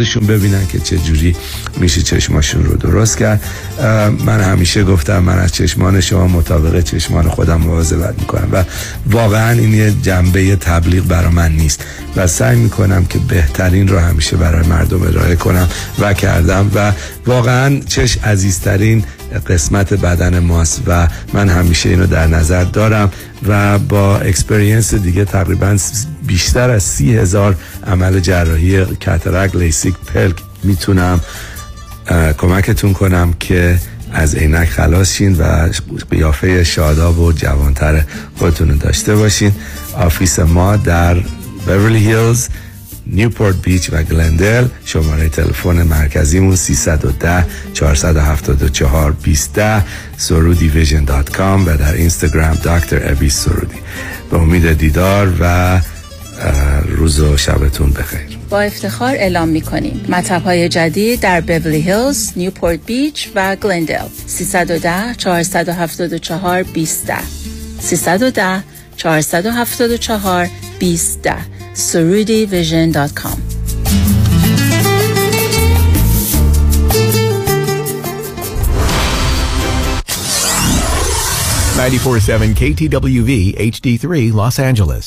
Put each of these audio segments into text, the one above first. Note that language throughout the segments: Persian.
خودشون ببینن که چجوری میشه چشماشون رو درست کرد. من همیشه گفتم من از چشمان شما مطابق چشمان خودم مواظبت میکنم و واقعا این یه جنبه تبلیغ برای من نیست و سعی میکنم که بهترین رو همیشه برای مردم ارائه کنم و کردم و واقعا چشم عزیزترین قسمت بدن ماست و من همیشه اینو در نظر دارم و با اکسپریانس دیگه تقریبا بیشتر از 30,000 عمل جراحی کاتاراکت، لیسیک، پلک میتونم کمکتون کنم که از عینک خلاص شین و قیافه شاداب و جوانتر خودتون داشته باشین. آفیس ما در بیورلی هیلز، نیوپورت بیچ و گلندل. شماره تلفن مرکزیمون 310-474-2010. sorudi.com و در اینستاگرام دکتر ابی سرودی. به امید دیدار و روز و شبتون بخیر. با افتخار اعلام می‌کنیم مطب‌های جدید در بیورلی هیلز، نیوپورت بیچ و گلندل. 310-474-2010 310-474-2010 sarudivision.com. $94.7 KTWV HD3 Los Angeles.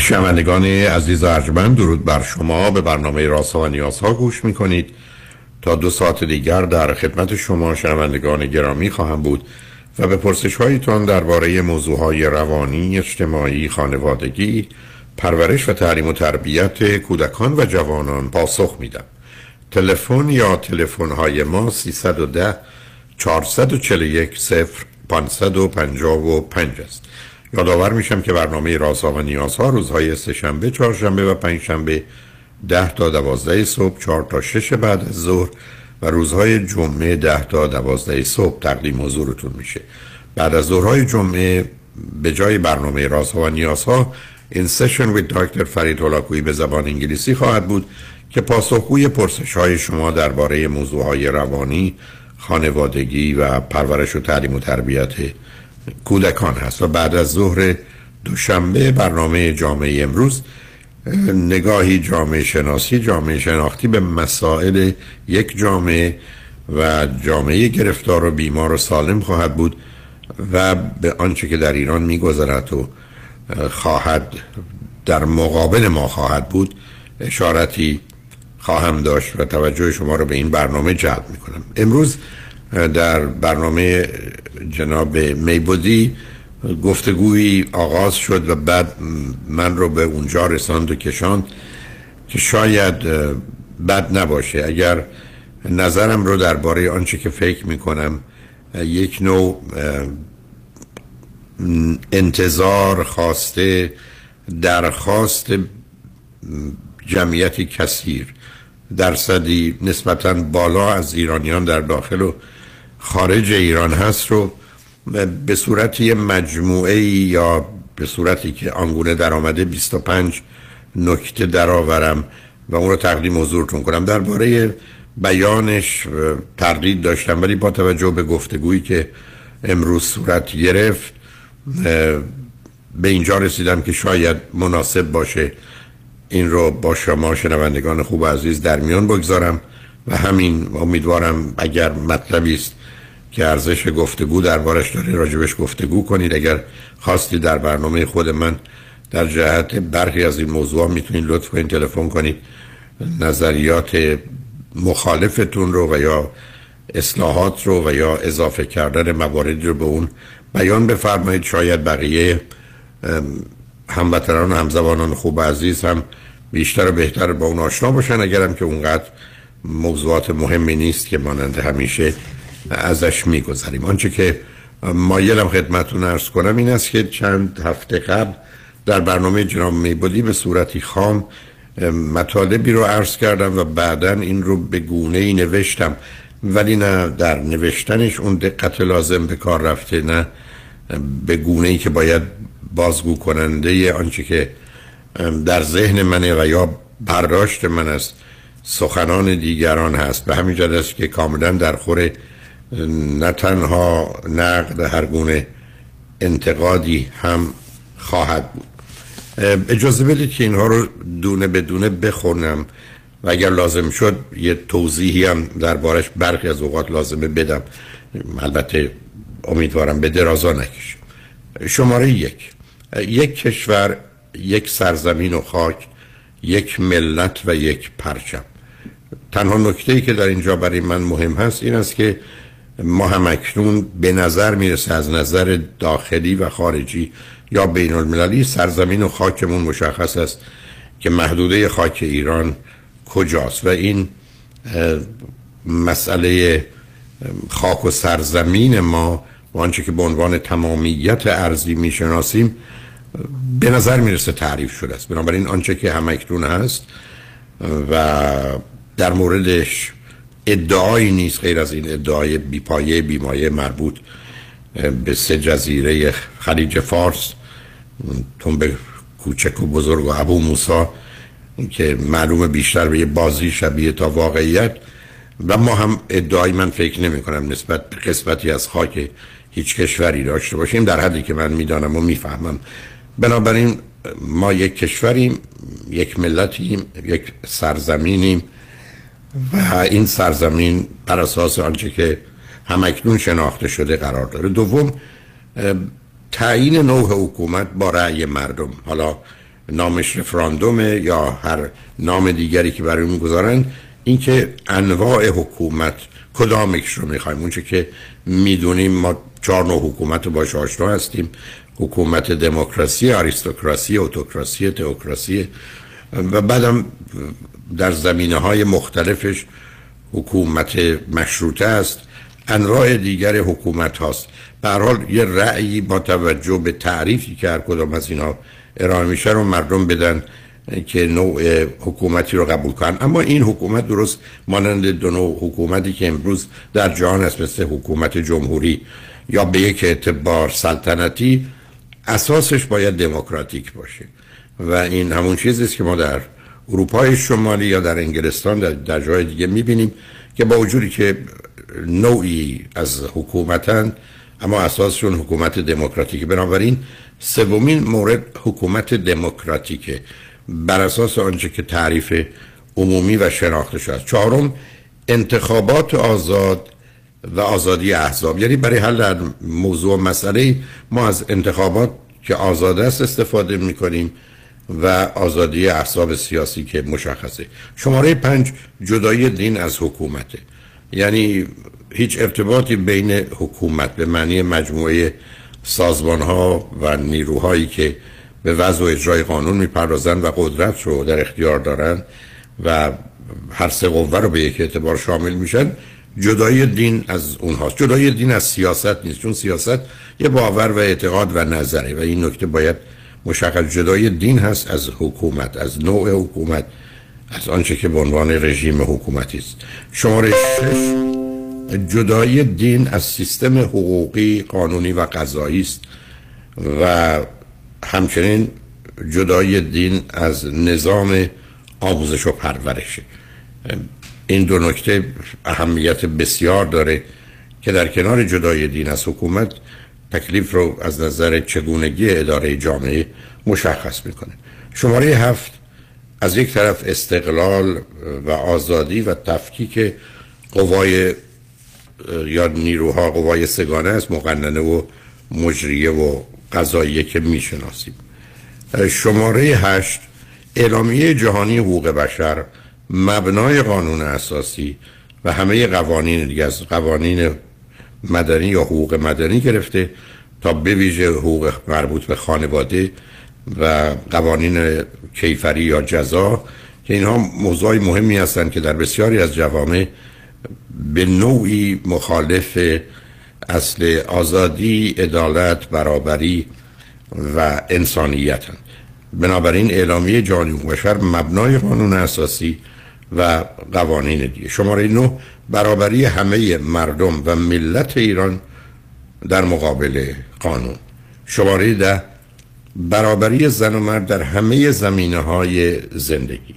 شنوندگان عزیز ارجمند، درود بر شما. به برنامه رازها و نیازها گوش میکنید. تا 2 ساعت دیگر در خدمت شما شنوندگان گرامی خواهم بود و به پرسش هایتان درباره موضوعهای روانی، اجتماعی، خانوادگی، پرورش و تعلیم و تربیت کودکان و جوانان پاسخ میدم. تلفن یا تلفن های ما 310-441-0555 است. یادآور میشم که برنامه رازها و نیازها روزهای سه‌شنبه، چهارشنبه و پنجشنبه 10 تا 12 صبح، 4 تا 6 بعد از ظهر و روزهای جمعه 10 تا 12 صبح تقدیم حضورتون میشه. بعد از ظهرهای جمعه به جای برنامه رازها و نیازها این سشن ویت دکتر فرید هولاکویی به زبان انگلیسی خواهد بود که پاسخگوی پرسش‌های شما درباره موضوعهای روانی، خانوادگی و پرورش و تعلیم و تربیت کودکان هست. و بعد از ظهر دوشنبه برنامه جامعه امروز، نگاهی جامعه شناختی به مسائل یک جامعه و جامعه گرفتار و بیمار و سالم خواهد بود و به آنچه که در ایران می‌گذرد و خواهد در مقابل ما خواهد بود اشارتی خواهم داشت و توجه شما رو به این برنامه جلب می‌کنم. امروز در برنامه جناب میبودی گفتگوی آغاز شد و بعد من رو به اونجا رساند و کشاند که شاید بد نباشه اگر نظرم رو درباره آنچه که فکر میکنم یک نوع انتظار، خواسته، درخواست جمعیتی کثیر، درصدی نسبتاً بالا از ایرانیان در داخل و خارج ایران هست رو به صورت یه مجموعه یا به صورتی که آنگونه در آمده 25 نکته درآورم و اون رو تقدیم حضورتون کنم. درباره بیانش تردید داشتم ولی با توجه به گفتگویی که امروز صورت گرفت به اینجا رسیدم که شاید مناسب باشه این رو با شما شنوندگان خوب و عزیز در میان بگذارم و همین امیدوارم اگر مطلبی است که ارزش گفتگو دربارش داره راجبش گفتگو کنید. اگر خواستید در برنامه خود من در جهت برخی از این موضوعا میتونید لطفاً تلفن کنید نظریات مخالفتون رو و یا اصلاحات رو و یا اضافه کردن مواردی رو به اون بیان بفرمایید. شاید بقیه هموطنان و همزبانان خوب عزیز هم بیشتر و بهتر با اون آشنا باشن، اگرم که اونقدر موضوعات مهمی نیست که مانند همیشه ازش میگذاریم. آنچه که مایلم خدمتون عرض کنم این است که چند هفته قبل در برنامه جناب میبودی به صورتی خام مطالبی رو عرض کردم و بعداً این رو به گونه‌ای نوشتم، ولی نه در نوشتنش اون دقت لازم به کار رفته، نه به گونه‌ای که باید بازگو کننده آنچه که در ذهن منه و یا برداشت من از سخنان دیگران هست. به همین جهت است که کاملاً در خور نه تنها نقد، هر گونه انتقادی هم خواهد بود. اجازه بدید که اینها رو دونه به دونه بخونم و اگر لازم شد یه توضیحی هم دربارش برخی از اوقات لازمه بدم، البته امیدوارم به درازا نکشم. شماره 1: یک کشور، یک سرزمین و خاک، یک ملت و یک پرچم. تنها نکته‌ای که در اینجا برای من مهم هست این است که ما هم اکنون به نظر میرسه از نظر داخلی و خارجی یا بین المللی سرزمین و خاکمون مشخص است که محدوده خاک ایران کجاست و این مسئله خاک و سرزمین ما و آنچه که به عنوان تمامیت ارضی میشناسیم به نظر میرسه تعریف شده است. بنابراین آنچه که هم اکنون هست و در موردش ادعایی نیست غیر از این ادعای بیپایه بیمایه مربوط به 3 جزیره خلیج فارس، تنبه کوچک و بزرگ و ابو موسی، که معلومه بیشتر به یه بازی شبیه تا واقعیت و ما هم ادعای من فکر نمی کنم نسبت به قسمتی از خاک هیچ کشوری داشته باشیم در حدی که من میدانم و میفهمم. بنابراین ما یک کشوریم، یک ملتیم، یک سرزمینیم و این سرزمین بر اساس آنچه که همکنون شناخته شده قرار داره. دوم، تعیین نوع حکومت با رأی مردم، حالا نامش رفراندومه یا هر نام دیگری که برای اون گذارن، این که انواع حکومت کدامش رو میخوایم. اونچه که میدونیم ما 4 نوع حکومت رو باش آشنا هستیم: حکومت دموکراسی، آریستوکراسی، اوتوکراسی، تئوکراسی و بعدم در زمینه‌های مختلفش حکومت مشروطه است، انواع دیگر حکومت هاست. به هر حال یه رأیی با توجه به تعریفی که هر کدام از اینا ارائه میشه رو مردم بدن که نوع حکومتی رو قبول کنن. اما این حکومت درست مانند دو نوع حکومتی که امروز در جهان است، مثل حکومت جمهوری یا به یک اعتبار سلطنتی، اساسش باید دموکراتیک باشه و این همون چیزی است که ما در اروپای شمالی یا در انگلستان در جای دیگه میبینیم که با وجودی که نوعی از حکومتن اما اساسشون حکومت دموکراتیکه. بنابراین سومین مورد حکومت دموکراتیکه بر اساس آنچه که تعریف عمومی و شناخته شده است. 4م، انتخابات آزاد و آزادی احزاب، یعنی برای حل موضوع مسئله ما از انتخابات که آزاد است استفاده میکنیم و آزادی احزاب سیاسی که مشخصه. شماره 5، جدایی دین از حکومته، یعنی هیچ ارتباطی بین حکومت به معنی مجموعه سازمان‌ها و نیروهایی که به وضع و اجرای قانون میپردازند و قدرت رو در اختیار دارند و هر 3 قوه رو به یک اعتبار شامل میشن، جدایی دین از اونهاست. جدایی دین از سیاست نیست، چون سیاست یه باور و اعتقاد و نظره و این نکته باید مشخص. جدایی دین هست از حکومت، از نوع حکومت، از آنچه که به عنوان رژیم حکومتی است. شماره 6، جدایی دین از سیستم حقوقی، قانونی و قضایی است و همچنین جدایی دین از نظام آموزش و پرورشه. این دو نکته اهمیت بسیار داره که در کنار جدایی دین از حکومت تکلیف رو از نظر چگونگی اداره جامعه مشخص میکنه. شماره 7، از یک طرف استقلال و آزادی و تفکیک قوای یا نیروها، قوای سگانه است، مقننه و مجریه و قضاییه که میشناسیم. شماره 8، اعلامیه جهانی حقوق بشر مبنای قانون اساسی و همه قوانین دیگه، از قوانین مدنی یا حقوق مدنی گرفته تا به ویژه حقوق مربوط به خانواده و قوانین کیفری یا جزا، که اینها موضوعی مهمی هستند که در بسیاری از جوامع به نوعی مخالف اصل آزادی، عدالت، برابری و انسانیت هستند. بنابراین اعلامیه جان حقوق بشر مبنای قانون اساسی و قوانین دیگه. شماره 9 برابری همه مردم و ملت ایران در مقابل قانون. شماره 10 برابری زن و مرد در همه زمینه‌های زندگی.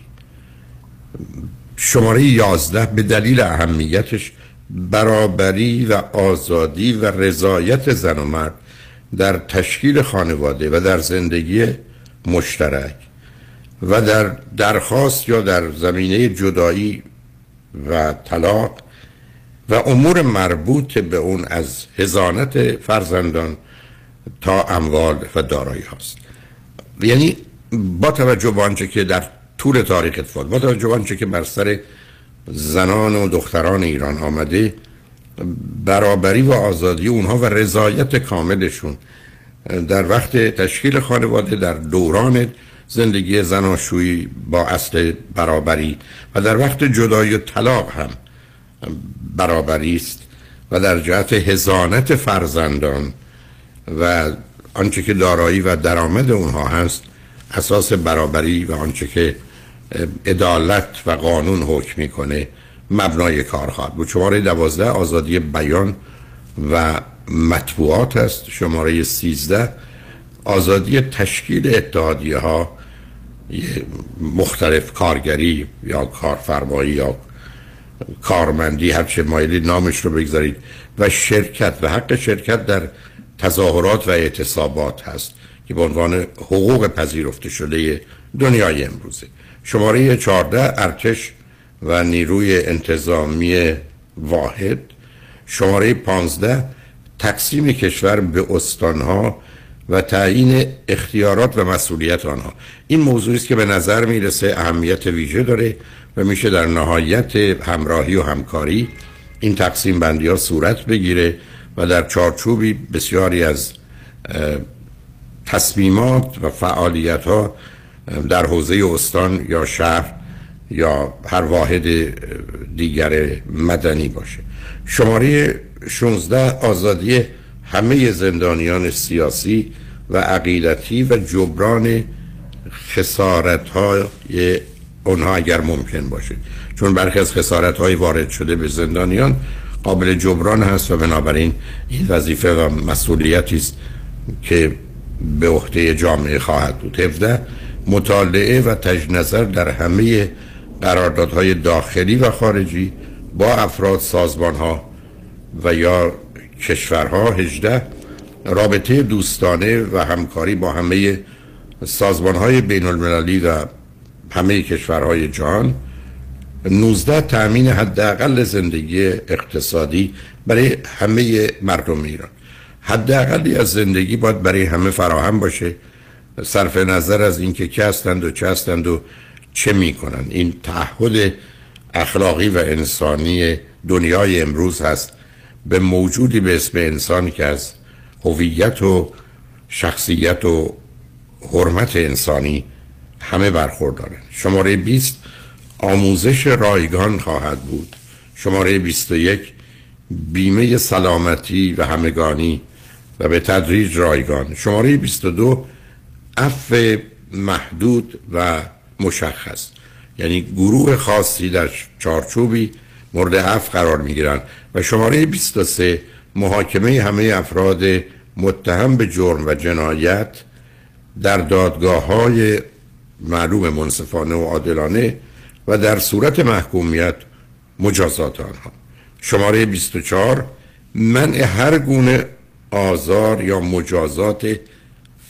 شماره 11 به دلیل اهمیتش برابری و آزادی و رضایت زن و مرد در تشکیل خانواده و در زندگی مشترک و در درخواست یا در زمینه جدایی و طلاق و امور مربوط به اون، از حضانت فرزندان تا اموال و دارایی هاست. یعنی با توجه به آنچه که در طول تاریخ اتفاق، با توجه به آنچه که بر سر زنان و دختران ایران آمده، برابری و آزادی اونها و رضایت کاملشون در وقت تشکیل خانواده، در دوران زندگی زناشویی با اصل برابری، و در وقت جدایی و طلاق هم برابری است، و در جهت حضانت فرزندان و آنچه که دارایی و درآمد اونها هست اساس برابری و آنچه که عدالت و قانون حکم میکنه مبنای کار خواهد بود. شماره 12 آزادی بیان و مطبوعات است. شماره 13 آزادی تشکیل اتحادیه ها مختلف، کارگری یا کارفرمایی یا کارمندی، هر چه مایلی نامش رو بگذارید، و شرکت و حق شرکت در تظاهرات و اعتصابات هست که به عنوان حقوق پذیرفته شده دنیای امروزه. شماره 14 ارتش و نیروی انتظامی واحد. شماره 15 تقسیم کشور به استانها و تعیین اختیارات و مسئولیت آنها. این موضوعی است که به نظر میرسه اهمیت ویژه داره و میشه در نهایت همراهی و همکاری این تقسیم بندی ها صورت بگیره و در چارچوبی بسیاری از تصمیمات و فعالیت ها در حوزه استان یا شهر یا هر واحد دیگر مدنی باشه. شماره 16 آزادی همه زندانیان سیاسی و عقیدتی و جبران خسارت‌های اونها اگر ممکن باشه، چون برخی از خسارت‌های وارد شده به زندانیان قابل جبران هست و بنابراین این وظیفه و مسئولیتی است که به عهده جامعه خواهد بود. 17 مطالعه و تجنظر در همه قراردادهای داخلی و خارجی با افراد، سازمان‌ها و یا کشورها. 18 رابطه دوستانه و همکاری با همه سازمان‌های بین‌المللی و همه کشورهای جهان. 19 تأمین حداقل زندگی اقتصادی برای همه مردم ایران. حداقلی از زندگی باید برای همه فراهم باشه، صرف نظر از اینکه کی هستند و چه هستند و چه می‌کنند. این تعهد اخلاقی و انسانی دنیای امروز هست به موجودی به اسم انسان که از هویت و شخصیت و حرمت انسانی همه برخوردارند. شماره 20 آموزش رایگان خواهد بود. شماره 21 بیمه سلامتی و همگانی و به تدریج رایگان. شماره 22 عفو محدود و مشخص، یعنی گروه خاصی در چارچوبی مورد عفو قرار میگیرند. و شماره 23 محاکمه همه افراد متهم به جرم و جنایت در دادگاه‌های معلوم منصفانه و عادلانه و در صورت محکومیت مجازات آنها. شماره 24 منع هر گونه آزار یا مجازات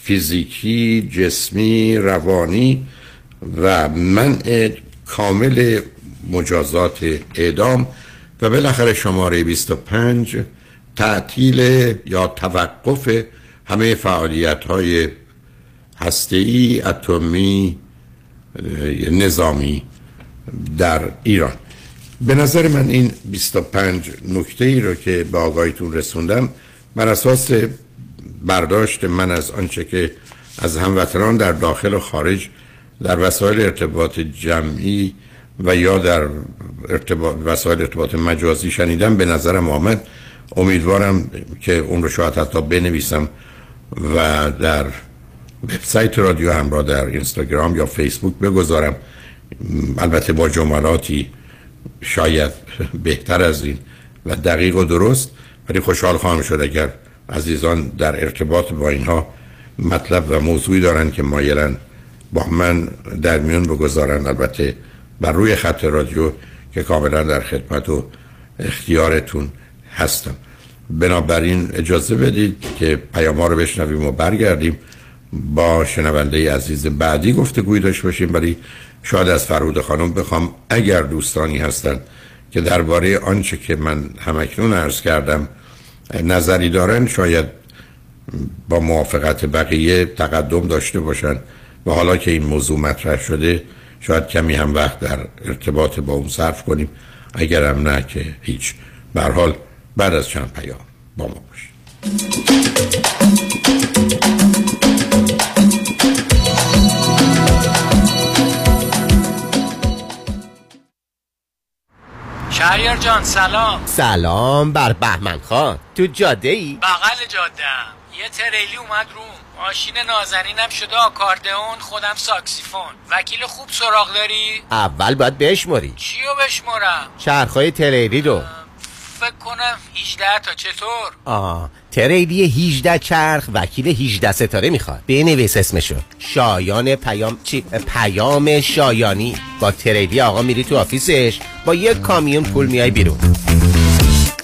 فیزیکی، جسمی، روانی و منع کامل مجازات اعدام. و بالاخره شماره 25 تعطیل یا توقف همه فعالیت‌های هسته‌ای، اتمی، نظامی در ایران. به نظر من این 25 نکته ای رو که به آقایتون رسوندم بر اساس برداشت من از آنچه که از هموطنان در داخل و خارج در وسایل ارتباط جمعی و یا در وسایل ارتباط مجازی شنیدم به نظرم آمد. امیدوارم که اون رو شاید حتی بنویسم و در وبسایت رادیو همراه در اینستاگرام یا فیسبوک بگذارم، البته با جملاتی شاید بهتر از این و دقیق و درست، ولی خوشحال خواهم شد اگر عزیزان در ارتباط با اینها مطلب و موضوعی دارن که مایلن با من در میون بگذارن، البته بر روی خط رادیو که کاملا در خدمت و اختیارتون هستم. بنابراین اجازه بدید که پیام ها رو بشنویم و برگردیم با شنونده عزیز بعدی گفتگوی داشته باشیم. ولی شاید از فرود خانم بخوام اگر دوستانی هستند که درباره آنچه که من همکنون عرض کردم نظری دارن، شاید با موافقت بقیه تقدم داشته باشند و حالا که این موضوع مطرح شده شاید کمی هم وقت در ارتباط با اون صرف کنیم، اگر هم نه که هیچ. به هر حال بعد از چند پیام با ما باشید. شهریار جان سلام. سلام بر بهمن خان. تو جاده ای؟ بغل جاده ام. یه تریلی اومد روم، ماشین نازنینم شده آکاردئون، خودم ساکسیفون. وکیل خوب سراغ داری؟ اول باید بشماری. چیو بشمارم؟ چرخای تریلی رو. فکر کنم 18 تا. چطور؟ تریلی 18 چرخ وکیل 18 ستاره میخواد. بنویس اسمشو. شایان پیام شایانی. با تریلی آقا میری تو آفیسش، با یک کامیون پول میای بیرون.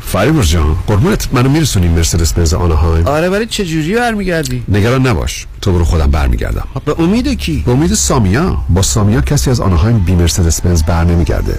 فریبر جان قربونت، منو میرسونیم مرسدس بنز آناهایم. آره ولی چه جوری برمیگردی؟ نگران نباش، تو برو، خودم برمیگردم. به امید کی؟ به امید سامیا. با سامیا کسی از آناهایم بی مرسدس بنز برنمیگرده.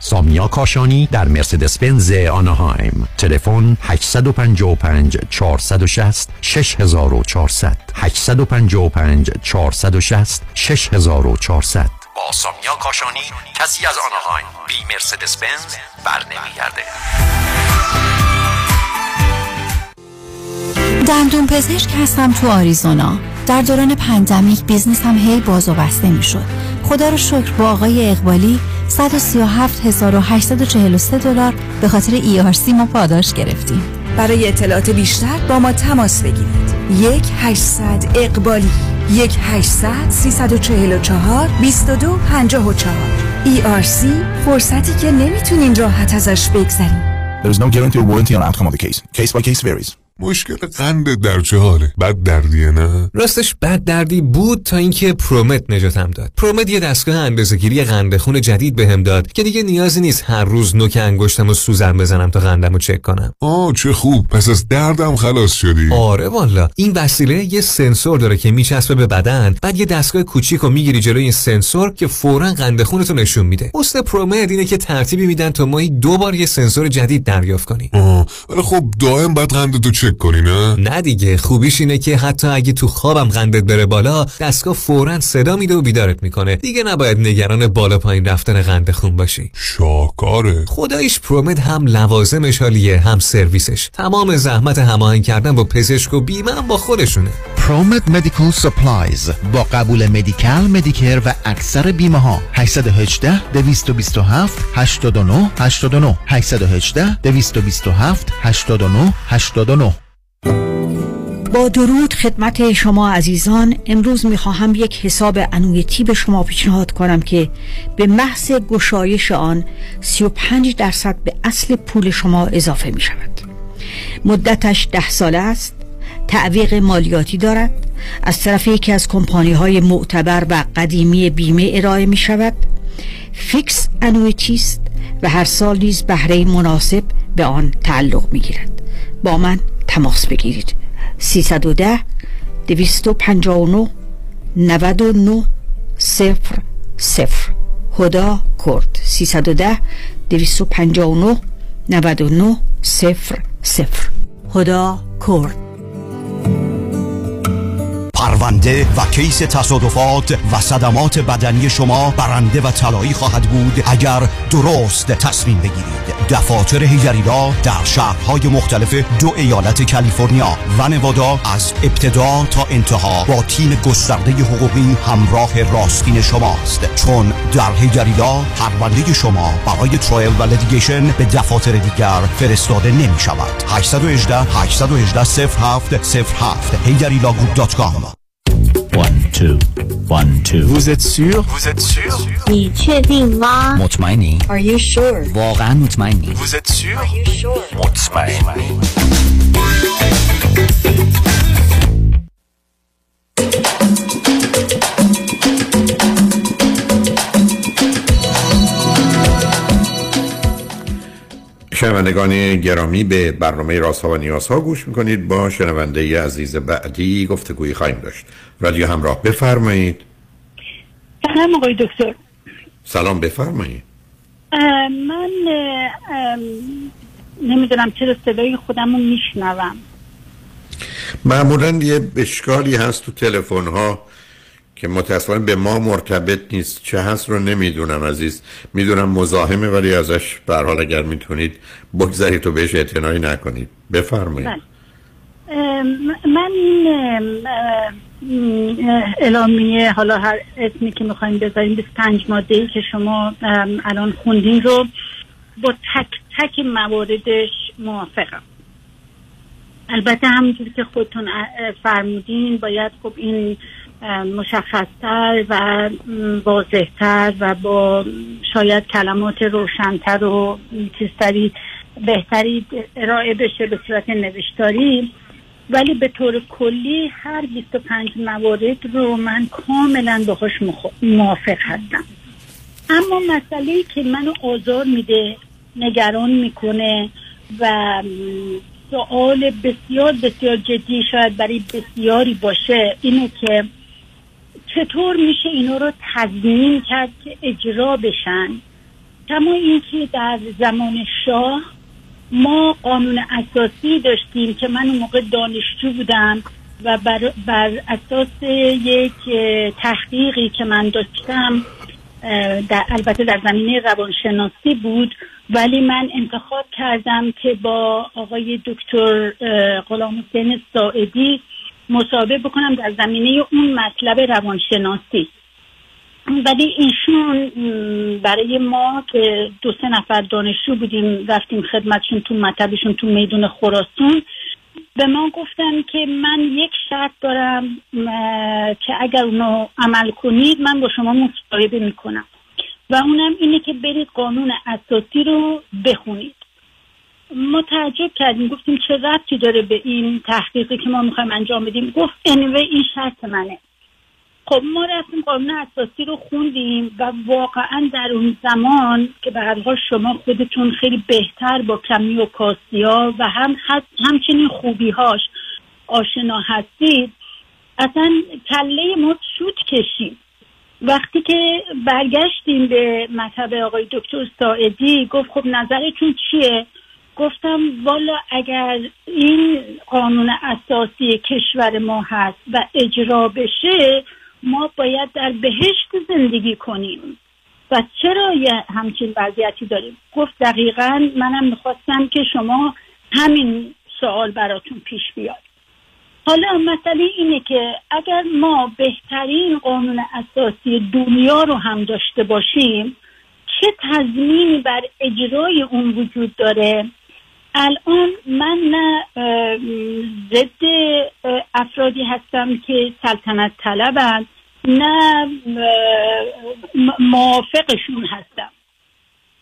سامیا کاشانی در مرسدس بنز آناهایم. تلفن 855-460-6400. 855-460-6400. با سامیا کاشانی کسی از آناهایم بی مرسدس بنز برنمیگرده. دندون پزشک هستم تو آریزونا. در دوران پندمیک بیزنسم هی باز و بسته میشد. خدا رو شکر با آقای اقبالی $137,843 به خاطر ERC ما پاداش گرفتیم. برای اطلاعات بیشتر با ما تماس بگیرید. 1-800-اقبالی 1-800-344-2254. ERC فرصتی که نمیتونین راحت ازش بگذریم. There is no guarantee or warranty on outcome of the case. Case by case varies. مشکل قند در چه حاله؟ بد دردیه نه؟ راستش بد دردی بود تا اینکه پرومت نجاتم داد. پرومت یه دستگاه اندازه‌گیری قند خون جدید بهم داد که دیگه نیازی نیست هر روز نوک انگشتمو سوزن بزنم تا قندمو چک کنم. چه خوب، پس از دردم خلاص شدی. آره والا، این وسیله یه سنسور داره که میچسبه به بدن، بعد یه دستگاه کوچیکو میگیری جلوی این سنسور که فوراً قند خونتو نشون میده. اصل پرومت اینه که ترتیبی میدن تا ماهی 2 بار یه سنسور جدید دریافت کنی. ولی خب دائم باید قندتو چک کنی نه؟ نه دیگه، خوبیش اینه که حتی اگه تو خوابم قندت بره بالا، دستگاه فوراً صدا میده و بیدارت میکنه. دیگه نباید نگران بالا پایین رفتن قند خون باشی. شاکاره. خداییش پرومت هم لوازمش عالیه هم سرویسش. تمام زحمت هماهنگ کردن با پزشک و بیمه هم با خودشونه. پرومت مدیکال سپلایز با قبول مدیکال، مدیکر و اکثر بیمه ها. 818-227-89-89 818-227-89-89. با درود خدمت شما عزیزان. امروز میخواهم یک حساب انویتی به شما پیشنهاد کنم که به محض گشایش آن 35% به اصل پول شما اضافه می شود. مدتش 10 ساله است، تعویق مالیاتی دارد، از طرف یکی از کمپانی های معتبر و قدیمی بیمه ارائه می شود، فیکس انویتی است و هر سال نیز بهره مناسب به آن تعلق می گیرد. با من تماس بگیرید. 310-259-99-00 هدا کرد. 310-259-99-00 هدا کرد. پرونده و کیس تصادفات و صدمات بدنی شما برنده و طلایی خواهد بود اگر درست تصمیم بگیرید. دفاتر هیگریلا در شهرهای مختلف 2 ایالت کالیفرنیا و نوادا از ابتدا تا انتها با تیم گسترده حقوقی همراه راستین شماست، چون در هیگریلا پرونده شما برای ترایل و لیتیگیشن به دفاتر دیگر فرستاده نمی شود. 818-818-0707 heygarilaGroup.com. 1 2 1 2. Vous êtes sûr? Vous êtes sûr? Oui, certainement. مطمئنی؟ Are you sure? واقعا مطمئنی؟ Vous êtes sûr? Are you sure? مطمئنی. شنوندگان گرامی، به برنامه رازها و نیازها گوش میکنید. با شنونده عزیز بعدی گفتگویی خواهیم داشت. رادیو همراه، بفرمایید. سلام آقای دکتر. سلام، بفرمایید. من نمیدونم چرا صدای خودم رو میشنوم. معمولا یه اشکالی هست تو تلفن ها که متاسفانه به ما مرتبط نیست. چه هست رو نمیدونم عزیز، میدونم مزاحمه، ولی ازش به هر حال اگر میتونید بگذارید تو بهش اعتنایی نکنید. بفرمایید. من اعلامیه، حالا هر اسمی که میخوایم بذاریم، 25 ماده‌ای که شما الان خوندین رو با تک تک مواردش موافقم. البته همونجوری که خودتون فرمودین باید خب این مشخصتر و واضحتر و با شاید کلمات روشنتر و چیزتری بهتری ارائه بشه به صورت نوشتاری، ولی به طور کلی هر 25 موارد رو من کاملا باهاش موافق هستم. اما مسئله‌ای که منو آزار میده، نگران میکنه و سوال بسیار بسیار جدی شاید برای بسیاری باشه، اینه که چطور میشه اینا رو تضمین کرد که اجرا بشن؟ کما اینکه در زمان شاه ما قانون اساسی داشتیم که من اون موقع دانشجو بودم و بر اساس یک تحقیقی که من داشتم، البته در زمینه روانشناسی بود، ولی من انتخاب کردم که با آقای دکتر غلامحسین ساعدی مصاحبه بکنم در زمینه اون مطلب روانشناسی. ولی ایشون برای ما که 2-3 نفر دانشجو بودیم رفتیم خدمتشون تو مطبشون تو میدون خراسان، به ما گفتن که من یک شرط دارم که اگر اونو عمل کنید من با شما مصاحبه میکنم و اونم اینه که برید قانون اساسی رو بخونید. ما تعجب کردیم، گفتیم چه ربطی داره به این تحقیقی که ما میخوایم انجام بدیم؟ گفت anyway این شرط منه. خب ما رفتیم قانون اساسی رو خوندیم و واقعا در اون زمان که به هر حال شما خودتون خیلی بهتر با کمی و کاسیا و همچنین خوبیهاش آشنا هستید، اصلا کله ما سوت کشید. وقتی که برگشتیم به مطب آقای دکتر ساعدی، گفت خب نظرتون چیه؟ گفتم والا اگر این قانون اساسی کشور ما هست و اجرا بشه ما باید در بهشت زندگی کنیم و چرا یه همچین وضعیتی داریم؟ گفت دقیقاً منم میخواستم که شما همین سوال براتون پیش بیاد. حالا مسئله اینه که اگر ما بهترین قانون اساسی دنیا رو هم داشته باشیم چه تضمینی بر اجرای اون وجود داره؟ الان من نه ضد افرادی هستم که سلطنت طلبند نه موافقشون هستم.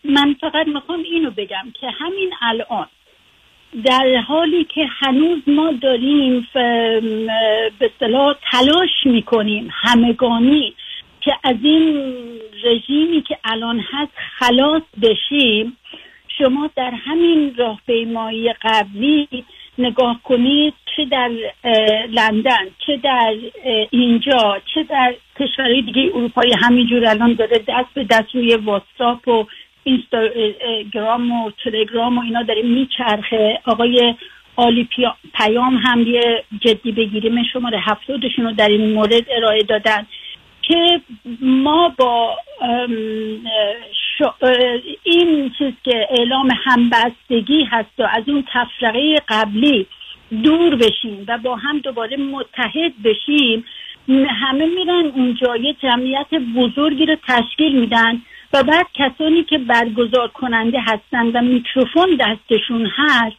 من فقط میخوام اینو بگم که همین الان در حالی که هنوز ما داریم به اصطلاح تلاش میکنیم همگانی که از این رژیمی که الان هست خلاص بشیم، شما در همین راهپیمایی قبلی نگاه کنید چه در لندن چه در اینجا چه در کشورهای دیگه اروپایی همینجور الان داره دست به دست روی واتساپ و اینستاگرام و تلگرام و اینا داره میچرخه. آقای عالی پیام هم یه جدی بگیریم شماره 70شون رو در این مورد ارائه دادن که ما با این چیز که اعلام همبستگی هست و از اون تفرقه قبلی دور بشیم و با هم دوباره متحد بشیم. همه میرن اونجا یه جمعیت بزرگی رو تشکیل میدن و بعد کسانی که برگزار کننده هستن و میکروفون دستشون هست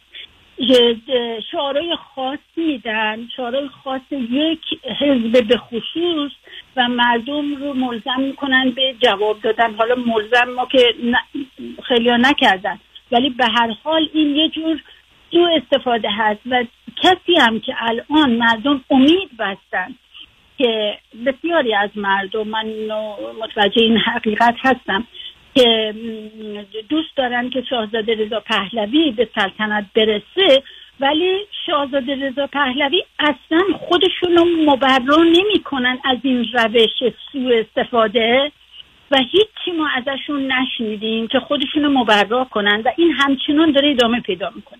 شعارهای خاص میدن، شعارهای خاص یک حزب به خصوص و مردم رو ملزم میکنن به جواب دادن. حالا ملزم ما که خیلی ها نکردن ولی به هر حال این یه جور سوء استفاده هست و کسی هم که الان مردم امید بستن که بسیاری از مردم من متوجه این حقیقت هستم که دوست دارن که شاهزاده رضا پهلوی به سلطنت برسه ولی شاهزاده رضا پهلوی اصلا خودشون رو مبرا نمی کنن از این روش سوء استفاده و هیچی ما ازشون نشنیدیم که خودشون رو مبرا کنن و این همچنان داره ادامه پیدا میکنه.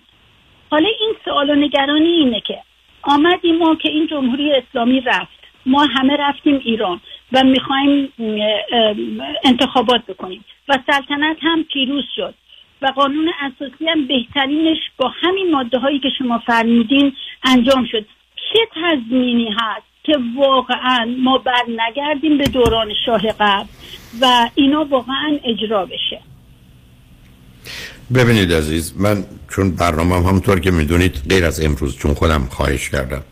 حالا این سوال و نگرانی اینه که آمدیم ما که این جمهوری اسلامی رفت، ما همه رفتیم ایران و میخوایم انتخابات بکنیم و سلطنت هم پیروز شد و قانون اساسی هم بهترینش با همین ماده هایی که شما فرمودین انجام شد. چه تضمینی هست که واقعا ما برنگردیم به دوران شاه قبل و اینا واقعا اجرا بشه؟ ببینید عزیز من، چون برنامه همونطور که میدونید غیر از امروز، چون خودم خواهش کردم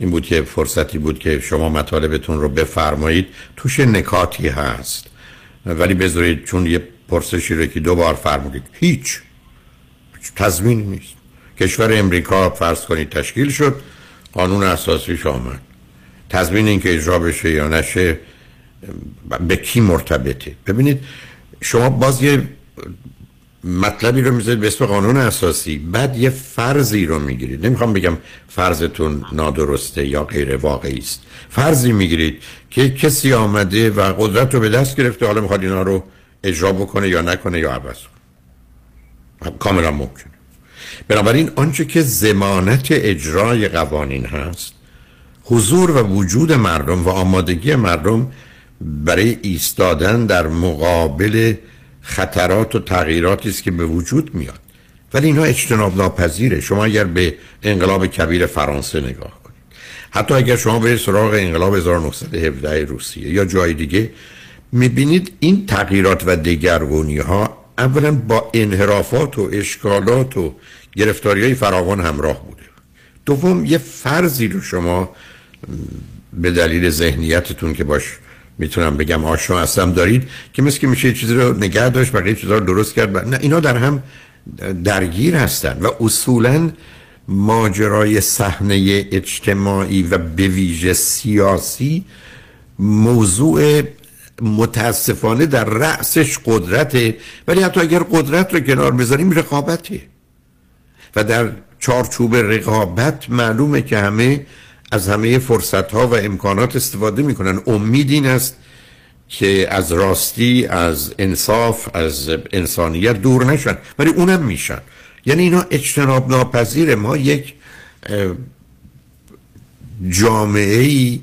این بود که فرصتی بود که شما مطالبتون رو بفرمایید، توش نکاتی هست ولی بذارید چون یه پرسشی رو که دو بار فرمودید هیچ تضمینی نیست. کشور امریکا فرض کنید تشکیل شد، قانون اساسیش آمد، تضمین این که اجرا بشه یا نشه به کی مرتبطه؟ ببینید شما باز یه مطلبی رو میذارید به اسم قانون اساسی، بعد یه فرضی رو میگیرید. نمیخوام بگم فرضتون نادرسته یا غیر واقعی است، فرضی میگیرید که کسی آمده و قدرت رو به دست گرفته، حالا میخواد اینا رو اجرا بکنه یا نکنه یا عوض کنه، کاملا ممکنه. بنابراین آنچه که ضمانت اجرای قوانین هست حضور و وجود مردم و آمادگی مردم برای ایستادن در مقابل خطرات و تغییراتی است که به وجود میاد، ولی اینا اجتناب ناپذیره. شما اگر به انقلاب کبیر فرانسه نگاه کنید، حتی اگر شما به سراغ انقلاب 1917 روسیه یا جای دیگه، میبینید این تغییرات و دگرگونی ها اولا با انحرافات و اشکالات و گرفتاری های فراوان همراه بوده. دوم یه فرضی رو شما به دلیل ذهنیتتون که باش میتونم بگم آشنا هستم دارید که مثل که میشه یه چیزی رو نگه داشت بقیه چیزا رو درست کرد. نه، اینا در هم درگیر هستن و اصولا ماجرای صحنه اجتماعی و به ویژه سیاسی موضوع متاسفانه در رأسش قدرته، ولی حتی اگر قدرت رو کنار بذاریم رقابته و در چارچوب رقابت معلومه که همه از همه فرصت‌ها و امکانات استفاده می‌کنن. امید این است که از راستی، از انصاف، از انسانیت دور نشن، ولی اونم میشن. یعنی اینا اجتناب ناپذیره. ما یک جامعه‌ای،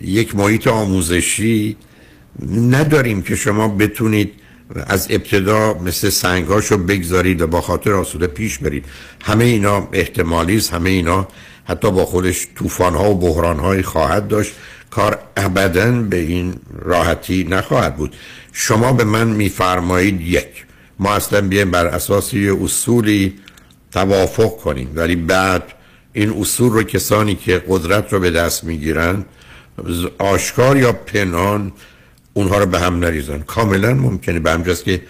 یک محیط آموزشی نداریم که شما بتونید از ابتدا مثل سنگاشو بگذارید و با خاطر آسوده پیش برید. همه اینا احتمالی است، همه اینا حتی با خودش طوفان‌ها و بحران‌هایی خواهد داشت. کار ابداً به این راحتی نخواهد بود. شما به من می‌فرمایید یک، ما اصلا بیایم بر اساس یه اصولی توافق کنیم، ولی بعد این اصول رو کسانی که قدرت رو به دست میگیرن آشکار یا پنهان اونها رو به هم نریزن. کاملا ممکنه، به همجاست که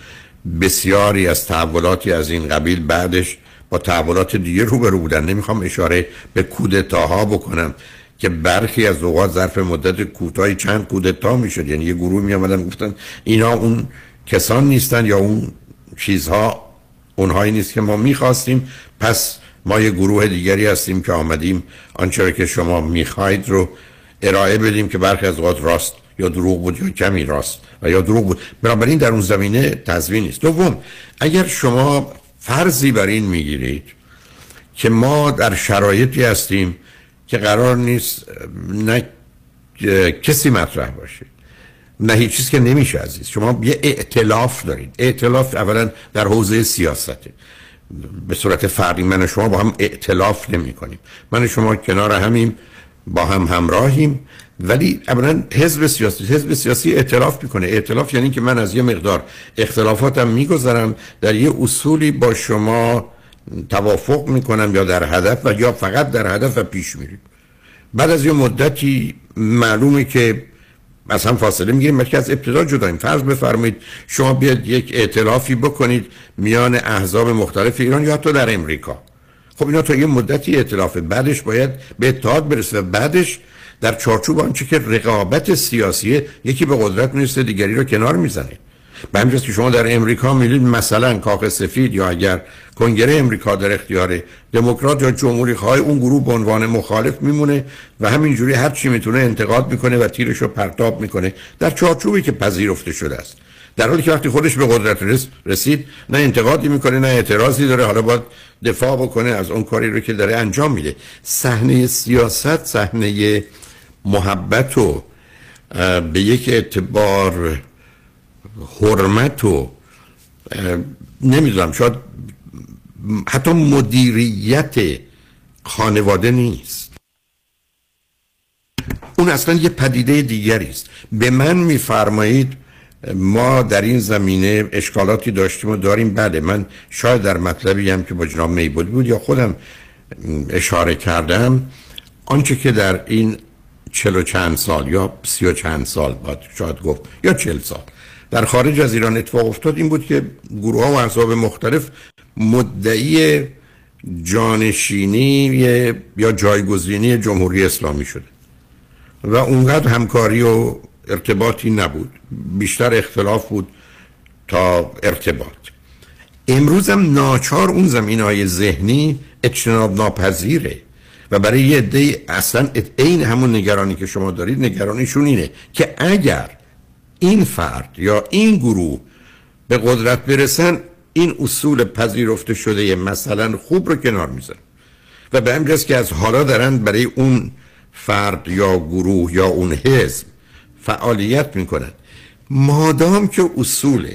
بسیاری از تحولاتی از این قبیل بعدش با تحولات دیگه روبرو بودن. نمیخوام اشاره به کودتاها بکنم که برخی از اوقات ظرف مدت کوتاهی چند کودتا میشد، یعنی یه گروه میامدن گفتن اینا اون کسان نیستن یا اون چیزها اونهایی نیست که ما میخواستیم، پس ما یه گروه دیگری هستیم که آمدیم آنچه را که شما میخواید رو ارائه بدیم، که برخی از اوقات راست یا دروغ بود یا کمی راست و یا دروغ بود. بنابراین در اون زمینه تضمین نیست. دوم، اگر شما فرضی بر این میگیرید که ما در شرایطی هستیم که قرار نیست نه کسی مطرح باشه نه هیچ چیز، که نمیشه عزیز. شما یه ائتلاف دارید. ائتلاف اولا در حوزه سیاسته، به صورت فرقی من و شما با هم ائتلاف نمی کنیم. من و شما کنار همیم، با هم همراهیم، ولی اولا حزب سیاسی ائتلاف میکنه. ائتلاف یعنی که من از یه مقدار اختلافاتم میگذرم، در یه اصولی با شما توافق میکنم یا در هدف و یا فقط در هدف و پیش میریم. بعد از یه مدتی معلومه که از هم فاصله میگیریم، بلکه از ابتدا جداییم. فرض بفرمایید شما بیاید یک ائتلافی بکنید میان احزاب مختلف ایران یا حتی در امریکا. خب اینا تا یه مدتی ائتلافه، بعدش باید به اتحاد برسه و بعدش در چارچوب آنچه که رقابت سیاسیه یکی به قدرت میرسه دیگری رو کنار میزنه. به همین که شما در امریکا می‌بینید مثلا کاخ سفید یا اگر کنگره امریکا در اختیار دموکرات یا جمهوری‌خواه، اون گروه به عنوان مخالف میمونه و همینجوری هر چی میتونه انتقاد میکنه و تیرش رو پرتاب میکنه در چارچوبی که پذیرفته شده است. در حالی که وقتی خودش به قدرت رسید نه انتقادی میکنه نه اعتراضی داره، حالا باید دفاع بکنه از اون کاری رو که داره انجام میده. صحنه سیاست صحنه محبت و به یک اعتبار حرمت و نمیدونم شاید حتی مدیریت خانواده نیست، اون اصلا یه پدیده دیگری است. به من میفرمایید ما در این زمینه اشکالاتی داشتیم و داریم. بله، من شاید در مطلبی هم که با جناب میبود بود یا خودم اشاره کردم، آنچه که در این 40 چند سال یا 30 چند سال باید شاید گفت یا 40 سال در خارج از ایران اتفاق افتاد این بود که گروه ها و احزاب مختلف مدعی جانشینی یا جایگزینی جمهوری اسلامی شده و اونقدر همکاری و ارتباطی نبود، بیشتر اختلاف بود تا ارتباط. امروز هم ناچار اون زمینه‌های ذهنی اجتناب ناپذیره و برای یه عده اصلا این همون نگرانی که شما دارید نگرانیشون اینه که اگر این فرد یا این گروه به قدرت برسن این اصول پذیرفته شده مثلا خوب رو کنار میزن و به همین که از حالا دارن برای اون فرد یا گروه یا اون حزب فعالیت میکنن. مادام که اصول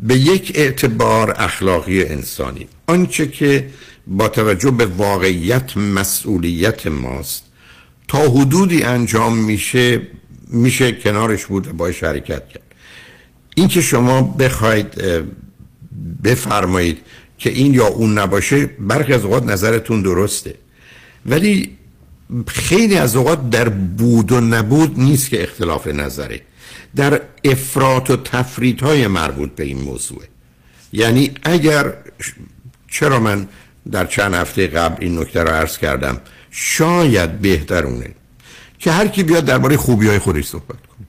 به یک اعتبار اخلاقی انسانی، آنچه که با توجه به واقعیت مسئولیت ماست تا حدودی انجام میشه کنارش بود و باش حرکت کرد. این که شما بخواید بفرمایید که این یا اون نباشه، برخی از اوقات نظرتون درسته، ولی خیلی از اوقات در بود و نبود نیست که اختلاف نظره، در افراط و تفریط های مربوط به این موضوع. یعنی اگر چرا من در چند هفته قبل این نکته رو عرض کردم، شاید بهترونه که هر کی بیاد درباره خوبی‌های خودش صحبت کنه.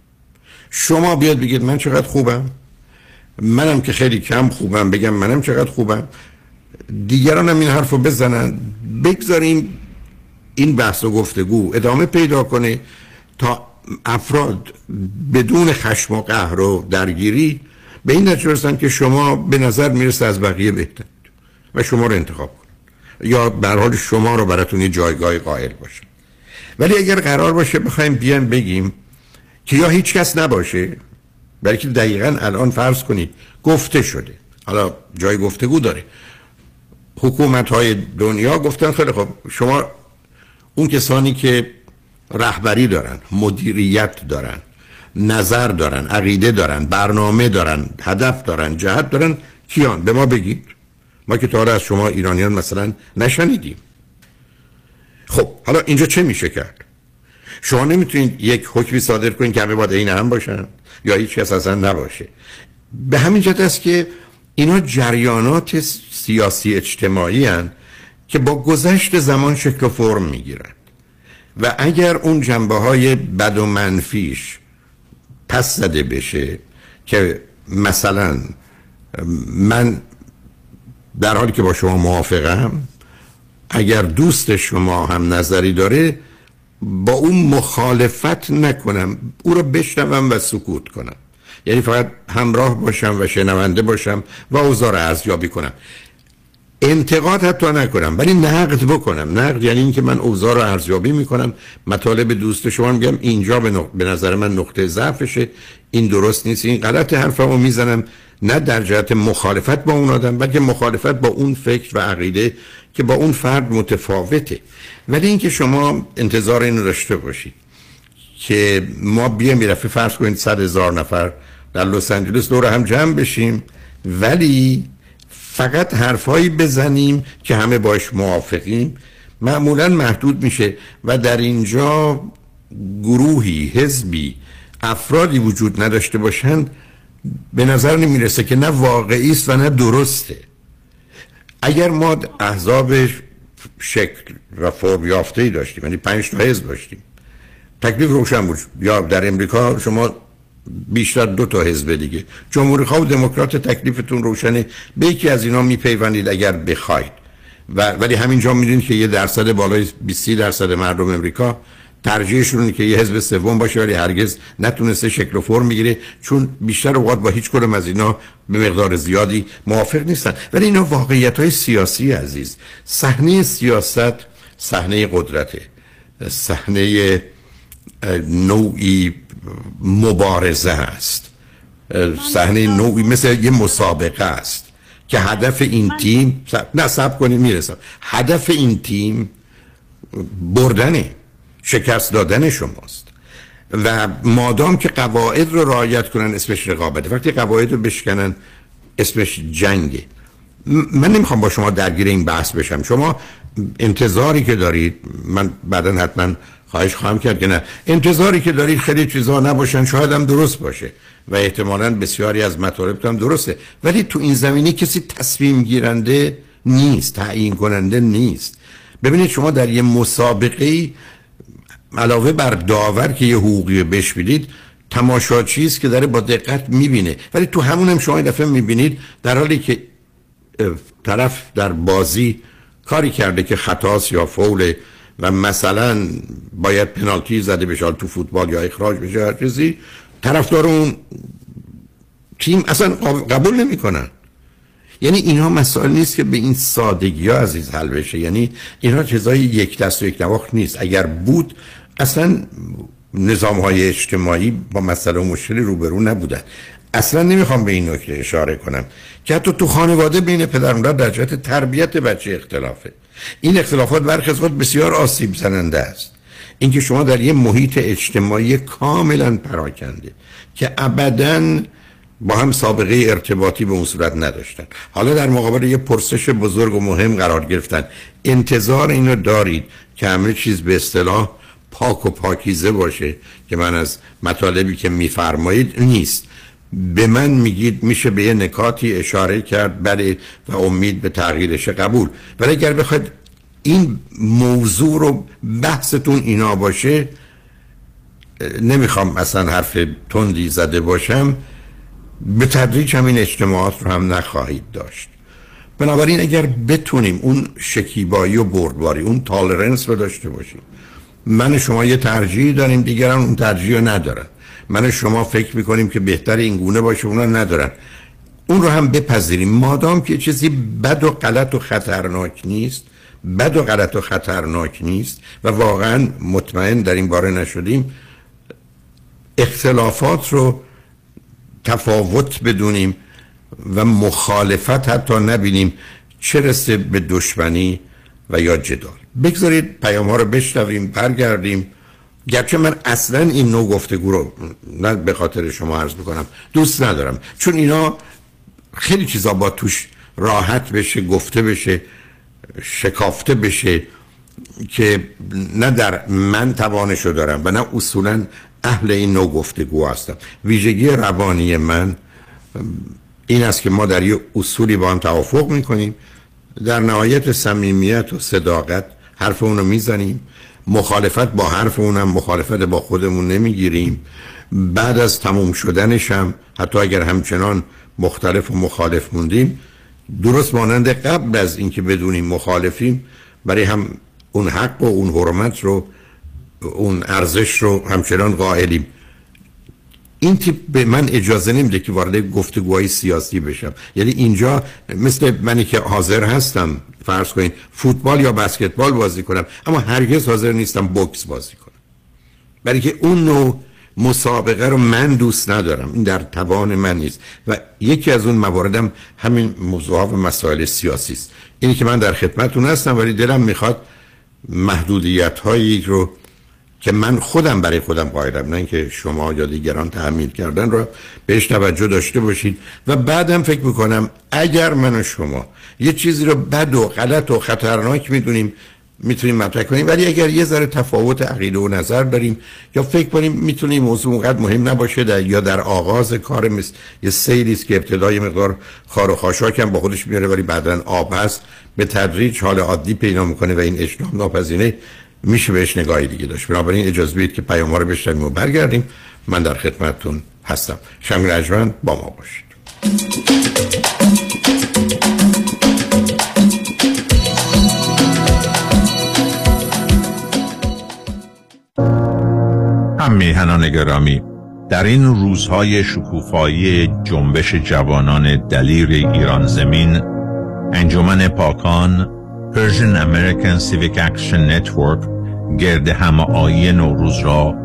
شما بیاد بگید من چقدر خوبم، منم که خیلی کم خوبم بگم منم چقدر خوبم، دیگران هم این حرفو بزنن، بگذاریم این بحث و گفتگو ادامه پیدا کنه تا افراد بدون خشم و قهر و درگیری به این نتیجه برسن که شما به نظر میرسه از بقیه بهترید و شما رو انتخاب کنن یا به هر حال شما رو براتون یه جایگاه قائل باشه. ولی اگر قرار باشه بخوایم بیان بگیم که یا هیچ کس نباشه، بلکه دقیقاً الان فرض کنید گفته شده، حالا جای گفتگو داره، حکومت‌های دنیا گفتن خیلی خب شما اون کسانی که رهبری دارن، مدیریت دارن، نظر دارن، عقیده دارن، برنامه دارن، هدف دارن، جهت دارن، کیان؟ به ما بگید. ما که تا حالا از شما ایرانیان مثلا نشنیدیم. خب حالا اینجا چه میشه کرد؟ شما نمیتونید یک حکمی صادر کنید که همه باید این هم باشن یا هیچ کس اصلا نباشه. به همین جهت است که اینا جریانات سیاسی اجتماعی هستند که با گذشت زمان شکل و فرم میگیرن و اگر اون جنبه‌های بد و منفیش پس زده بشه که مثلا من در حالی که با شما موافقم اگر دوست شما هم نظری داره با اون مخالفت نکنم، او رو بشنوم و سکوت کنم، یعنی فقط همراه باشم و شنونده باشم و اوضاع رو ارزیابی کنم، انتقاد حتی نکنم ولی نقد بکنم. نقد یعنی اینکه من اوضاع رو ارزیابی میکنم، مطالب دوست شما میگم اینجا به نظر من نقطه ضعفشه، این درست نیست، این غلطه، حرفمو میزنم، نه در جهت مخالفت با اون آدم بلکه مخالفت با اون فکر و عقیده که با اون فرد متفاوته. ولی اینکه شما انتظار اینو داشته باشید که ما بیایم یه دفعه فرض کنید 100,000 نفر در لس آنجلس دور هم جمع بشیم ولی فقط حرفایی بزنیم که همه باش موافقیم، معمولا محدود میشه و در اینجا گروهی، حزبی، افرادی وجود نداشته باشند به نظر نمیرسه که نه واقعی است و نه درسته. اگر ما احزاب شکل و فرم یافته‌ای داشتیم، یعنی 5 تا حزب داشتیم، تکلیف روشن بود. یا در امریکا شما بیشتر 2 تا حزب دیگه، جمهوری‌خواه و دموکرات، تکلیفتون روشنه، به یکی از اینا میپیوندید اگر بخواید. ولی همینجا میدونید که یه درصد بالای 20-30% مردم امریکا ترجیحشون اینه که یه حزب سوم باشه ولی هرگز نتونسته شکل و فرم بگیره چون بیشتر اوقات با هیچ کدوم از اینا به مقدار زیادی موافق نیستن. ولی اینا واقعیت‌های سیاسی عزیز. صحنه سیاست صحنه قدرته، صحنه نوعی مبارزه است، صحنه نوعی مثل یه مسابقه است که هدف این تیم هدف این تیم بردنه، شکست دادن شماست و مادام که قواعد رو رعایت کنن اسمش رقابته، وقتی قواعد رو بشکنن اسمش جنگه. من نمیخوام با شما درگیر این بحث بشم، شما انتظاری که دارید، من بعدا حتما خواهش خواهم کرد که نه، انتظاری که دارید خیلی چیزها نباشن، شاید هم درست باشه و احتمالاً بسیاری از مطالب هم درسته ولی تو این زمینه کسی تصمیم گیرنده نیست، تعیین کننده نیست. ببینید شما در یه مسابقه علاوه بر داور که یه حقوقی بهش میدید، تماشاچی است که داره با دقت میبینه ولی تو همون هم شما یه دفعه میبینید در حالی که طرف در بازی کاری کرده که خطاست یا فاول و مثلا باید پنالتی زده بشه تو فوتبال یا اخراج بشه، هر چیزی، طرفدار اون تیم اصلا قبول نمیکنن. یعنی اینها مسائل نیست که به این سادگی ها عزیز حل بشه، یعنی اینها چیزای یک دست و یک نواخت نیست. اگر بود اصلا نظام های اجتماعی با مسئله و مشکل روبرو نبودن. اصلا نمیخوام به این نکته اشاره کنم که حتی تو خانواده بین پدر و مادر در جهت تربیت بچه اختلافه. این اختلافات برخی از وقت بسیار آسیب زننده است. اینکه شما در یک محیط اجتماعی کاملا پراکنده که ابداً با هم سابقه ارتباطی به اون صورت نداشتن، حالا در مقابل یه پرسش بزرگ و مهم قرار گرفتن، انتظار اینو دارید که همه چیز به اصطلاح پاک و پاکیزه باشه که من از مطالبی که میفرمایید نیست. به من میگید میشه به یه نکاتی اشاره کرد، بله، و امید به تغییرش، قبول. ولی اگر بخواید این موضوع رو بحثتون اینا باشه، نمیخوام اصلا حرف تندی زده باشم، به تدریج همین اجتماعات رو هم نخواهید داشت. بنابراین اگر بتونیم اون شکیبایی و بردباری، اون تالرنس رو داشته باشیم، من شما یه ترجیح داریم، دیگران اون ترجیح رو ندارن، من شما فکر میکنیم که بهتر این گونه باشه، اونا ندارن، اون رو هم بپذیریم. مادام که چیزی بد و غلط و خطرناک نیست، و واقعا مطمئن در این باره نشدیم، اختلافات رو تفاوت بدونیم و مخالفت حتی نبینیم چه رسه به دشمنی و یا جدال. بگذارید پیام ها رو بشنویم، برگردیم. گرچه من اصلا این نوع گفتگو رو نه به خاطر شما عرض میکنم دوست ندارم، چون اینا خیلی چیزا با توش راحت بشه گفته بشه شکافته بشه که نه در من توانشو دارم و نه اصولا اهل این نوع گفتگو هستم. ویژگی روانی من این است که ما در یه اصولی با هم توافق میکنیم، در نهایت صمیمیت و صداقت حرف اونو میزنیم، مخالفت با حرف اونم مخالفت با خودمون نمیگیریم، بعد از تموم شدنش هم حتی اگر همچنان مختلف و مخالف موندیم، درست مانند قبل از اینکه بدونیم مخالفیم برای هم اون حق و اون حرمت رو اون ارزش رو همچنان قائلیم. این تیپ به من اجازه نمیده که وارد گفتگوهای سیاسی بشم. یعنی اینجا مثل منی که حاضر هستم فرض کنین فوتبال یا بسکتبال بازی کنم، اما هرگز حاضر نیستم بوکس بازی کنم، برای که اون نوع مسابقه رو من دوست ندارم، این در توان من نیست. و یکی از اون مواردم همین موضوعات و مسائل سیاسی است. اینی که من در خدمتتون هستم ولی دلم میخواد محدودیت هایی رو که من خودم برای خودم قائلم، نه اینکه شما یا دیگران تحمیل کردن، رو بهش توجه داشته باشید. و بعدم فکر میکنم اگر من و شما یه چیزی رو بد و غلط و خطرناک میدونیم میتونیم مطرح کنیم، ولی اگر یه ذره تفاوت عقیده و نظر داریم یا فکر کنیم میتونیم موضوع اونقدر مهم نباشه یا در آغاز کار مثل یه سیلی است که ابتدای مقدار خار و خاشاک هم با خودش میاره ولی بعداً آب است، به تدریج حال عادی پیدا میکنه و این اجتناب ناپذیره، میشه بهش نگاهی دیگه داشت. بنابراین اجازه بدید که پیام‌ها رو بشنویم و برگردیم. من در خدمتتون هستم. شنگ رجمند با ما باشید. هم میهنان گرامی، در این روزهای شکوفایی جنبش جوانان دلیر ایران زمین، انجمن پاکان Persian American Civic Action Network گرد همایی نوروز را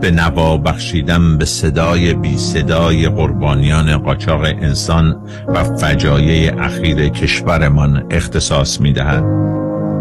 به نوا بخشیدن به صدای بی صدای قربانیان قاچاق انسان و فجایع اخیر کشورمان اختصاص می دهد.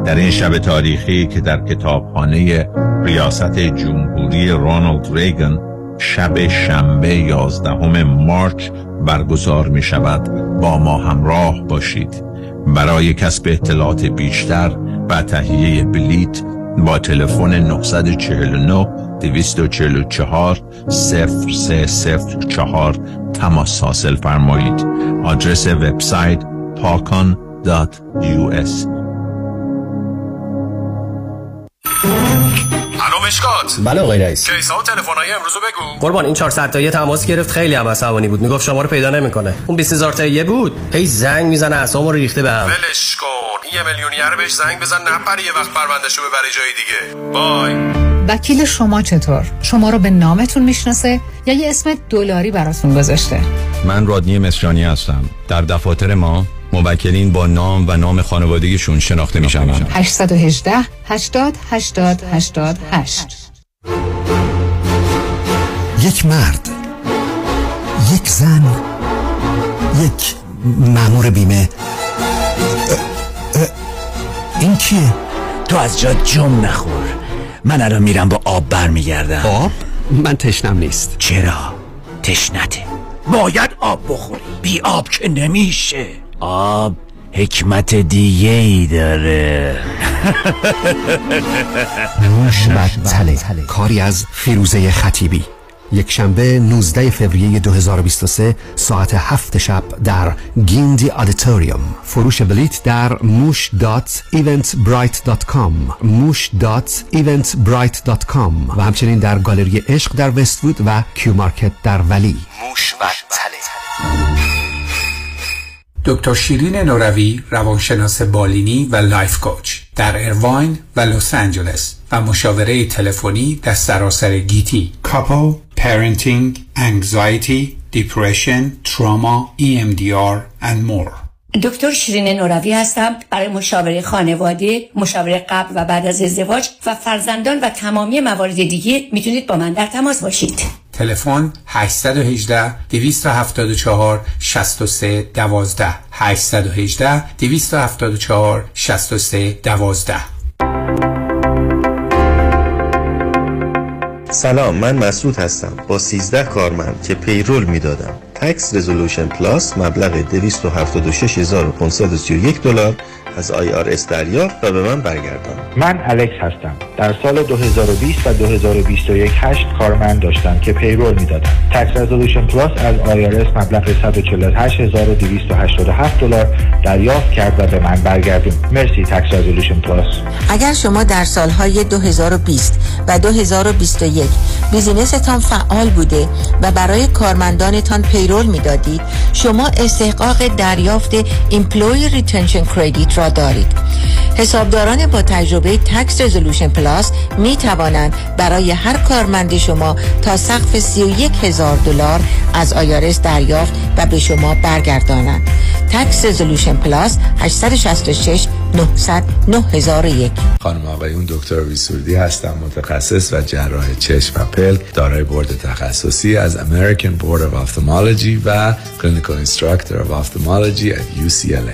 در این شب تاریخی که در کتابخانه ریاست جمهوری رونالد ریگن شب شنبه 11 مارچ برگزار می شود، با ما همراه باشید. برای کسب اطلاعات بیشتر و تهیه بلیت با تلفن 949 244 0304 تماس حاصل فرمایید. آدرس وبسایت pakan.us. مشکات. بله آقای رئیس. کیسا و تلفن‌های امروزو بگو. قربان این 400 تایی تماس گرفت، خیلی هم عصبانی بود، میگفت شما رو پیدا نمیکنه. اون 20000 تایی بود، هی زنگ میزنه اعصابمو ریخته بهم. ولش کن. یه میلیونیر بهش زنگ بزن نپره، یه وقت پروندهشو ببره جای دیگه. بای. وکیل شما چطور؟ شما رو به نامتون میشناسه یا یه اسم دلاری براتون گذاشته؟ من رادنی مصریانی هستم. در دفاتر ما موکلین با نام و نام خانوادگیشون شناخته میشن. 818 80 80 88. یک مرد، یک زن، یک مأمور بیمه. این کیه؟ تو از جا جم نخور. من الان میرم با آب برمیگردم. آب؟ من تشنم نیست. چرا؟ تشنته. باید آب بخوری. بی آب که نمیشه. آب حکمت دیگه ای داره. نوش بدتله، کاری از فیروزه خطیبی. یک شنبه 19 فوریه 2023 ساعت 7 شب در گیندی آدیتوریوم. فروش بلیت در moosh.eventbrite.com moosh.eventbrite.com و همچنین در گالری عشق در وست‌وود و کیو مارکت در ولی. موش و تله. دکتر شیرین نوروی، روانشناس بالینی و لایف کوچ در ایرواین و لس آنجلس و مشاوره تلفنی در سراسر گیتی. کاپل، پرنتینگ، انگزایتی، دیپرشن، تروما، EMDR and more. دکتر شیرین نوروی هستم. برای مشاوره خانواده، مشاوره قبل و بعد از ازدواج و فرزندان و تمامی موارد دیگه میتونید با من در تماس باشید. تلفن 818 274 63 12 818 274 63 12. سلام، من مسعود هستم با 13 کارمند که پیرول میدادم. Tax Resolution Plus مبلغ $276,531 از IRS دریافت و به من برگردان. من الکس هستم. در سال 2020 و 2021 8 کارمند داشتم که پیرول میدادم. Tax Resolution Plus از IRS مبلغ $148,287 دریافت کرد و به من برگردان. مرسی Tax Resolution Plus. اگر شما در سالهای 2020 و 2021 بیزینستان فعال بوده و برای کارمندانتان پیرول میدادید، شما استحقاق دریافت Employee Retention Credit را دارید. حسابداران با تجربه Tax Resolution Plus می توانند برای هر کارمند شما تا سقف $31,000 از IRS دریافت و به شما برگردانند. Tax Resolution Plus 866 900 9001. خانم آقایون، دکتر ویسوردی هستم، متخصص و جراح چشم و پلک، دارای بورد تخصصی از American Board of Ophthalmology و Clinical Instructor of Ophthalmology at UCLA.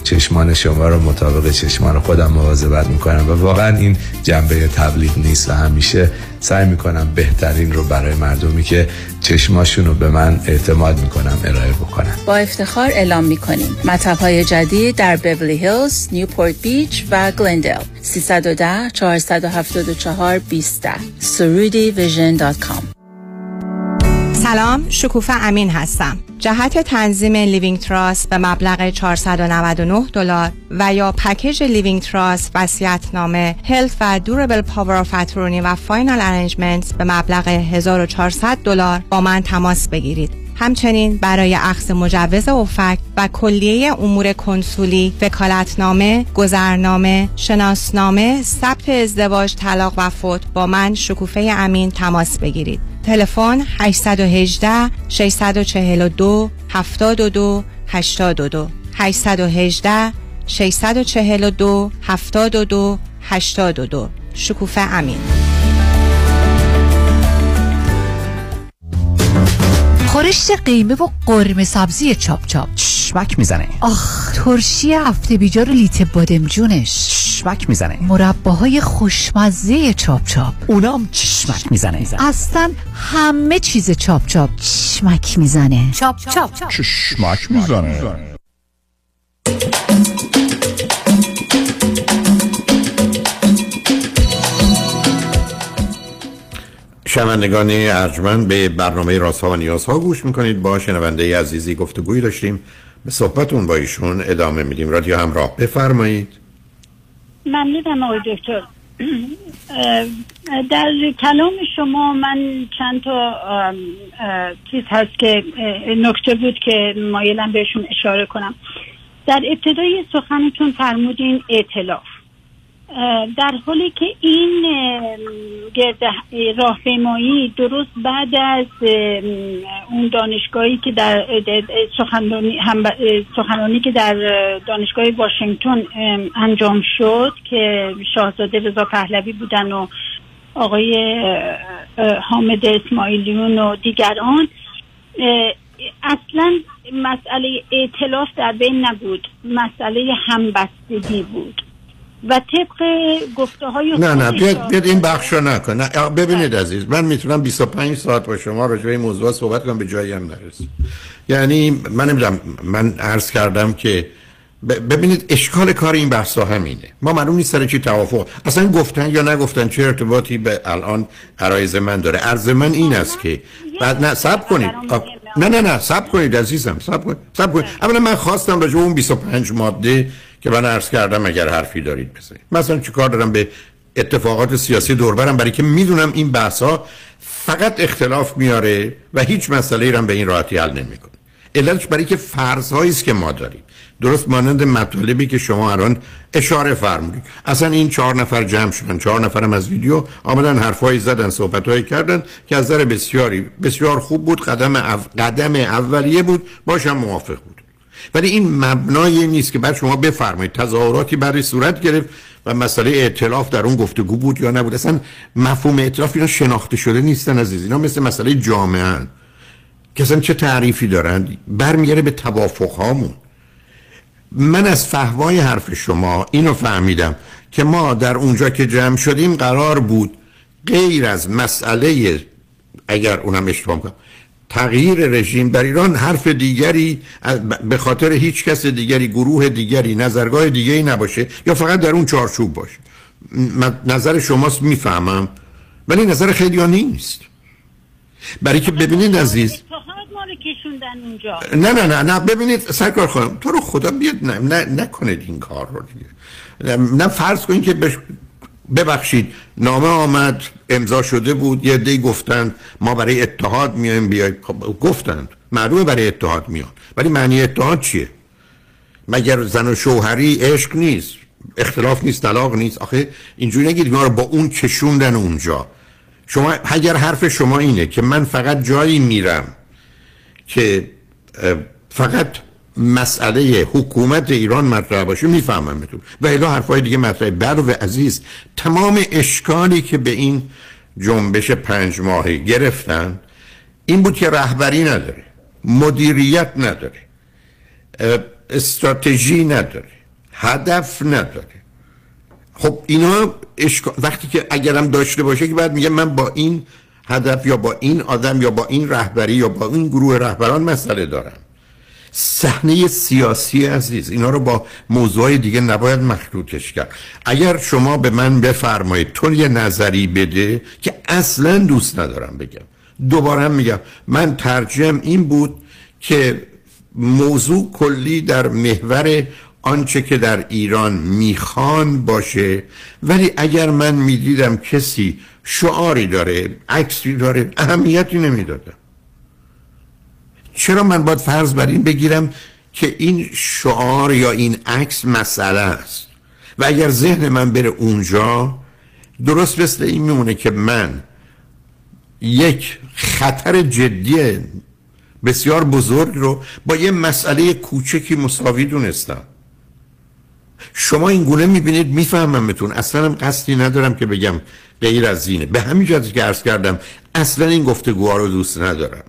چشمان شما رو مطابق چشمان خودم مواظبت میکنم و واقعا این جنبه تبلیغ نیست و همیشه سعی میکنم بهترین رو برای مردمی که چشماشون رو به من اعتماد میکنم ارائه بکنم. با افتخار اعلام میکنیم مطب‌های جدید در بیولی هیلز، نیوپورت بیچ و گلندل. 310-474-12 surudivision.com. سلام، شکوفه امین هستم. جهت تنظیم لیوینگ تراست به مبلغ $499 و یا پکیج لیوینگ تراست، وصیت‌نامه، هلت و دوربل پاور آف اترونی و فاینال ارنجمنتس به مبلغ $1,400 با من تماس بگیرید. همچنین برای اخذ مجوز اوفک و کلیه امور کنسولی، وکالتنامه، گذرنامه، شناسنامه، ثبت ازدواج، طلاق و فوت با من شکوفه امین تماس بگیرید. تلفن 818 642 72 82 818 642 72 82 شکوفه امین. خورشت قیمه و قرمه سبزی چاپ چاپ شمک میزنه. آخ، ترشی هفته بیجار و لیت بادمجونش شمک میزنه. مرباهای خوشمزه چاپ چاپ اونام شمک میزنه. اصلا همه چیز چاپ چاپ شمک میزنه. چاپ چاپ شمک میزنه. شنوندگان ارجمند، به برنامه رازها و نیازها گوش میکنید. با شنونده عزیزی گفتگویی داشتیم، به صحبتون با ایشون ادامه میدیم. رادیو همراه، بفرمایید. ممنونم آقای دکتر. در کلام شما من چند تا چیز هست که نکته بود که مایلم بهشون اشاره کنم. در ابتدای سخنتون فرمودین ائتلاف، در حالی که این راهپیمایی درست بعد از اون دانشگاهی که در سخنرانی که در دانشگاه واشنگتن انجام شد که شاهزاده رضا پهلوی بودن و آقای حامد اسماعیلیون و دیگران، اصلا مسئله ائتلاف در بین نبود، مسئله همبستگی بود و طبق گفته های نه بیاد این بخش رو نکن. ببینید عزیز، من میتونم 25 ساعت با شما راجع به این موضوع صحبت کنم، به جایی هم نرسیم. یعنی من نمیدونم، من عرض کردم که ببینید اشکال کار این بحثا همینه. ما معلوم نیست سر چی توافق، اصلا گفتن یا نگفتن چه ارتباطی به الان عرایض من داره. عرض من این است که بعد نه صبر کنید. نه صبر کنید عزیزم، صبر کنید. اولا من خواستم راجع به اون 25 ماده که من عرض کردم اگر حرفی دارید بزنید. مثلا چیکار دارم به اتفاقات سیاسی دوربرم، برای که میدونم این بحث‌ها فقط اختلاف میاره و هیچ مسئله‌ای هم به این راحتی حل نمی‌کنه. علتش برای که فرض‌هایی است که ما داریم، درست مانند مطالبی که شما الان اشاره فرمودید. اصلا این 4 نفر جمع شدن، 4 نفرم از ویدیو آمدن، حرفایی زدن، صحبتایی کردن که از نظر بسیاری بسیار خوب بود، قدم اولیه بود، باشم موافق بود. ولی این مبنایی نیست که بعد شما بفرمایید تظاهراتی برای صورت گرفت و مسئله ائتلاف در اون گفتگو بود یا نبود. اصلا مفهوم ائتلاف اینا شناخته شده نیستن عزیز، اینا مثل مسئله جامعه ان که اصلا چه تعریفی دارن، برمیگره به توافق هامون. من از فهوای حرف شما اینو فهمیدم که ما در اونجا که جمع شدیم قرار بود غیر از مسئله، اگر اونم اشتباه کنم، تغییر رژیم در ایران، حرف دیگری به خاطر هیچ کس دیگری، گروه دیگری، نظرگاه دیگری نباشه یا فقط در اون چارچوب باشه. نظر شماست میفهمم، ولی نظر خیلیا نیست. برای که ببینید عزیز، نه ببینید سرکار خانم، تو رو خدا بیاد نه نکنید این کار رو دیگه. نه فرض کنید که ببخشید نامه آمد، امضا شده بود، یه عده‌ای گفتند ما برای اتحاد میایم، بیاید. گفتند معلومه برای اتحاد میان، ولی معنی اتحاد چیه؟ مگر زن و شوهری عشق نیست، اختلاف نیست، طلاق نیست؟ آخه اینجوری نگید ما رو با اون کشوندن اونجا. شما اگر حرف شما اینه که من فقط جایی میرم که فقط مسئله حکومت ایران مطرح باشه، میفهمم تو و الا حرفای دیگه مطرح. برو عزیز، تمام اشکالی که به این جنبش 5 ماهه گرفتن این بود که رهبری نداره، مدیریت نداره، استراتژی نداره، هدف نداره. خب اینا وقتی که اگرم داشته باشه که بعد میگه من با این هدف یا با این آدم یا با این رهبری یا با این گروه رهبران مسئله دارم. صحنه سیاسی عزیز، اینا رو با موضوعای دیگه نباید مخلوطش کرد. اگر شما به من بفرمایید تو یه نظری بده که اصلا دوست ندارم بگم، دوباره میگم من ترجم این بود که موضوع کلی در محور آنچه که در ایران میخوان باشه، ولی اگر من میدیدم کسی شعاری داره، عکسی داره، اهمیتی نمیدادم. چرا من باید فرض بر این بگیرم که این شعار یا این عکس مسئله است؟ و اگر ذهن من بره اونجا، درست مثل این میمونه که من یک خطر جدی بسیار بزرگ رو با یه مسئله کوچکی مساوی دونستم. شما این گونه میبینید، میفهممتون، اصلا هم قصدی ندارم که بگم غیر از اینه. به همین جهت که عرض کردم اصلا این گفتگوها رو دوست ندارم،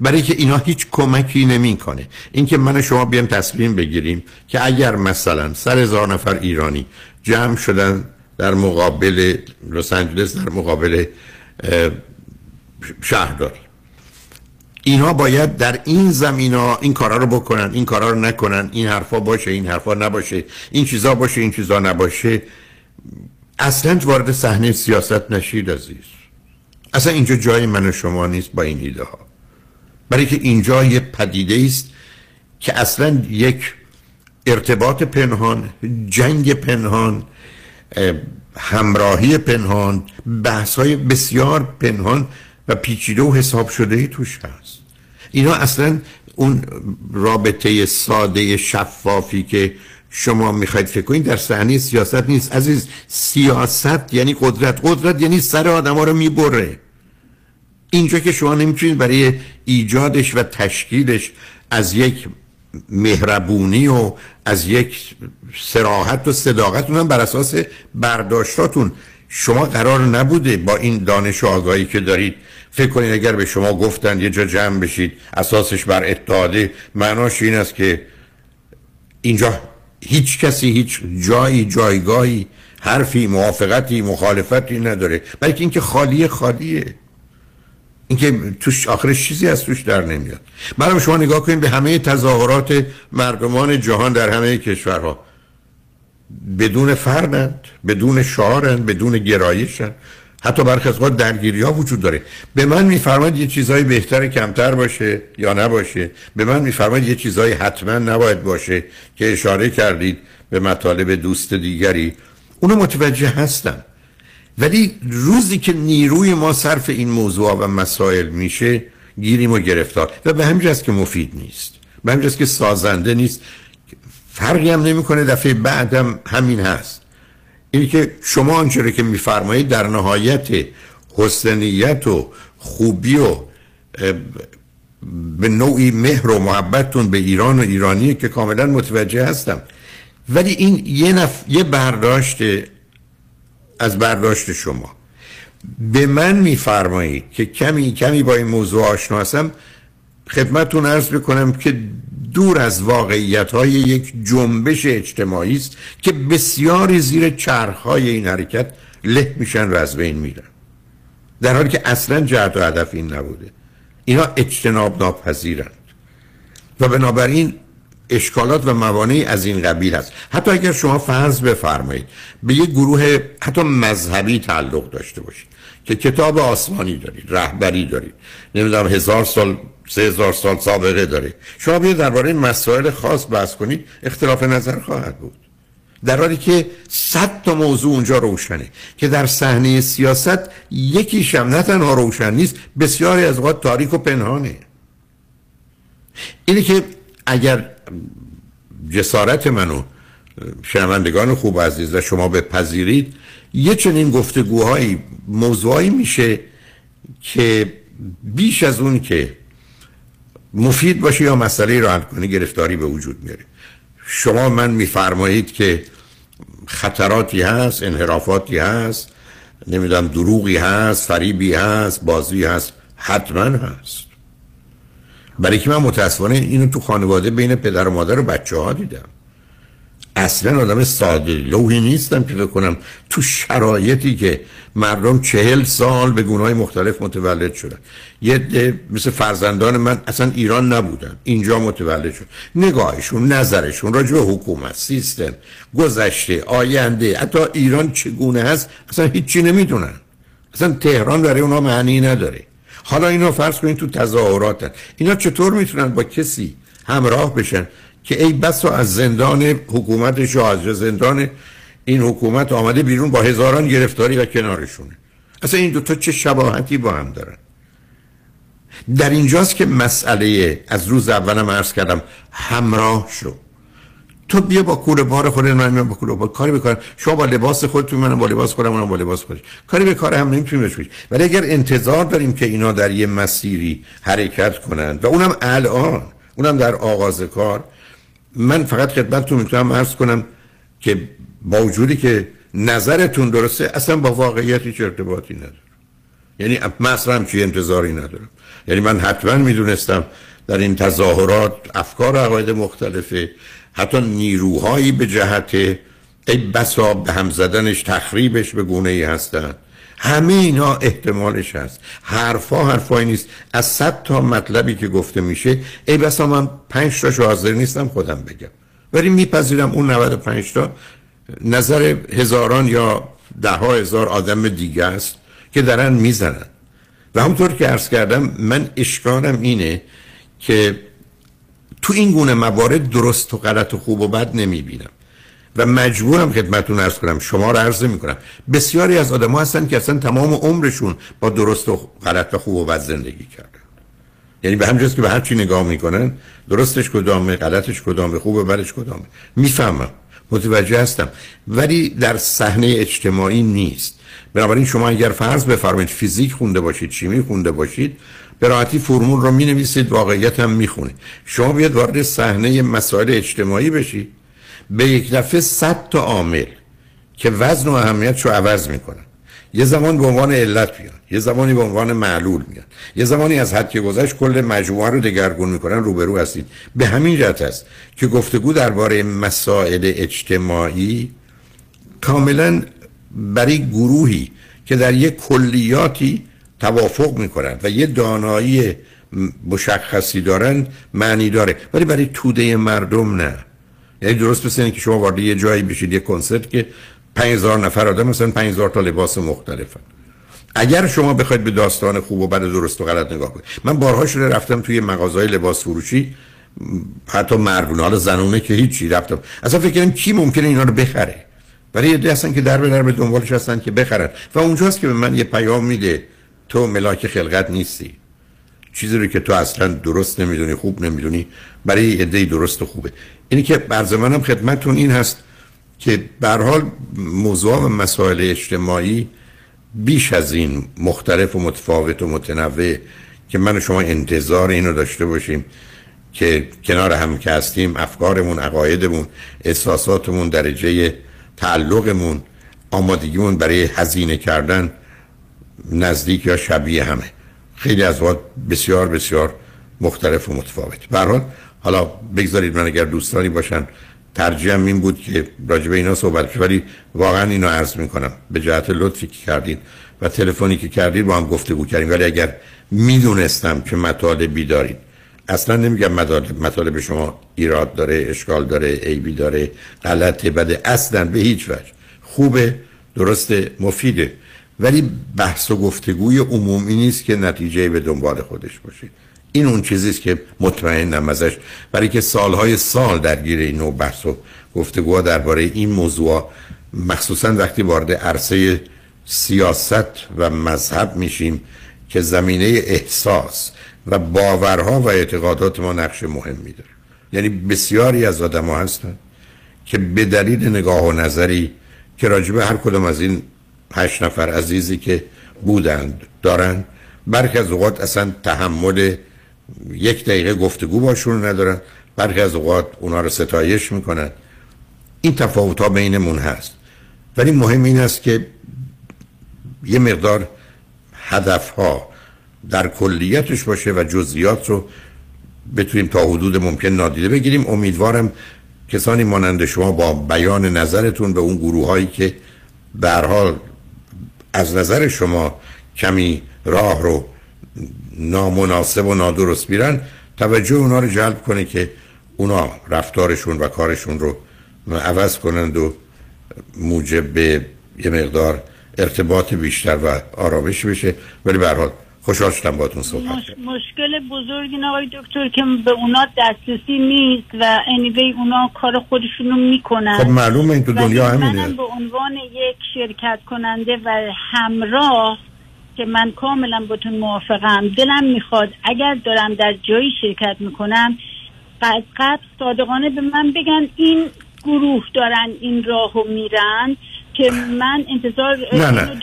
برای که اینا هیچ کمکی نمیکنه. اینکه من و شما بیام تصمیم بگیریم که اگر مثلا 100,000 نفر ایرانی جمع شدن در مقابل لس آنجلس، در مقابل شهردار، اینا باید در این زمینا این کارا رو بکنن، این کارا رو نکنن، این حرفا باشه، این حرفا نباشه، این چیزا باشه، این چیزا نباشه، اصلا وارد صحنه سیاست نشید عزیز. اصلا اینجا جای من و شما نیست با این ایده ها، برای که اینجا یه پدیده است که اصلا یک ارتباط پنهان، جنگ پنهان، همراهی پنهان، بحث‌های بسیار پنهان و پیچیده و حساب شده‌ای توش هست. اینا اصلا اون رابطه ساده شفافی که شما میخواید فکر کنید در صحنه سیاست نیست عزیز. سیاست یعنی قدرت، قدرت یعنی سر آدم‌ها رو میبره. اینجا که شما نمیتونید برای ایجادش و تشکیلش از یک مهربونی و از یک صراحت و صداقت، اونم بر اساس برداشتاتون، شما قرار نبوده با این دانش و آگاهی که دارید فکر کنید اگر به شما گفتن یه جا جمع بشید اساسش بر اتحاده، معناش این است که اینجا هیچ کسی هیچ جایی، جایگاهی، حرفی، موافقتی، مخالفتی نداره، بلکه اینکه خالیه، اینکه توش آخرش چیزی از توش در نمیاد. برام شما نگاه کنید به همه تظاهرات مردمان جهان در همه کشورها، بدون فردند، بدون شعارند، بدون گرایشند، حتی برخی از وقت درگیری‌ها وجود داره. به من میفرماید یه چیزایی بهتر کمتر باشه یا نباشه، به من میفرماید یه چیزایی حتما نباید باشه که اشاره کردید به مطالب دوست دیگری، اونو متوجه هستم، ولی روزی که نیروی ما صرف این موضوع و مسائل میشه گیریم و گرفتار، و به همین جاست که مفید نیست، به همین جاست که سازنده نیست. فرقی هم نمیکنه، دفعه بعدم همین هست. اینی که شما آنچه که میفرمایید در نهایت حسنیت و خوبی و به نوعی مهر و محبتتون به ایران و ایرانیه که کاملا متوجه هستم، ولی این یه برداشت از برداشت شما. به من میفرمایید که کمی با این موضوع آشنا هستم. خدمتتون عرض بکنم که دور از واقعیت‌های یک جنبش اجتماعی است که بسیاری زیر چرخ‌های این حرکت له میشن و از بین میرن، در حالی که اصلا جهت و هدف این نبوده. اینا اجتناب ناپذیرند و بنابراین اشکالات و موانعی از این قبیل هست. حتی اگر شما فرض بفرمایید به یک گروه حتی مذهبی تعلق داشته باشید که کتاب آسمانی دارید، رهبری دارید، نمیدونم 1000 سال 3000 سال سابقه داره، شما بیاید درباره مسائل خاص بحث کنید، اختلاف نظر خواهد بود، در حالی که 100 تا موضوع اونجا روشنه که در صحنه سیاست یکیش هم نه تنها روشن نیست، بسیاری از اوقات تاریک و پنهانه. اینه که اگر جسارت منو شنوندگان خوب عزیز و شما بپذیرید، یه چنین گفتگوهایی موضوعی میشه که بیش از اون که مفید باشه یا مسئله رو حل کنه گرفتاری به وجود میاره. شما من میفرمایید که خطراتی هست، انحرافاتی هست، نمیدونم دروغی هست، فریبی هست، بازی هست. حتما هست، برای که من متاسفانه اینو تو خانواده بین پدر و مادر و بچه ها دیدم. اصلا آدم ساده لوحی نیستم که بکنم تو شرایطی که مردم 40 سال به گونه‌های مختلف متولد شدن، یه مثل فرزندان من اصلا ایران نبودن، اینجا متولد شد، نگاهشون، نظرشون راجع به حکومت، سیستم، گذشته، آینده، حتی ایران چگونه هست اصلا هیچی نمیدونن، اصلا تهران برای اونا معنی نداره. حالا اینا فرض کنین تو تظاهراتن، اینا چطور میتونن با کسی همراه بشن که ای بسا از زندان حکومتش و از زندان این حکومت آمده بیرون با هزاران گرفتاری و کنارشونه؟ اصلا این دوتا چه شباهتی با هم دارن؟ در اینجاست که مسئله از روز اولم عرض کردم، همراه شو. تو بیا با کوله بار خودت، من میام با کوله بار، کاری به کار شما با لباس خودت، تو منم با لباس خودم، اونم با لباس خودش، کاری به کار هم نمیتونیم بشیم. ولی اگر انتظار داریم که اینا در یه مسیری حرکت کنند و اونم الان، اونم در آغاز کار، من فقط خدمتتون میتونم عرض کنم که با وجودی که نظرتون درسته اصلا با واقعیت هیچ ارتباطی نداره، یعنی اصلا هم چی انتظاری ندارم. یعنی من حتما میدونستم در این تظاهرات افکار و عقاید مختلفه، حتی نیروهایی به جهت ای بسا به هم زدنش، تخریبش به گونه‌ای هستن. همه اینا احتمالش هست. حرفایی نیست. از 100 تا مطلبی که گفته میشه ای بسا من 5 تاشو حاضر نیستم خودم بگم، ولی میپذیرم اون 95 تا نظر هزاران یا دهها هزار آدم دیگه است که دارن میزنن. و همونطور که عرض کردم، من اشکالم اینه که تو این گونه موارد درست و غلط و خوب و بد نمیبینم و مجبورم خدمتتون عرض کنم، شما رو عرض میکنم، بسیاری از آدم‌ها هستن که اصلا تمام عمرشون با درست و غلط و خوب و بد زندگی کردن. یعنی به همجاست که به هر چی نگاه میکنن، درستش کدامه، غلطش کدامه، خوب و بدش کدامه. میفهمم، متوجه هستم، ولی در صحنه اجتماعی نیست. بنابراین شما اگر فرض بفرمایید فیزیک خونده باشید، شیمی خونده باشید، به راحتی فرمول رو می‌نویسید، واقعیت هم می‌خونه. شما بیاید وارد صحنه مسائل اجتماعی بشید، به یک دفعه 100 تا عامل که وزن و اهمیتشو عوض میکنن، یه زمان به عنوان علت میان، یه زمانی به عنوان معلول میان، یه زمانی از حد که گذشت کل مجموعه رو دگرگون میکنن، روبرو هستید. به همین جهت است که گفتگو درباره مسائل اجتماعی کاملا برای گروهی که در یک کلیاتی توافق میکنن و یه دانایی مشخصی دارن معنی داره، ولی برای توده مردم نه. یعنی درست مثل اینکه شما وارد یه جایی بشید، یه کنسرت که 5000 نفر آدم مثلا 5000 تا لباس مختلفن. اگر شما بخواید به داستان خوب و بد، درست و غلط نگاه کنید، من بارها شده رفتم توی مغازهای لباس فروشی، حتی مردونه، حالا زنونه که هیچی، رفتم اصلا فکر کردم کی ممکنه اینا رو بخره، ولی یه عده هستن که در به در به دنبالش هستن که بخرن و اونجاست که به من یه پیام میده تو ملاک خلقت نیستی، چیزی رو که تو اصلا درست نمیدونی، خوب نمیدونی، برای یه عده درست و خوبه. اینی که عرض منم خدمتتون این هست که به هر حال موضوع و مسائل اجتماعی بیش از این مختلف و متفاوت و متنوع که من و شما انتظار اینو داشته باشیم که کنار هم که هستیم افکارمون، عقایدمون، احساساتمون، درجه تعلقمون، آمادگیمون برای هزینه کردن نزدیک یا شبیه همه. خیلی از وقت بسیار بسیار مختلف و متفاوت. به هر حال حالا بگذارید من اگر دوستانی باشن ترجیحم این بود که راجع به اینا صحبت کنم، ولی واقعا اینو عرض میکنم به جهت لطفی که کردید و تلفنی که کردید با هم گفتگو کردیم، ولی اگر میدونستم که مطالبی دارید، اصلا نمیگم مطالب شما ایراد داره، اشکال داره، عیبی داره، غلطه، بده، اصلا به هیچ وجه، خوبه، درسته، مفیده، ولی بحث و گفتگوی عمومی نیست که نتیجه به دنبال خودش باشه. این اون چیزیست که مطمئنم ازش، برای که سالهای سال درگیر این نوع بحث و گفتگوها درباره این موضوع، مخصوصا وقتی وارد عرصه سیاست و مذهب میشیم که زمینه احساس و باورها و اعتقادات ما نقش مهم میداره. یعنی بسیاری از آدم ها هستن که به دلیل نگاه و نظری که راجب هر کدوم از این 8 نفر عزیزی که بودند دارن، برخی از اوقات اصلا تحمل 1 دقیقه گفتگو باشون ندارن، برخی از اوقات اونا رو ستایش میکنن. این تفاوت ها بینمون هست، ولی مهم این است که یه مقدار هدف ها در کلیتش باشه و جزئیات رو بتونیم تا حدود ممکن نادیده بگیریم. امیدوارم کسانی مانند شما با بیان نظرتون به اون گروه هایی که به هر حال از نظر شما کمی راه رو نامناسب و نادرست میرن، توجه اونا رو جلب کنه که اونا رفتارشون و کارشون رو عوض کنند و موجب به یه مقدار ارتباط بیشتر و آرامش بشه. ولی به هر حال خوشحال شدم باهاتون صحبت کردم. مشکل بزرگ این آقای دکتر که به اونا دسترسی نیست و anyway اونا کار خودشونو میکنن. خب معلومه این تو دنیا همینه. منم به عنوان یک شرکت کننده و همراه که من کاملا باتون موافقم، دلم میخواد اگر دارم در جایی شرکت میکنم قطع صادقانه به من بگن این گروه دارن این راهو میرن که من انتظار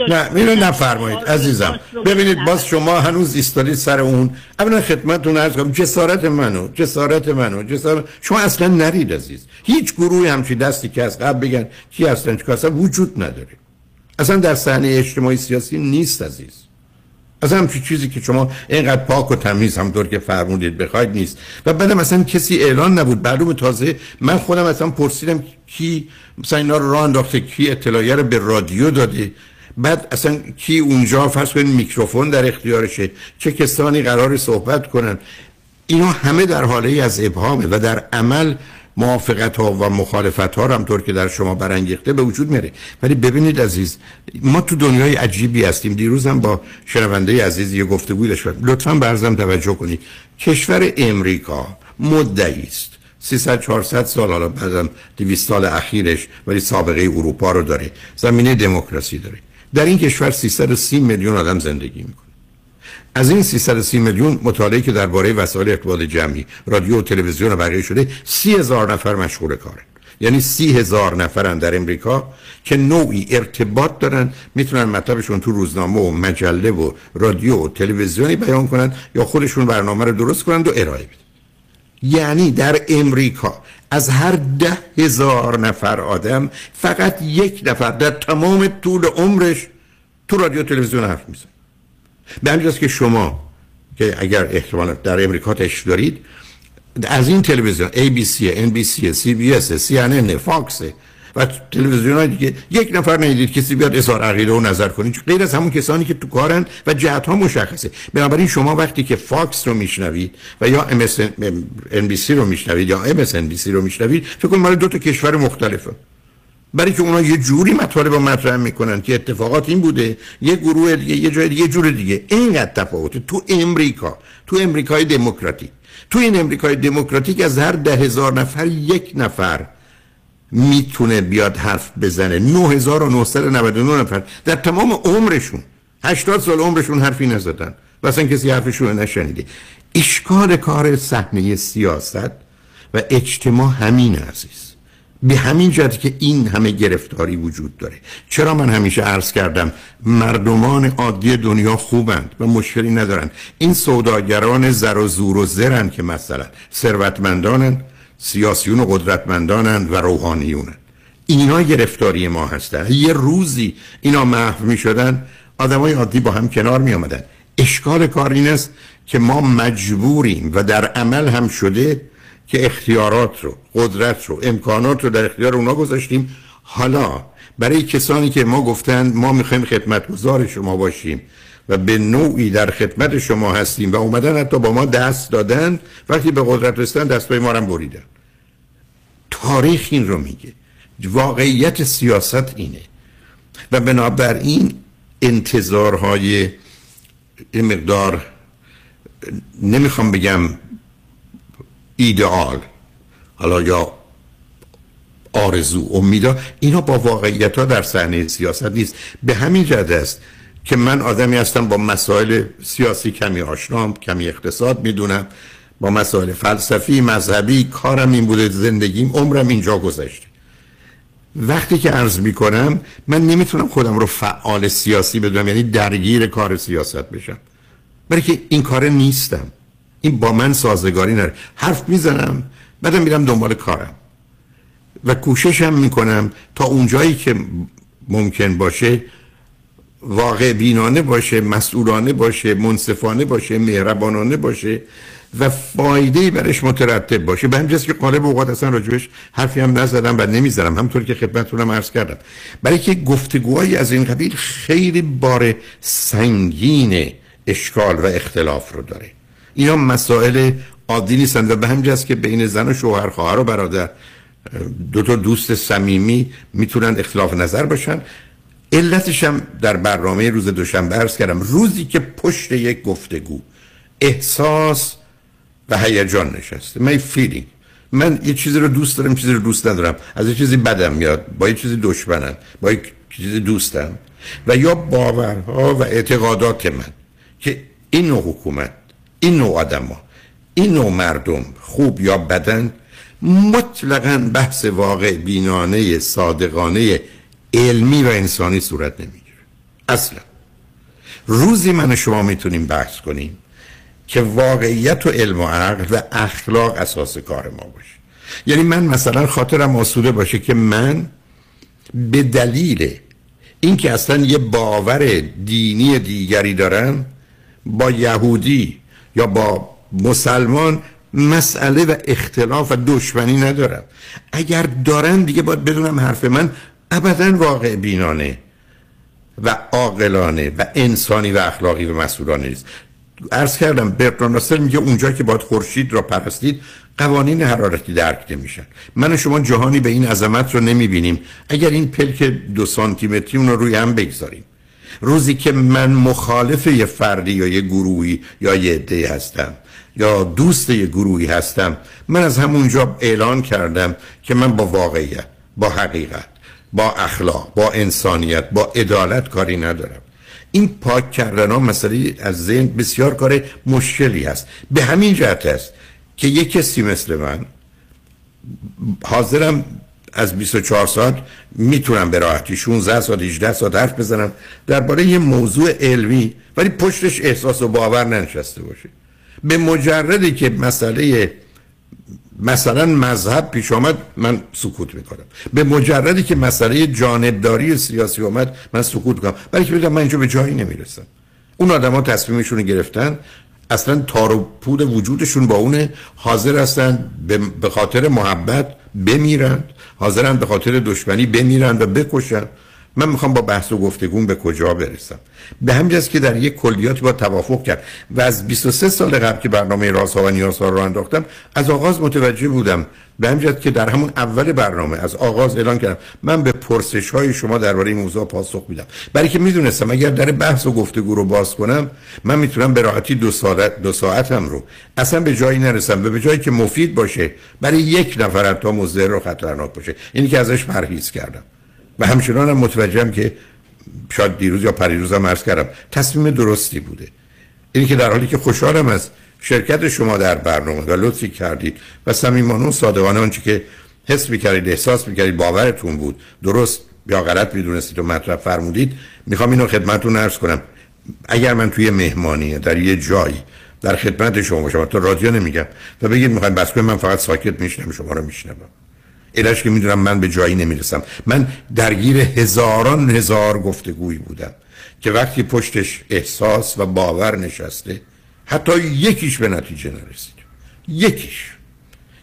نه اینو نفرمایید عزیزم. ببینید باز شما هنوز ایستادید سر اون. اولا خدمتتون عرض کنم جسارت منو شما اصلا نرید عزیز. هیچ گروهی همچی دستی که از قبل بگن کی هستن چیکار هستن وجود نداره، اصلا در صحنه اجتماعی سیاسی نیست عزیز. اصلا همچی چیزی که شما اینقدر پاک و تمیز همونطور که فرمودید بخواید نیست. و بعدم اصلا کسی اعلان نبود. معلومه تازه من خودم اصلا پرسیدم کی مثلا اینا رو راه انداخته، کی اطلاعیه رو به رادیو داده، بعد اصلا کی اونجا فرض کنید میکروفون در اختیارشه، چه کسانی قرار صحبت کنن. اینا همه در حاله از ابهامه و در عمل موافقت ها و مخالفت ها هم طور که در شما برانگیخته به وجود میره. ولی ببینید عزیز، ما تو دنیای عجیبی هستیم. دیروز هم با شنونده عزیز یه گفتگوی داشتم. لطفاً به عرضم توجه کنید. کشور امریکا مدعی است 300-400 سال، حالا بعدم 200 سال اخیرش، ولی سابقه اروپا رو داره، زمینه دموکراسی داره. در این کشور 330 میلیون آدم زندگی میکنه. از این 330 میلیون مطالعه که درباره وسایل ارتباط جمعی، رادیو و تلویزیون و بقیه شده، 30,000 نفر مشغول کارن. یعنی 30,000 نفرن در امریکا که نوعی ارتباط دارن، میتونن مطلبشون تو روزنامه و مجله و رادیو و تلویزیونی بیان کنن یا خودشون برنامه رو درست کنن و ارائه بدن. یعنی در امریکا از هر 10,000 نفر آدم فقط 1 نفر در تمام طول عمرش تو رادیو تلویزیون حرف میزنه. به همجاست که شما که اگر احتمالا در امریکا تشریف دارید، از این تلویزیون ABC، NBC، CBS، CNN، Fox و تلویزیون های دیگه 1 نفر ندید کسی بیاد اظهار عقیده و نظر کنید غیر از همون کسانی که تو کارن و جهت ها مشخصه. بنابراین شما وقتی که فاکس رو میشنوید و یا NBC رو میشنوید یا MSNBC رو میشنوید، فکر کنید مال 2 تا کشور مختلفه، برای که اونا یه جوری مطالب رو مطرح میکنن که اتفاقات این بوده، یه گروه دیگه یه جای دیگه یه جور دیگه. اینقدر تفاوت تو امریکا، تو امریکای دموکراتیک. تو این امریکای دموکراتیک از هر 10,000 نفر 1 نفر میتونه بیاد حرف بزنه. 9999 نفر در تمام عمرشون 80 سال عمرشون حرفی نزدن و اصلا کسی حرفشون رو نشنیده. اشکال کار صحنه سیاست و اجتماع همین عزیز، به همین جهت که این همه گرفتاری وجود داره. چرا من همیشه عرض کردم مردمان عادی دنیا خوبند و مشکلی ندارند، این سوداگران زر و زور و زرن که مثلا ثروتمندانند، سیاسیون و قدرتمندانند و روحانیونند. اینا گرفتاری ما هستند. یه روزی اینا محو می شدن، آدمای عادی با هم کنار می آمدن. اشکال کار این است که ما مجبوریم و در عمل هم شده که اختیارات رو، قدرت رو، امکانات رو در اختیار اونا گذاشتیم. حالا برای کسانی که ما گفتن ما میخوایم خدمتگزار شما باشیم و به نوعی در خدمت شما هستیم و اومدن حتی با ما دست دادن، وقتی به قدرت رسیدن دستای ما رو هم بریدن. تاریخ این رو میگه، واقعیت سیاست اینه و بنابراین انتظارهای مقدار، نمیخوام بگم ایدئال حالا یا آرزو امیدا، اینا با واقعیت ها در صحنه سیاست نیست. به همین جهت است که من آدمی هستم با مسائل سیاسی کمی آشنام، کمی اقتصاد میدونم، با مسائل فلسفی مذهبی کارم این بوده، زندگیم عمرم اینجا گذشته. وقتی که عرض میکنم من نمیتونم خودم رو فعال سیاسی بدونم، یعنی درگیر کار سیاست بشم، برای که این کار نیستم، این با من سازگاری نداره. حرف میزنم بعدم میرم دنبال کارم و کوششم میکنم تا اونجایی که ممکن باشه واقع بینانه باشه، مسئولانه باشه، منصفانه باشه، مهربانانه باشه و فایده‌ای برش مترتب باشه. به همین جهت که قالب اوقات اصلا راجبش حرفی هم نزدم و نمیزنم، همونطور که خدمتتونم عرض کردم، برای که گفتگوهای از این قبیل خیلی بار سنگین اشکال و اختلاف رو داره. اینا مسائل عادی نیستند و به همین جهت که بین زن و شوهر، خواهر و برادر، دو تا دوست صمیمی میتونن اختلاف نظر باشن. علتش هم در برنامه روز دوشنبه عرض کردم، روزی که پشت یک گفتگو احساس و هیجان نشسته، من فیلینگ، من یه چیزی رو دوست دارم، چیزی رو دوست ندارم، از یه چیزی بدم میاد، با یه چیزی دشمنم، با یه چیزی دوستم، و یا باورها و اعتقادات من که این نوع حکومت، این نوع آدما، این نوع مردم خوب یا بدن، مطلقاً بحث واقع بینانه، صادقانه، علمی و انسانی صورت نمیگیره اصلا. روزی من و شما میتونیم بحث کنیم که واقعیت و علم و عقل و اخلاق اساس کار ما باشه. یعنی من مثلا خاطرم آسوده باشه که من به دلیل اینکه اصلا یه باور دینی دیگری دارم با یهودی یا با مسلمان مسئله و اختلاف و دشمنی ندارم. اگر دارم دیگه باید بدونم حرف من ابداً واقع بینانه و عاقلانه و انسانی و اخلاقی و مسئولانه نیست. عرض کردم برتراند راسل میگه اونجا که باید خورشید را پرستید قوانین حرارتی درک نمیشن. من و شما جهانی به این عظمت رو نمیبینیم اگر این پلک 2 سانتی متری اون رو روی هم بگذاریم. روزی که من مخالف یه فردی یا یه گروهی یا یه عده‌ای هستم یا دوست یه گروهی هستم، من از همونجا اعلان کردم که من با واقعیت، با حقیقت، با اخلاق، با انسانیت، با عدالت کاری ندارم. این پاک کردن ها مسئله از ذهن بسیار کار مشکلی هست. به همین جهت است که یک کسی مثل من حاضرم از 24 ساعت میتونم به راحتی 16 ساعت 18 ساعت حرف بزنم درباره یه موضوع علمی، ولی پشتش احساس و باور ننشسته باشه. به مجردی که مسئله مثلا مذهب پیش آمد من سکوت میکنم، به مجردی که مسئله جانبداری سیاسی آمد من سکوت میکنم، برای که بگم من اینجا به جایی نمیرسم. اون آدم ها تصمیمشون رو گرفتن، اصلا تار و پود وجودشون با اونه، حاضر هستن به خاطر محبت بمیرند، حاضرن به خاطر دشمنی بمیرند و بکشن من میخوام با بحث و گفتگو به کجا برسم. به همین جاست که در یک کلیاتی با توافق کرد و از 23 سال قبل که برنامه رازها و نیازها رو انداختم از آغاز متوجه بودم. به همین جاست که در همون اول برنامه از آغاز اعلان کردم من به پرسش‌های شما درباره این موضوع پاسخ میدم، برای که میدونستم اگر در بحث و گفتگو رو باز کنم من میتونم به راحتی دو ساعتم رو اصلا به جایی نرسم و به جایی که مفید باشه برای یک نفر تا مضر و خطرناک باشه، اینی که ازش پرهیز کردم. و همچنان هم متوجهم که شاید دیروز یا پریروز هم عرض کردم تصمیم درستی بوده. اینی که در حالی که خوشحالم از شرکت شما در برنامه و لطفی کردید و صمیمانه و صادقانه آنچه که حس می‌کردید، احساس می‌کردید، باورتون بود، درست یا غلط می‌دونستید و مطرح فرمودید، می‌خوام اینو خدمتتون عرض کنم. اگر من توی مهمانی در یه جایی در خدمت شما باشم، تا رادیو نمیگم و بگید می‌خواید بس کنید، من فقط ساکت می‌شینم شما رو می‌شنوم. علاش که میدونم من به جایی نمیرسم. من درگیر هزار گفتگویی بودم که وقتی پشتش احساس و باور نشسته حتی یکیش به نتیجه نرسید. یکیش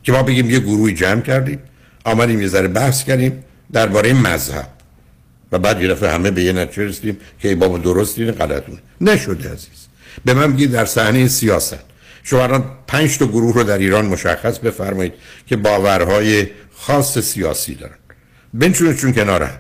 که ما بگیم یه گروهی جمع کردیم، آمدیم یه ذره بحث کردیم درباره مذهب و بعد یه دفعه همه به یه نتیجه رسیدیم که ای بابا درستین غلطونه. نشده عزیز. به من بگید در صحنه سیاست شما الان 5 تا گروه رو در ایران مشخص بفرمایید که باورهای خاص سیاسی دارن، بنشونشون کنار هم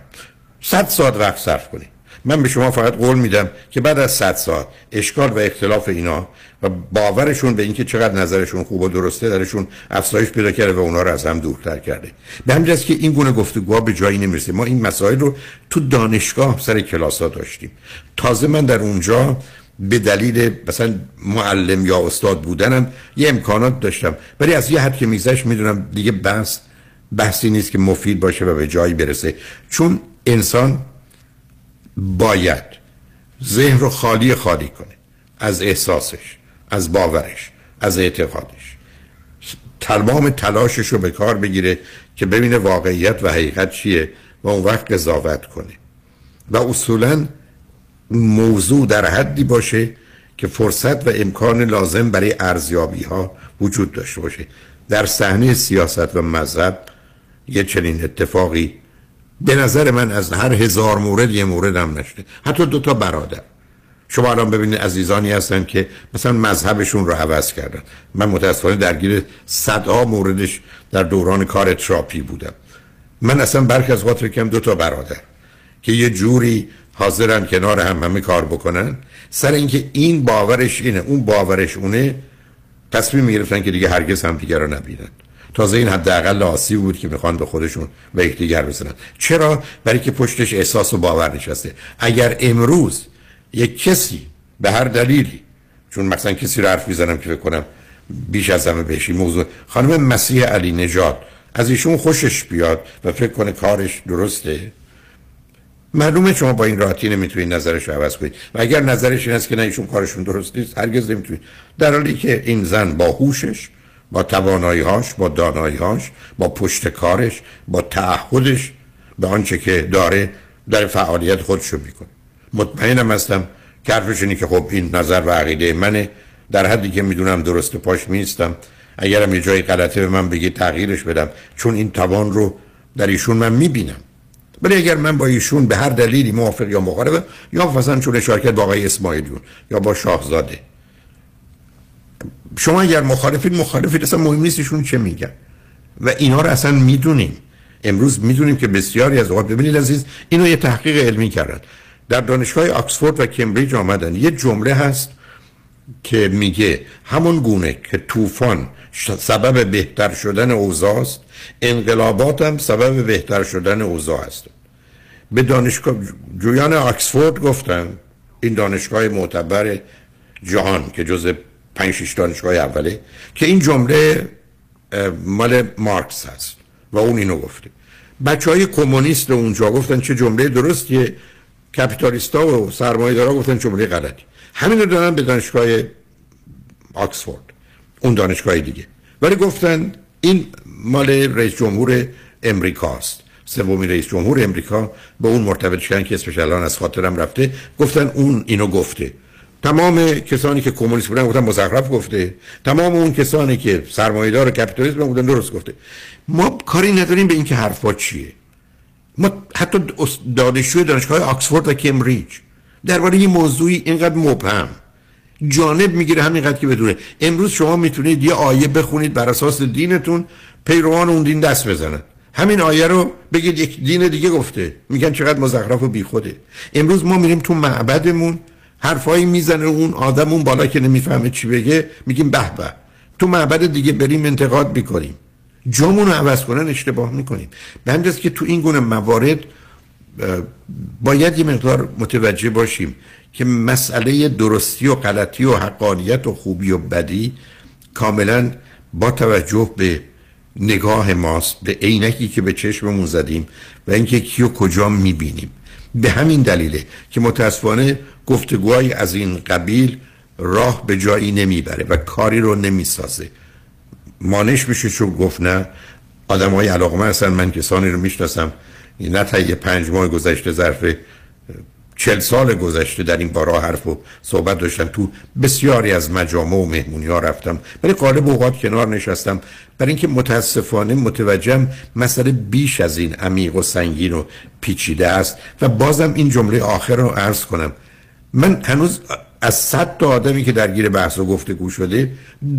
100 ساعت وقت صرف کنید. من به شما فقط قول میدم که بعد از 100 ساعت اشکال و اختلاف اینا و باورشون به اینکه چقدر نظرشون خوب و درسته درشون افزایش پیدا کرده و اونا رو از هم دورتر کرده. به همین جاست که این گونه گفتگوها به جایی نمیرسه. ما این مسائل رو تو دانشگاه سر کلاس‌ها داشتیم. تازه من در اونجا به دلیل مثلا معلم یا استاد بودنم یه امکانات داشتم، ولی از یه حد که میگذشت میدونم دیگه بحثی نیست که مفید باشه و به جایی برسه، چون انسان باید ذهن رو خالی کنه از احساسش، از باورش، از اعتقادش، تمام تلاشش رو به کار بگیره که ببینه واقعیت و حقیقت چیه و اون وقت قضاوت کنه و اصولاً موضوع در حدی باشه که فرصت و امکان لازم برای ارزیابی ها وجود داشته باشه. در صحنه سیاست و مذهب یه چنین اتفاقی به نظر من از هر 1000 مورد یه مورد هم نشده. حتی 2 تا برادر شما الان ببینید عزیزانی هستن که مثلا مذهبشون رو عوض کردن. من متاسفانه درگیر صدها موردش در دوران کار تراپی بودم. من اصلا برخی از خاطر کم 2 تا برادر که یه جوری حاضرن کنار هم همه کار بکنن سر اینکه این باورش اینه اون باورش اونه، تصمیم میگرفتن که دیگه هرگز هم دیگر رو نبینن. تازه این حداقل آسیب بود که میخوان به خودشون و یکدیگر بزنن. چرا؟ برای که پشتش احساس و باور نشسته. اگر امروز یک کسی به هر دلیلی، چون مثلا کسی رو حرف میزنم که فکر کنم بیش از همه بهش موضوع، خانم مسیح علی نژاد از ایشون خوشش بیاد و فکر کنه کارش درسته، معلومه شما با این راحتی نمیتونید نظرش رو عوض کنید و اگر نظرش این است که نه ایشون کارشون درست نیست هرگز نمیتونید، در حالی که این زن با هوشش، با توانایی‌هاش، با دانایی‌هاش، با پشت کارش، با تعهدش به آنچه که داره در فعالیت خودش رو میکنه. مطمئنم هستم که حرفش اینه که خب این نظر و عقیده منه، در حدی که میدونم درست پاش میستم، اگرم یه جای غلطه به من بگی تغییرش بدم، چون این توان رو در ایشون من میبینم. ولی اگر من با ایشون به هر دلیلی موافق یا مخالفم، یا مثلا چون شرکت با آقای اسماعیلیون یا با شاهزاده، شما اگر مخالفید اصلا مهم نیست ایشون چه میگن و اینا رو اصلا میدونیم. امروز میدونیم که بسیاری از اوقات، ببینید عزیز، اینو یه تحقیق علمی کردن در دانشگاه آکسفورد و کمبریج، آمدن یه جمله هست که میگه همون گونه که طوفان سبب بهتر شدن اوضاع است، انقلابات هم سبب بهتر شدن اوضاع است. به دانشگاه جویان آکسفورد گفتم، این دانشگاه معتبر جهان که جز 5-6 دانشگاه اوله، که این جمله مال مارکس هست و اون اینو گفته. بچهای کمونیست اونجا گفتن چه جمله درستیه، کپیتالیستا و سرمایه‌دارا گفتن جمله غلطی. همین رو دادن به دانشگاه آکسفورد، اون دانشگاه دیگه، ولی گفتن این مال رئیس جمهور امریکاست، سومین رئیس جمهور امریکا، به اون مرتبط شدن که اسمش الان از خاطرم رفته، گفتن اون اینو گفته. تمام کسانی که کمونیست بودن گفتن مزخرف گفته، تمام اون کسانی که سرمایه‌دار و کپیتالیست بودن گفتن درست گفته. ما کاری نداریم به اینکه حرفا چیه، ما حتی دانشجوی دانشگاه آکسفورد و کمبریج درباره این موضوعی اینقدر مبهم جانب میگیره همینقدر که بدونه. امروز شما میتونید یه آیه بخونید بر اساس دینتون پیروان اون دین دست بزنن، همین آیه رو بگید یک دین دیگه گفته، میگن چقدر مزخرف و بیخوده. امروز ما میریم تو معبدمون حرفایی میزنه اون آدم اون بالا که نمیفهمه چی بگه، میگیم به به. تو معبد دیگه بریم انتقاد میکنیم، جامون رو عوض کنن اشتباه میکنیم. به همین جاست که تو این گونه موارد باید یه مقدار متوجه باشیم که مسئله درستی و غلطی و حقانیت و خوبی و بدی کاملا با توجه به نگاه ماست، به عینکی که به چشممون زدیم و اینکه کیو کجا میبینیم. به همین دلیله که متاسفانه گفتگوهای از این قبیل راه به جایی نمیبره و کاری رو نمیسازه، مانش میشه. چون گفت نه، آدم های علاقمند هستن، من کسانی رو میشناسم نه طی 5 ماه گذشته، ظرف 40 سال گذشته در این باره حرف و صحبت داشتم، تو بسیاری از مجامع و مهمونی ها رفتم، ولی غالب اوقات کنار نشستم، برای اینکه متاسفانه متوجهم مسئله بیش از این عمیق و سنگین و پیچیده است. و بازم این جمله آخر رو عرض کنم، من هنوز از 100 تا آدمی که درگیر بحث و گفتگو شده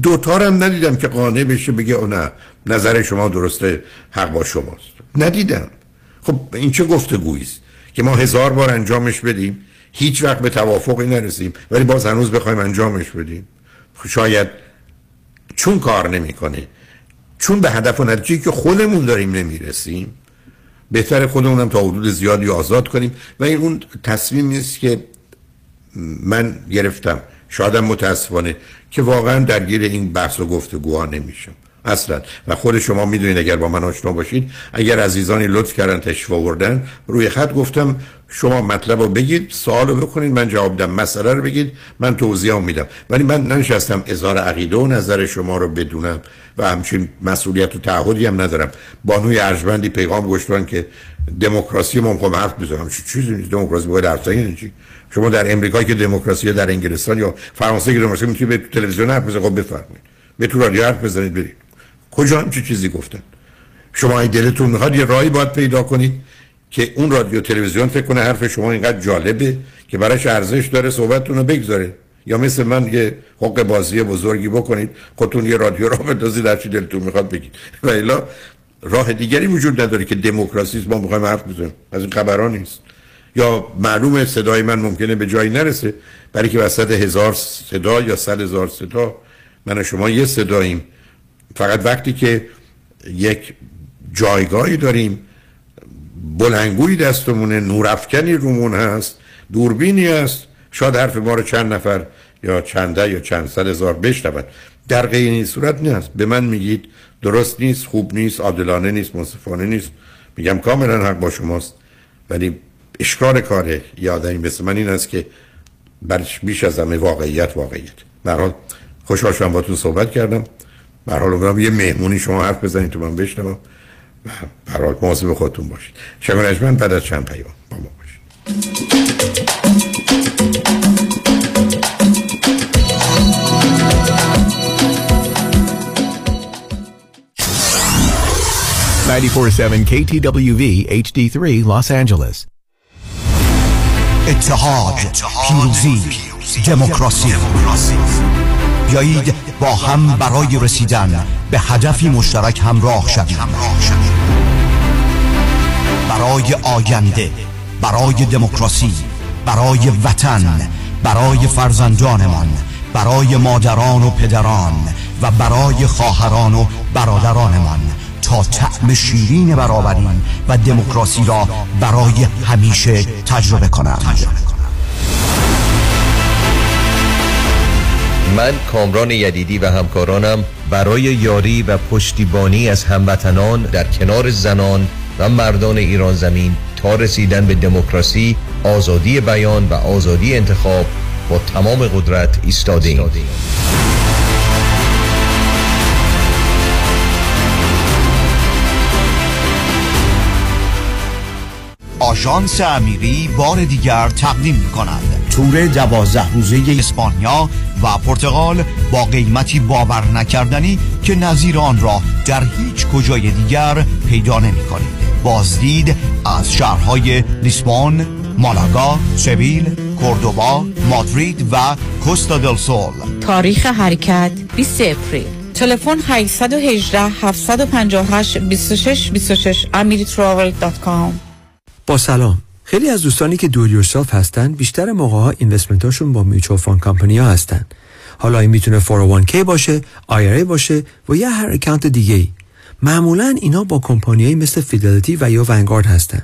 2 تا هم ندیدم که قانع بشه بگه او نه نظر شما درسته، حق با شماست، ندیدم. خب این چه گفتگویی است که ما 1000 بار انجامش بدیم هیچ وقت به توافقی نرسیم ولی باز هنوز بخوایم انجامش بدیم؟ شاید چون کار نمیکنه، چون به هدف و نتیجه‌ای که خودمون داریم نمیرسیم، بهتر خودمونم تا حدود زیادی آزاد کنیم. و این اون تصمیمی است که من گرفتم، شاید متاسفانه، که واقعا درگیر این بحث و گفتگوها نمیشم اصلا. و خود شما میدونید اگر با من آشنا باشید، اگر عزیزانی لطف کردن تشریف آوردن روی خط، گفتم شما مطلب رو بگید، سوال رو بکنید، من جواب بدم، مسئله رو بگید، من توضیح میدم، ولی من ننشستم اظهار عقیده و نظر شما رو بدونم و همچین مسئولیت و تعهدی هم ندارم. بانوی ارجمندی پیغام گذاشتن که دموکراسی ما میخوام حرف بزنم. چیزی نیست دموکراسی، باید حرفایی چی؟ شما در امریکا که دموکراسی، در انگلستان یا فرانسه که دموکراسی، میتونید به تلویزیون حرف بزنید، خب بفرمایید، به تو رادیو حرف بزنید، برید کجا هم چه چیزی گفتن. شما این دلتون میخواد یه راهی باید پیدا کنید که اون رادیو تلویزیون فکر کنه حرف شما اینقدر جالبه که براش ارزش داره صحبتتون رو بگذاره، یا مثل من یه حق بازی بزرگی بکنید، خودتون یه رادیو را بندازید هر چی دلتون میخواد بگید، و الا راه دیگری وجود نداره که دموکراسی ما میخوایم حرف بزنیم. از این خبرا نیست. یا معلومه صدای من ممکنه به جایی نرسه، برای که وسط 1000 صدا یا 100,000 صدا من و شما یه صداییم. فقط وقتی که یک جایگاهی داریم، بلنگوی دستمونه، نورافکنی رومون هست، دوربینی هست، شاید حرف ما رو چند نفر یا چنده یا چند صد هزار بشنون. در غیر این صورت نیست. به من میگید درست نیست، خوب نیست، عادلانه نیست، منصفانه نیست، میگم کاملا حق با شماست، ولی اشکار کاره یه آدمی مثل من این است که برش بیش از همه واقعیت. به هر حال خوشحال شدم باهاتون صحبت کردم. به هر حال امیدوارم یه مهمونی شما حرف بزنید تو من بشنوم. به هر حال مواظب خودتون باشید. شنوندگان بعد از چند پیام با ما باشید. $94.7 KTWV HD3 Los Angeles. اتحاد، پیروزی، دموکراسی. بیایید با هم برای رسیدن به هدفی مشترک همراه شویم. برای آینده، برای دموکراسی، برای وطن، برای فرزندانمان، برای مادران و پدران و برای خواهران و برادرانمان، تا طعم شیرین برابری و دموکراسی را برای همیشه تجربه کنند. من کامران یدیدی و همکارانم برای یاری و پشتیبانی از هموطنان در کنار زنان و مردان ایران زمین تا رسیدن به دموکراسی، آزادی بیان و آزادی انتخاب با تمام قدرت ایستادیم. آژانس امیری بار دیگر تقدیم می‌کند. تور 12 روزه اسپانیا و پرتغال با قیمتی باور نکردنی که نظیر آن را در هیچ کجای دیگر پیدا نمی‌کنید. بازدید از شهرهای لیسبون، مالاگا، سویل، کوردوبا، مادرید و کوستا دل سول. تاریخ حرکت 20 اپریل. تلفن 818-758-2626 amiritravel.com. با سلام. خیلی از دوستانی که دو یورسلف هستن بیشتر موقع‌ها اینوستمنتاشون با میوچوال فاند کمپانی‌ها هستن. حالا این میتونه 401k باشه، IRA باشه و یا هر اکانت دیگه. معمولاً اینا با کمپانیایی مثل فیدلیتی و یا ونگارد هستن.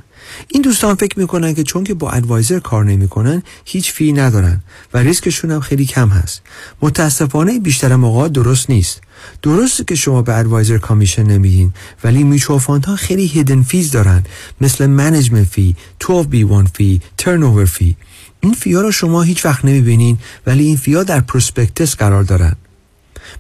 این دوستان فکر میکنن که چون که با ادوایزر کار نمیکنن هیچ فی ندارن و ریسکشون هم خیلی کم هست. متاسفانه بیشتر موقعا درست نیست. درسته که شما به ادوایزر کامیشن نمیدین، ولی میچوال فاندها خیلی هیدن فیز دارن، مثل منیجمنت فی، 12B1 فی، ترنوور فی. این فیا رو شما هیچ وقت نمیبینین، ولی این فیا در پروسپکتس قرار دارن.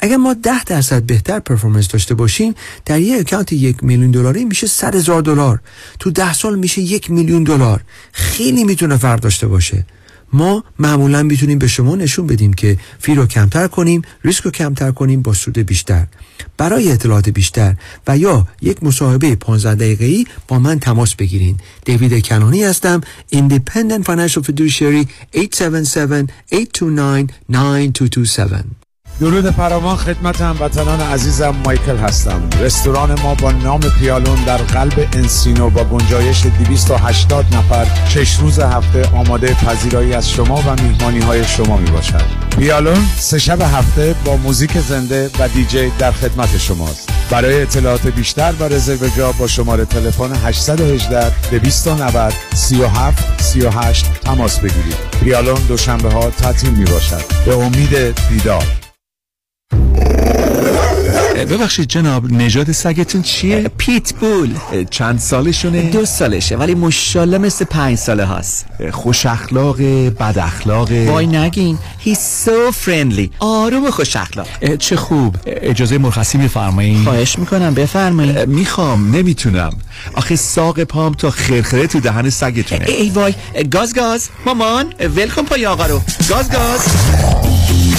اگر ما 10% بهتر پرفورمنس داشته باشیم، در یک اکانت $1,000,000 میشه $100,000. تو 10 سال میشه $1,000,000. خیلی میتونه فرق داشته باشه. ما معمولا میتونیم به شما نشون بدیم که فی رو کمتر کنیم، ریسک رو کمتر کنیم با سود بیشتر. برای اطلاعات بیشتر و یا یک مصاحبه 15 دقیقه‌ای با من تماس بگیرید. دیوید کنانی هستم، ایندیپندنت فینانشل فیدوشری. 877-829-9227. درود فراوان خدمت هموطنان عزیزم. مایکل هستم. رستوران ما با نام پیالون در قلب انسینو با گنجایش 280 نفر 6 روز هفته آماده پذیرایی از شما و میهمانی های شما می باشد. پیالون 3 شب هفته با موزیک زنده و دیجی در خدمت شماست. برای اطلاعات بیشتر و رزرو جا با شماره تلفن 818-290-3738 تماس بگیرید. پیالون دوشنبه ها تعطیل می باشد. به امید دیدار. ببخشید جناب، نژاد سگتون چیه؟ پیتبول. چند سالشونه؟ 2 سالشه، ولی ماشاءالله مثل 5 ساله هست. خوش اخلاقه، بد اخلاقه؟ وای نگین، he's so friendly. آروم و خوش اخلاق. چه خوب. اجازه مرخصی میفرمایید؟ خواهش میکنم بفرمایید. میخوام، نمیتونم. آخه ساق پام تا خرخره تو دهن سگتونه. ای وای، گاز گاز. مامان، ولکن پای آقا رو. گاز گاز.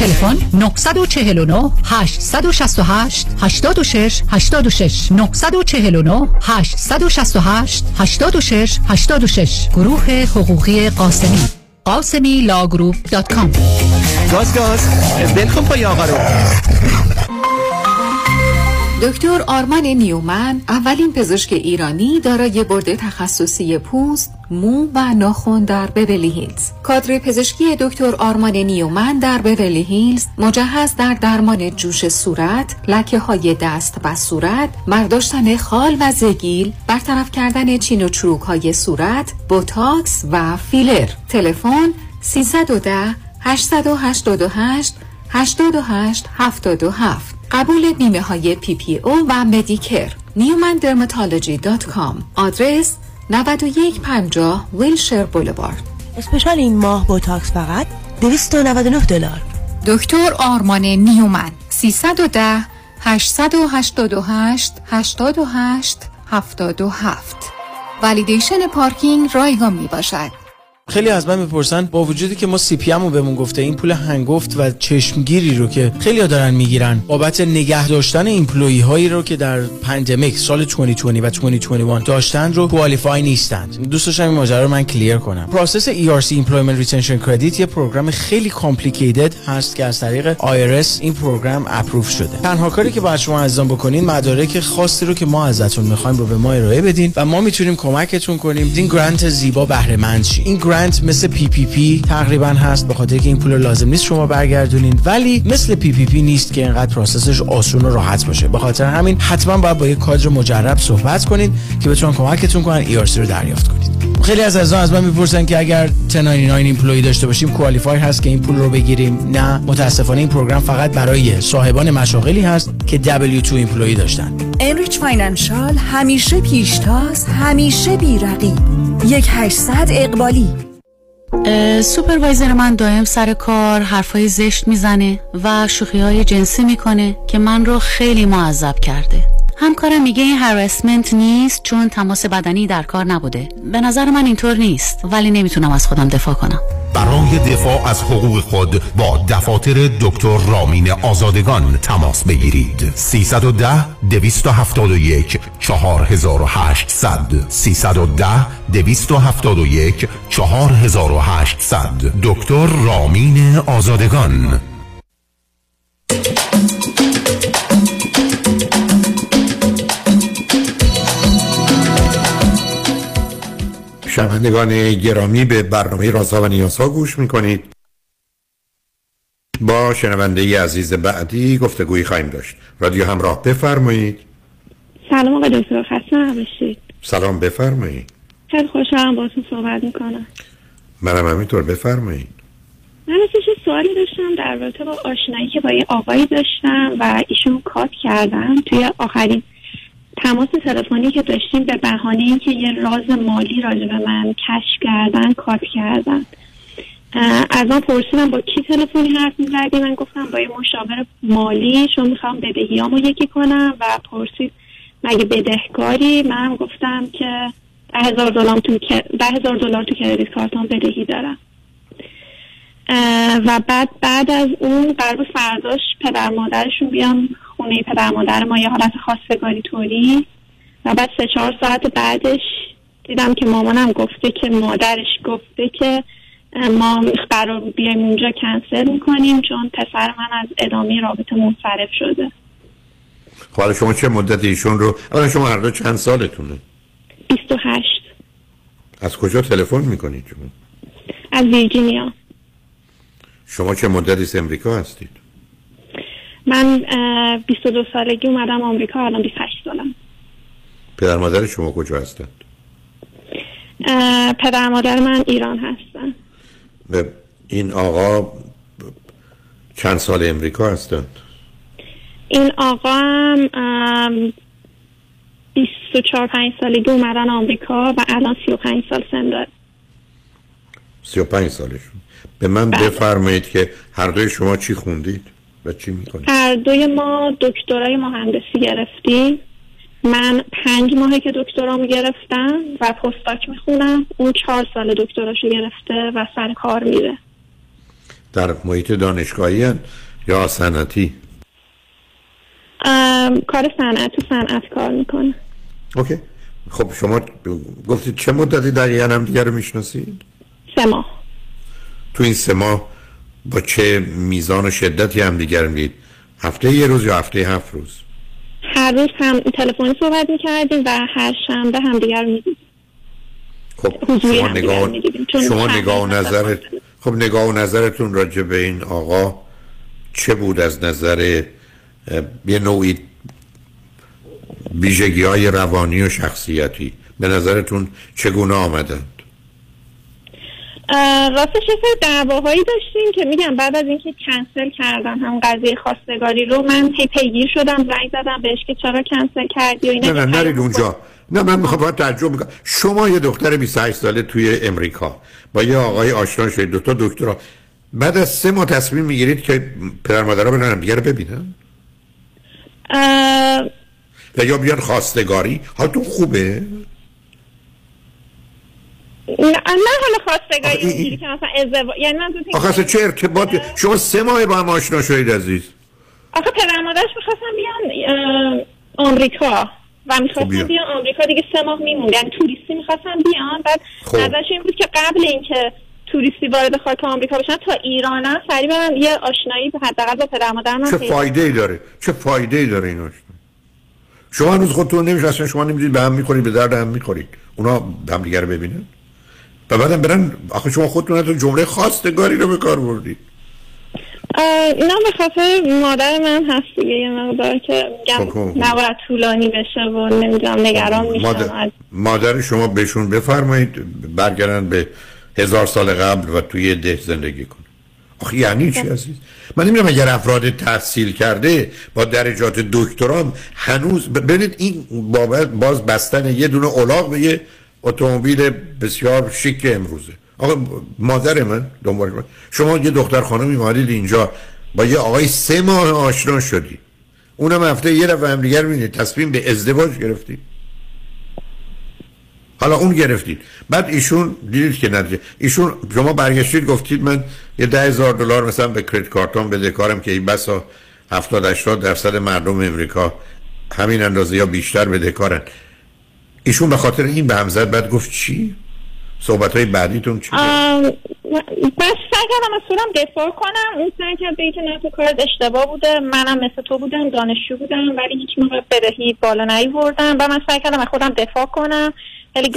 تلفن 949-868-86-86 949-868-86-86. گروه حقوقی قاسمی، قاسمیلاگروپ.com. گاز گاز، بلکن پای آقا رو. دکتر آرمان نیومن، اولین پزشک ایرانی دارای برده تخصصی پوست، مو و ناخن در بیولی هیلز. کادر پزشکی دکتر آرمان نیومن در بیولی هیلز مجهز در درمان جوش صورت، لکه‌های دست و صورت، برداشتن خال و زگیل، برطرف کردن چین و چروک‌های صورت، بوتاکس و فیلر. تلفن 310-888-8877. قبول بیمه های PPO و مدیکر. newmandermatology.com. آدرس 9150 ویلشر بولوارد. اسپشال این ماه بوتاکس فقط $299. دکتر آرمان نیومن. 310-888-8877. والیدیشن پارکینگ رایگان می باشد. خیلی از من میپرسن با وجودی که ما سی پی ام رو بهمون گفته، این پول هنگفت و چشمگیری رو که خیلی‌ها دارن میگیرن بابت نگه داشتن ایمپلوی هایی رو که در پندمیک سال 2020 و 2021 داشتن رو کوالیفای نیستند. دوست داشتم این ماجرا رو من کلیر کنم. پروسس ERC Employment Retention Credit یه پروگرام خیلی کامپلیکیتد هست که از طریق IRS این پروگرام اپروف شده. تنها کاری که باید شما ازم بکنین مدارک خاصی رو که ما ازتون می‌خوایم رو به ما ارائه بدین و ما میتونیم کمکتون کنیم این گرانت زیبا بهره مند شین. گرانت مثل PPP تقریبا هست، به خاطر که این پول لازم نیست شما برگردونین، ولی مثل PPP نیست که اینقدر پروسسش آسون و راحت باشه. به خاطر همین حتما باید با یک کادر مجرب صحبت کنین که بتونن کمکتون کنن ERC رو دریافت کنید. خیلی از عزیزان از من میپرسن که اگر 1099 ایمپلوی داشته باشیم کوالیفای هست که این پول رو بگیریم؟ نه، متاسفانه این پروگرام فقط برای صاحبان مشاغلی هست که W2 ایمپلوی داشتن. انریچ فاینانشال همیشه پیشتاز، همیشه بیرقی. 1-800 اقبالی. سوپروایزر من دائم سر کار حرفای زشت میزنه و شوخی‌های جنسی میکنه که من رو خیلی معذب کرده. همکارم میگه این هراسمنت نیست چون تماس بدنی در کار نبوده. به نظر من اینطور نیست، ولی نمیتونم از خودم دفاع کنم. برای دفاع از حقوق خود با دفاتر دکتر رامین آزادگان تماس بگیرید. 310-271-4800 310-271-4800 دکتر رامین آزادگان. شنوندگان گرامی به برنامه رازها و نیازها گوش میکنید. با شنونده عزیز بعدی گفتگویی خواهیم داشت. رادیو همراه، بفرمایید. سلام آقای دکتر، خسته نباشید. سلام، بفرمایید. خیلی خوشحالم باهاتون صحبت میکنم. منم همینطور، بفرمایید. من ازش سوالی داشتم در رابطه با آشنایی که با یه آقایی داشتم و ایشون کات کردم توی آخرین تماس تلفنی که داشتیم به بهانه اینکه یه راز مالی راجع به من کشف کردن، کات کردن. از من پرسیدم با کی تلفنی حرف می‌زدی؟ من گفتم با یه مشاور مالی، چون می‌خوام بدهیامو یکی کنم. و پرسید مگه بدهکاری؟ من گفتم که $10,000 تو کردیت کارتام بدهی دارم. و بعد از اون قرار بود فرداش پدر مادرشون بیام خونه پدر مادر ما، یه حالت خواستگاری طوری. و بعد 3-4 ساعت بعدش دیدم که مامانم گفته که مادرش گفته که ما قرار بود بیایم اونجا کنسل میکنیم چون پسر من از ادامه رابطه منصرف شده. خب شما چه مدت ایشون رو، اولا شما هر دو چند سالتونه؟ 28. از کجا تلفن میکنید شما؟ از ویرجینیا. شما چه مدتی از امریکا هستید؟ من 22 سالگی اومدم آمریکا، الان 28 سالم. پدر مادر شما کجا هستند؟ پدر مادر من ایران هستن. این آقا چند سال امریکا هستند؟ این آقا هم 24-5 سالگی اومدن آمریکا و الان 35 سال سن داره. 35 سالشون. به من بفرمایید که هر دوی شما چی خوندید و چی میکنید؟ هر دوی ما دکترای مهندسی گرفتیم. من 5 ماهه که دکترامو گرفتم و پستاک میخونم. اون 4 سال دکتراشو گرفته و سر کار میره. در محیط دانشگاهی هن یا صنعتی؟ کار صنعت، تو صنعت کار میکنه. اوکی. خب شما گفتید چه مدتی دقیقا هم دیگر رو میشناسید؟ 3 ماه. تو این 3 ماه با چه میزان و شدتی هم دیگر میدید؟ هفته یه روز یا هفته 7 روز؟ هر روز هم تلفنی صحبت میکردیم و هر شنبه هم دیگر میدید. خب شما نگاه و نظرت خب نگاه و نظرتون راجع به این آقا چه بود؟ از نظر یه نوعی ویژگی های روانی و شخصیتی به نظرتون چگونه آمدن؟ راستش یه دعواهایی داشتیم که میگم بعد از اینکه کنسل کردن هم قضیه خواستگاری رو، من پیگیر شدم، زنگ زدم بهش که چرا کنسل کردی و اینا. نه نرید اونجا. نه من میخوام باید تعجب میکنم. شما یه دختر 28 ساله توی امریکا با یه آقای آشنا شدید، 2 تا دکترا، بعد از 3 ماه تصمیم میگیرید که پدر مادرها برن دیگه رو ببینن؟ یا بیان خواستگاری. حالتون خوبه؟ نه حالا خواستگاری اینجوری که مثلا ازدواج، یعنی من تو آخه چه ارتباط شما 3 ماه با هم آشنا شدید عزیز؟ آخه پدر مادرش می‌خواستن بیان آمریکا و می‌خواستن بیان آمریکا دیگه 3 ماه میموندن، یعنی توریستی می‌خواستن بیان. بعد نظرش این بود که قبل اینکه توریستی وارد خاک آمریکا بشن تا ایرانم سریع برن یه آشنایی حداقل با پدر مادرم. چه فایده‌ای داره؟ این آشنایی؟ شما هنوز خودتون نمی‌شناسید، شما نمی‌دونید به هم می‌خورید، به درد هم می‌خورید. اونا هم دیگه رو ببینن؟ و بعدم برن. آخه شما خودتون حتی جمله خواستگاری رو به کار بردید. اینا به خاطر مادر من هست دیگه، یه مقدار که نباید طولانی بشه و نمیدونم نگران میشم. مادر شما بهشون بفرمایید برگردن به 1000 سال قبل و توی ده زندگی کن. آخه یعنی چی عزیز؟ من نمیدونم اگر افراد تحصیل کرده با درجات دکترا هنوز ببینید این بابت باز بستن یه دونه الاغ به یه اتومبیل بسیار شیک امروزه. آقا مادر من دنبال من. شما یه دختر خانمی اومدید اینجا با یه آقای 3 ماه آشنا شدی، اونم هفته یه دفعه هم دیگر می‌بینید، تصمیم به ازدواج گرفتید. حالا اون گرفتید، بعد ایشون دیدید که نتیجه ایشون شما برگشتید گفتید من یه $10,000 مثلا به کریدیت کارتون بدهکارم که این بسا 70-80% مردم امریکا همین اندازه یا بیشتر بدهکارن. ایشون به خاطر این به هم زد. بعد گفت چی؟ صحبت‌های بعدیتون چیه؟ بس سعی کردم از سورم دفاع کنم. اون سعی کرد بگه که نه تو کارت اشتباه بوده، منم مثل تو بودم، دانشجو بودم، ولی هیچ موقع بدهی بالا نیوردم و من سعی کردم از خودم دفاع کنم. خیلی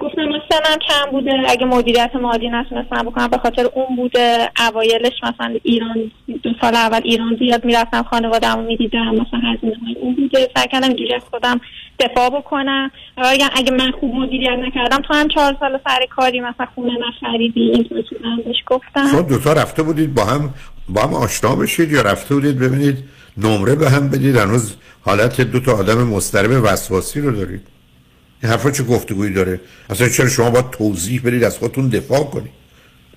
گفتم من سنم کم بوده، اگه مدیریت مالی نتونستم بکنم به خاطر اون بوده. اوایلش مثلا ایران 2 سال اول ایران زیاد میرفتم، خانواده‌مو میدیدم، مثلا هزینه‌های اون بوده. سعی کردم اینجوری از خودم دفاع بکنم. اگه من خوب مدیریت نکردم تو هم 4 سال سر کاری مثلا خونه نخریدی، اینطوری من بهش گفتم. شما 2 تا رفته بودید با هم آشنا بشید یا رفته بودید ببینید نمره به هم بدید؟ هنوز حالت 2 تا آدم مضطرب وسواسی رو دارید. این حرفا چه گفتگویی داره؟ اصلا چرا شما باید توضیح بدید، از خودتون دفاع کنید؟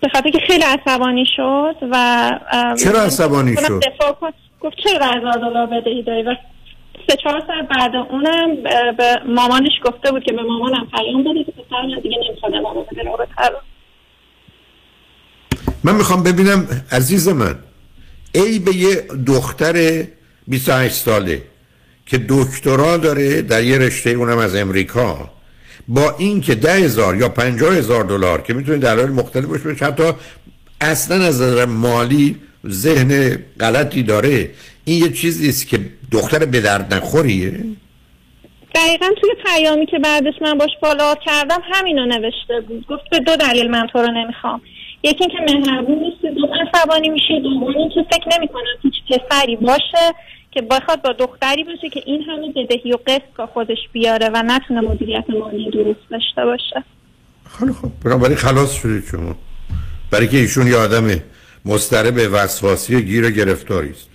به خاطر که خیلی عصبانی شد و چرا عصبانی شد؟ دفاع کن. گفت چرا $10,000 بدهی داری؟ و 3-4 ساعت بعد اونم به مامانش گفته بود که به مامانم پیام بده که پسرم دیگه نمیخواد مامانم بده رابطه رو. من میخوام ببینم عزیز من، ای به یه دختر 28 ساله که دکترا داره در یه رشته اونم از امریکا، با این که $10,000 یا $50,000 که میتونه دلایل مختلف باشه، حتی اصلا از نظر مالی ذهن غلطی داره، این یه چیزی است که دختر به درد نخوریه. دقیقاً توی پیامی که بعدش من باش بالا کردم همینو نوشته بود. گفت به 2 دلیل من تو رو نمیخوام. یکی اینکه مهربون نیستی، دوم عصبانی میشه، دوم اینکه فکر نمی‌کنم هیچ پسری باشه که بخواد با دختری باشه که این همه بدهی و قسط که خودش بیاره و نتونه مدیریت مالی درست داشته باشه. خیلی خوب، برای خلاص شدید شما، برای که ایشون یه آدم مضطرب وسواسی گیر و گرفتاری است.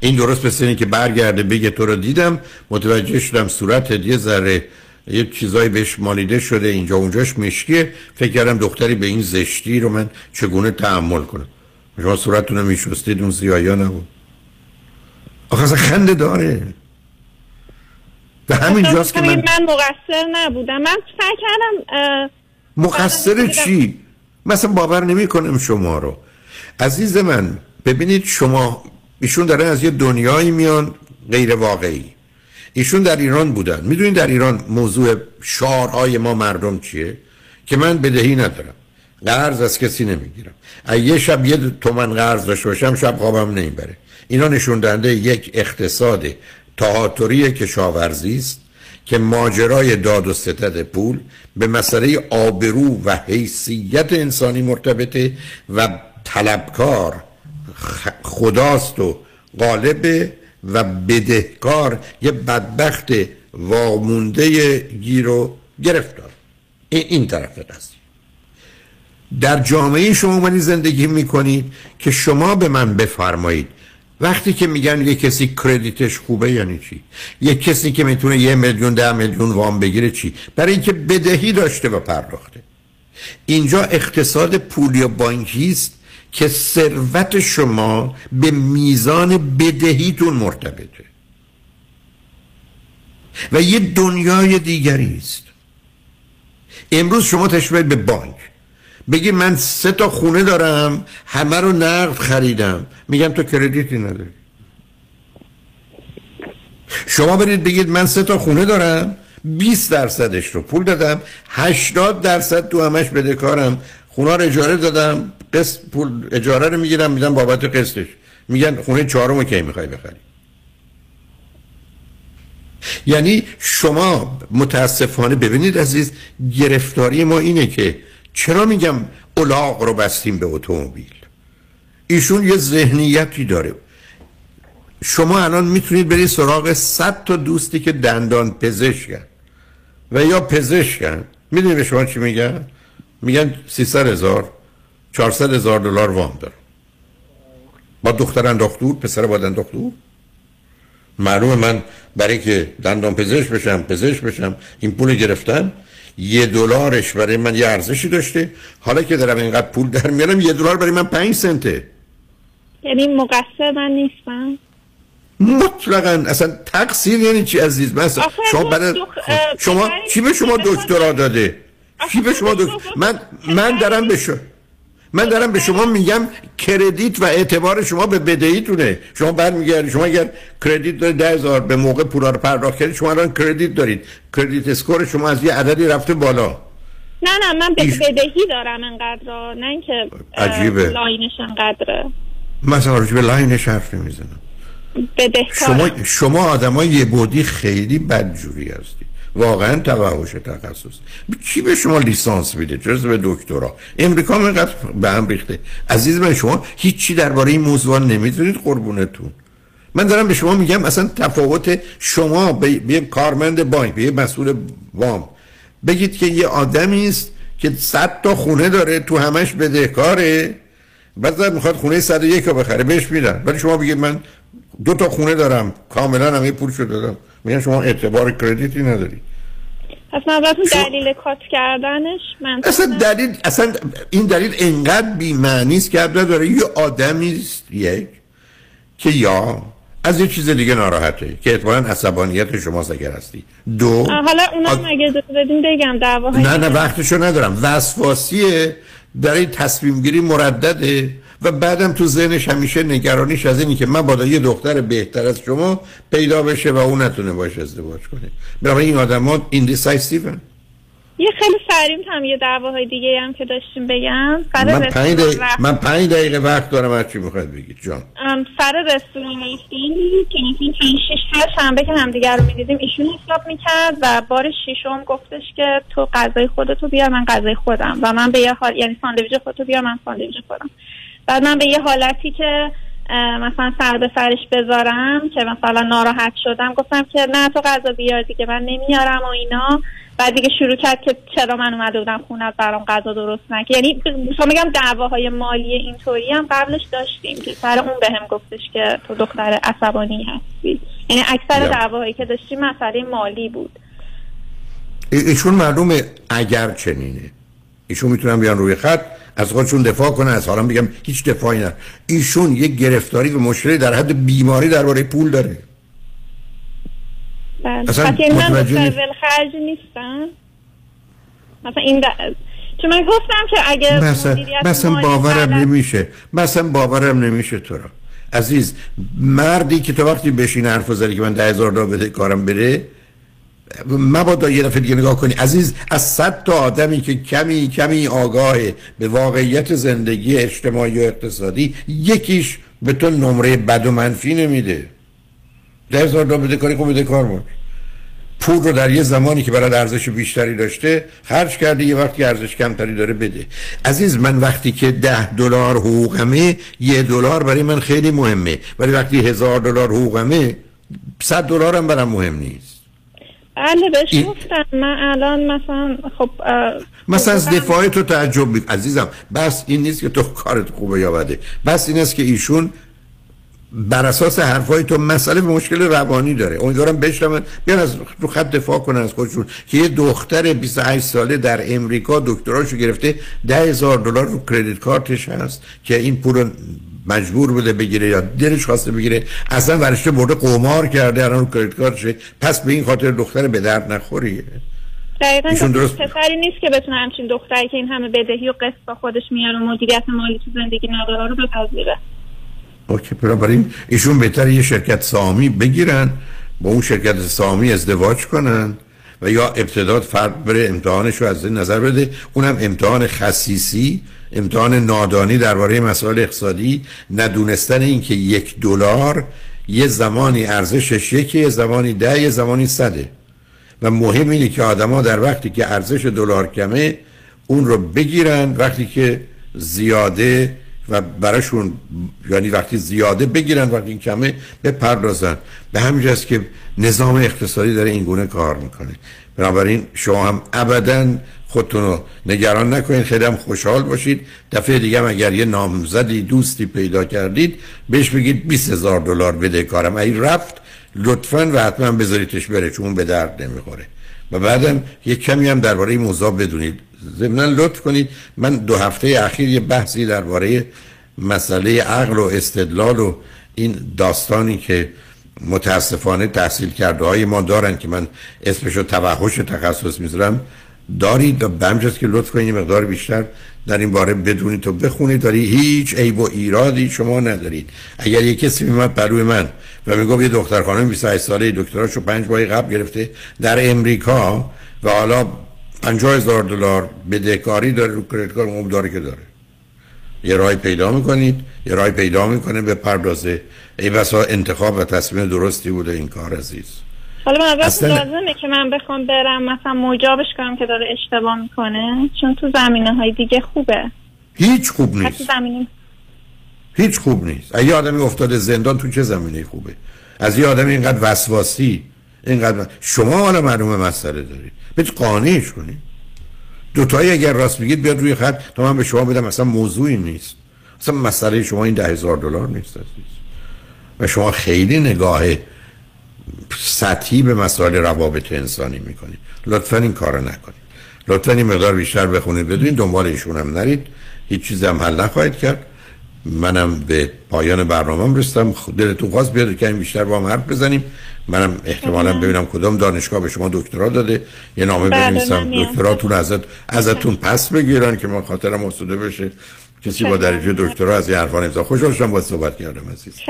این درست مثل اینه که برگرده بگه تو رو دیدم، متوجه شدم صورتت یه ذره یه چیزایی بهش مالیده شده، اینجا اونجاش مشکیه، فکر کردم دختری به این زشتی رو من چگونه تحمل کنم. شما صورتتون رو میشستید، اون زیایا نبود. آخه اصلا خنده داره. به همین جاست که من مقصر نبودم. من سعی کردم. مقصر چی؟ مثلا باور نمی کنم شما رو. عزیز من ببینید، شما ایشون دارن از یه دنیایی میان غیر واقعی. ایشون در ایران بودن. میدونید در ایران موضوع شعارهای ما مردم چیه؟ که من بدهی ندارم، قرض از کسی نمیگیرم، یه شب یه تومن قرض داشته باشم شب خوابم نمیبره. اینا نشوندنده یک اقتصاد تهاتری کشاورزی است که ماجرای داد و ستد پول به مسئله آبرو و حیثیت انسانی مرتبطه و طلبکار خداست و غالب و بدهکار یه بدبخت وامونده گیر و گرفتار. این طرف است. در جامعه شما منی زندگی میکنید که شما به من بفرمایید وقتی که میگن یه کسی کردیتش خوبه یعنی چی؟ یه کسی که میتونه 1 میلیون 10 میلیون وام بگیره چی؟ برای اینکه بدهی داشته و پرداخته. اینجا اقتصاد پولی و بانکی است که ثروت شما به میزان بدهیتون مرتبطه و یه دنیای دیگری است. امروز شما تشبیه به بانک بگی من 3 تا خونه دارم، همه رو نقد خریدم، میگم تو کردیتی نداری. شما برید بگید من 3 تا خونه دارم، 20% رو پول دادم، 80% تو همش بدهکارم، خونه رو اجاره دادم، قسط پول اجاره رو میگیرم میدم بابت قسطش، میگن خونه 4م رو کی میخوای بخری؟ یعنی شما متاسفانه ببینید عزیز، گرفتاری ما اینه که چرا میگم الاغ رو بستیم به اتومبیل؟ ایشون یه ذهنیتی داره. شما الان میتونید برید سراغ 100 تا دوستی که دندان پزشکن و یا پزشکن، میدونید به شما چی میگن؟ میگن 300,000-400,000 دلار وام دارم. با دختر انداختور، پسر با دنداختور. معلومه من برای که دندان پزشک بشم این پول گرفتم، یه دلارش برای من یه ارزشی داشته، حالا که دارم اینقدر پول در میارم یه دلار برای من 5 سنته. یعنی مقصر من نیستم مطلقا. اصلا تقصیر یعنی چی عزیز من؟ شما چی به شما دکترا داده؟ چی به شما دکترا؟ من دارم به شما میگم کردیت و اعتبار شما به بدهیتونه. شما برمیگردید، شما اگر کردیت دارید 10,000 به موقع پولا رو پرداخت کردید، شما الان کردیت دارید، کردیت اسکور شما از یه عددی رفته بالا. نه من بدهی دارم انقدر، نه اینکه عجیبه لاینش انقدره. مثلا راجع به لاینش حرف نمیزنم. شما آدمای یه بودی خیلی بدجوری هستید. واقعا تبعوش تخصص. چی به شما لیسانس میده؟ جز به دکترا. امریکا اینقدر به هم ریخته. عزیز من شما هیچی درباره این موضوع نمیدونید قربونتون. من دارم به شما میگم اصلا تفاوت شما به کارمند بانک، به مسئول وام بگید که یه آدمی است که 100 تا خونه داره، تو همش بدهکاره، بعد میخواد خونه 101 رو بخره، بهش میدن. ولی شما بگید من 2 تا خونه دارم، کاملا همه پولشو دادم. میگن شما اعتبار کردیتی نداری. اصلا واسه دلیل کات کردنش منطقی. اصلا این دلیل انقدر بی معنی است که عبدال داره. یه آدمی است یک که یا از یه چیز دیگه ناراحته که احتمالاً عصبانیت شما اگر هستی. دو حالا اونم اگه اجازه بدین بگم دعواهای. نه وقتشو ندارم. وسواسیه، برای تصمیم گیری مردده و بعدم تو ذهنش همیشه نگرانیش از اینی که من باید یه دختر بهتر از شما پیدا بشه و اون نتونه باش ازدواج کنه. برای این آدم‌ها indecisive. یه خیلی سریع هم یه دعواهای دیگه هم که داشتیم بگم. من 5 دقیقه وقت دارم، هر چی می‌خواید بگید جان. سر رستوران رفتیم که این 5-6 شنبه که همدیگه رو می‌دیدیم، ایشون حساب می‌کرد و بار ششم گفتش که تو غذای خودتو بیار من غذای خودم، و من به یه حال یعنی ساندویچ خودتو بیار من ساندویچ خودم. بعد من به یه حالتی که مثلا سر به سرش بذارم که مثلا ناراحت شدم، گفتم که نه تو غذا بیار دیگه من نمیارم و اینا. بعد دیگه شروع کرد که چرا من اومده بودم خونت برام غذا درست نکردی. یعنی مثلا میگم دعواهای مالی اینطوری هم قبلش داشتیم که سر اون بهم گفتش که تو دختر عصبانی هستی. یعنی اکثر دعواهایی که داشتیم مسئله مالی بود. ایشون معلومه اگر چنینه ایشون میتونن بیان روی خط از خودشون دفاع کنه، از حالا میگم هیچ دفاعی نه. ایشون یک گرفتاری و مشکلی در حد بیماری درباره پول داره. بله. اصلا متوجه خرج نیستن. مثلا این چون من گفتم که اگه مثلا باورم نمیشه تو را. عزیز مردی که تو وقتی بشین حرف بزنی که من 10,000 دلار بده کارم بره، مبادا یه دفعه دیگه نگاه کنی. عزیز از 100 تا آدمی که کمی آگاه به واقعیت زندگی اجتماعی و اقتصادی، یکیش به تو نمره بد و منفی نمیده. 10,000 دلار بدهکاری کن، بدهکار باش. پول رو در یه زمانی که برات ارزش بیشتری داشته خرج کردی، یه وقتی ارزش کمتری داره بده. عزیز من وقتی که 10 دلار حقوقمه، 1 دلار برای من خیلی مهمه، ولی وقتی 1000 دلار حقوقمه 100 دلار هم برام مهم نیست. بله بهش گفتم من الان مثلا خب مثلا از دفاع تو تعجب عزیزم. بس این نیست که تو کارت خوبه یا بده، بس این است که ایشون بر اساس حرفای تو مسئله به مشکل روانی داره. امیدوارم بشنون بیان از رو خط دفاع کنن از خودشون که یه دختر 28 ساله در امریکا دکتراشو گرفته، 10,000 دلار رو کریدیت کارتش هست که این پول مجبور بوده بگیره یا دلش خواسته بگیره، اصلا ورشته برده قمار کرده الان کریدیت کارتشه. پس به این خاطر دختر به درد نخوریه. دقیقاً درست پسری نیست که بتونه همچین دختری که این همه بدهی و قسط با خودش میاره و مدیریت مالی تو زندگی نداره رو بپذیره. اوکی، برای ایشون بهتره یه شرکت سامی بگیرن، با اون شرکت سامی ازدواج کنن و یا ابتدا فرد بره امتحانش رو از این نظر بده، اونم امتحان خصیصی، امتحان نادانی درباره مسائل اقتصادی، ندونستن این که 1 دلار یه زمانی ارزشش 1، یه زمانی 10، یه زمانی 100 و مهم اینه که آدما در وقتی که ارزش دلار کمه اون رو بگیرن، وقتی که زیاده و براشون یعنی وقتی زیاده بگیرن وقتی این کمه بپردازن. به همین جاست که نظام اقتصادی داره این گونه کار میکنه. بنابراین شما هم ابداً خودتون رو نگران نکنید، خیلی هم خوشحال باشید. دفعه دیگه هم اگر یه نامزدی دوستی پیدا کردید بهش بگید $20,000 بده کارم، اگه رفت لطفاً و حتما بذاریدش بره چون به درد نمیخوره. و بعدم یه کمی هم درباره این موضوع بدونید. ضمناً لطف کنید، من 2 هفته اخیر یه بحثی درباره مسئله عقل و استدلال و این داستانی که متاسفانه تحصیل کرده های ما دارن که من اسمشو توحش تخصص میذارم دارید و بمجاز که لطف کنید مقدار بیشتر در این باره بدونید تو بخونید. داری هیچ عیب و ایرادی شما ندارید. اگر یک کسی میمد پروی من و میگم یه دختر خانم 28 ساله دکتراشو 5 ماه قبل گرفته در امریکا و حالا $50,000 بدهکاری داره رو کریدیت کارت، اون داره که داره. یه راهی پیدا میکنید، یه راهی پیدا میکنه به پردازه. ای بسا انتخاب و تصمیم درستی بوده این کار عزیز. حالا من اصلا لازمه که من بخوام برم مثلا موجبش کنم که داره اشتباه میکنه، چون تو زمینه‌های دیگه خوبه. هیچ خوب نیست. هیچ خوب نیست. اگه آدمی افتاده زندان تو چه زمینه خوبه؟ از یه آدمی اینقدر وسواسی، اینقدر شما حالا معلومه مسئله دارید. بهش قانعش کنید. دوتایی اگر راست میگید بیاد روی خط تا من به شما بدم اصلا موضوعی نیست. اصلا مسئله شما این $10,000 نیست عزیز. و شما خیلی نگاه سطحی به مسائل روابط انسانی میکنید. لطفاً این کارو نکنید. لطفاً این مقدار بیشتر بخونید بدونید، دنبال ایشون هم نرید، هیچ چیزی هم حل نخواهید کرد. منم به پایان برنامه‌ام رسیدم. دلتون خواست بیاد که بیشتر با هم حرف بزنیم. منم احتمالاً ببینم کدام دانشگاه به شما دکترا داده، یه نامه بنویسم دکتراتون ازتون پس بگیرن که من خاطرم آسوده بشه. کسی با درجه دکترا از این حرفا نمیزنه. خوشحال شدم با صحبت کردم عزیز.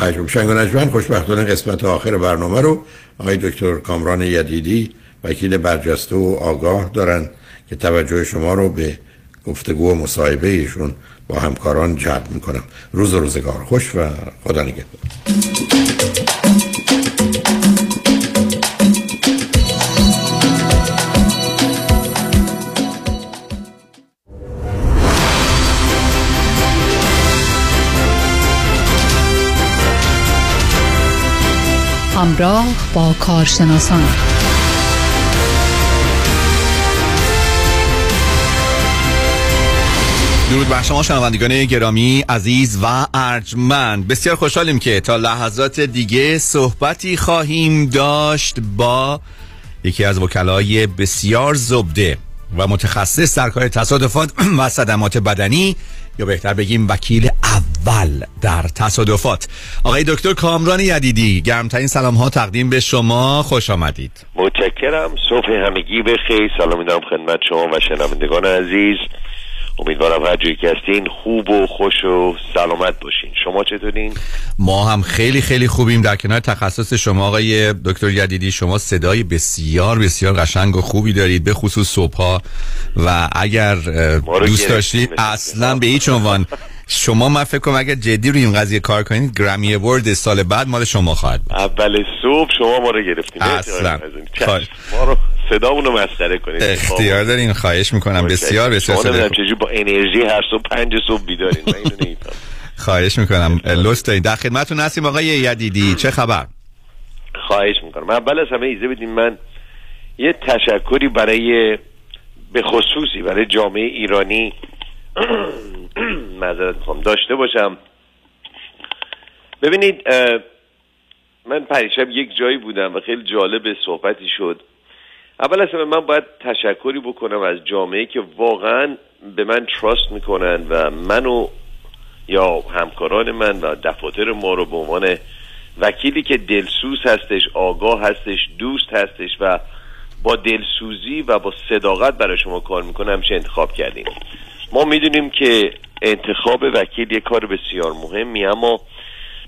خیلی شنگونجمن. خوشبختانه قسمت آخر برنامه رو آقای دکتر کامران یدیدی وکیل برجسته و آگاه دارن که توجه شما رو به گفتگو و مصاحبه ایشون با همکاران جلب میکنم. روز و روزگار خوش و خدا نگهدار. همراه با کارشناسان درود بر شما شنوندگان گرامی عزیز و ارجمند. بسیار خوشحالیم که تا لحظات دیگه صحبتی خواهیم داشت با یکی از وکلای بسیار زبده و متخصص در کار تصادفات و صدمات بدنی، یا بهتر بگیم وکیل اول در تصادفات، آقای دکتر کامران یدیدی. گرمترین سلام ها تقدیم به شما، خوش آمدید. متشکرم. صبح همگی بخیر. سلام می‌دارم خدمت شما و شنوندگان عزیز. امیدوارم هر جایی که هستین خوب و خوش و سلامت باشین. شما چطورین؟ ما هم خیلی خیلی خوبیم. در کنار تخصص شما آقای دکتر یدیدی، شما صدای بسیار بسیار قشنگ و خوبی دارید، به خصوص صبح‌ها، و اگر دوست داشتید اصلا به هیچ عنوان شما، من فکر کنم اگر جدی روی این قضیه کار کنید گرمی اوارد سال بعد مال شما خواهد بود. اول صبح شما ما رو گرفتین اصلا. ما رو صدامون رو مسخره کنید، اختیار دارین. خواهش میکنم. بسیار بسیار شما نمیدونم چجوری با انرژی هر صبح 5 صبح بیدارین. من اینو نمیفهمم. خواهش میکنم لطف دارید. در خدمتتون هستیم آقای یدیدی، چه خبر؟ خواهش میکنم. اول از همه اجازه بدین من یه تشکری برای به خصوصی برای جامعه ایرانی معذرت میخوام داشته باشم. ببینید من پریشب یک جایی بودم و خیلی جالب صحبتی شد. اول از همه من باید تشکری بکنم از جامعه که واقعا به من تراست میکنن و منو یا همکاران من و دفاتر ما رو به عنوان وکیلی که دلسوز هستش، آگاه هستش، دوست هستش و با دلسوزی و با صداقت برای شما کار میکنه همچه انتخاب کردیم. ما میدونیم که انتخاب وکیل یک کار بسیار مهمی، اما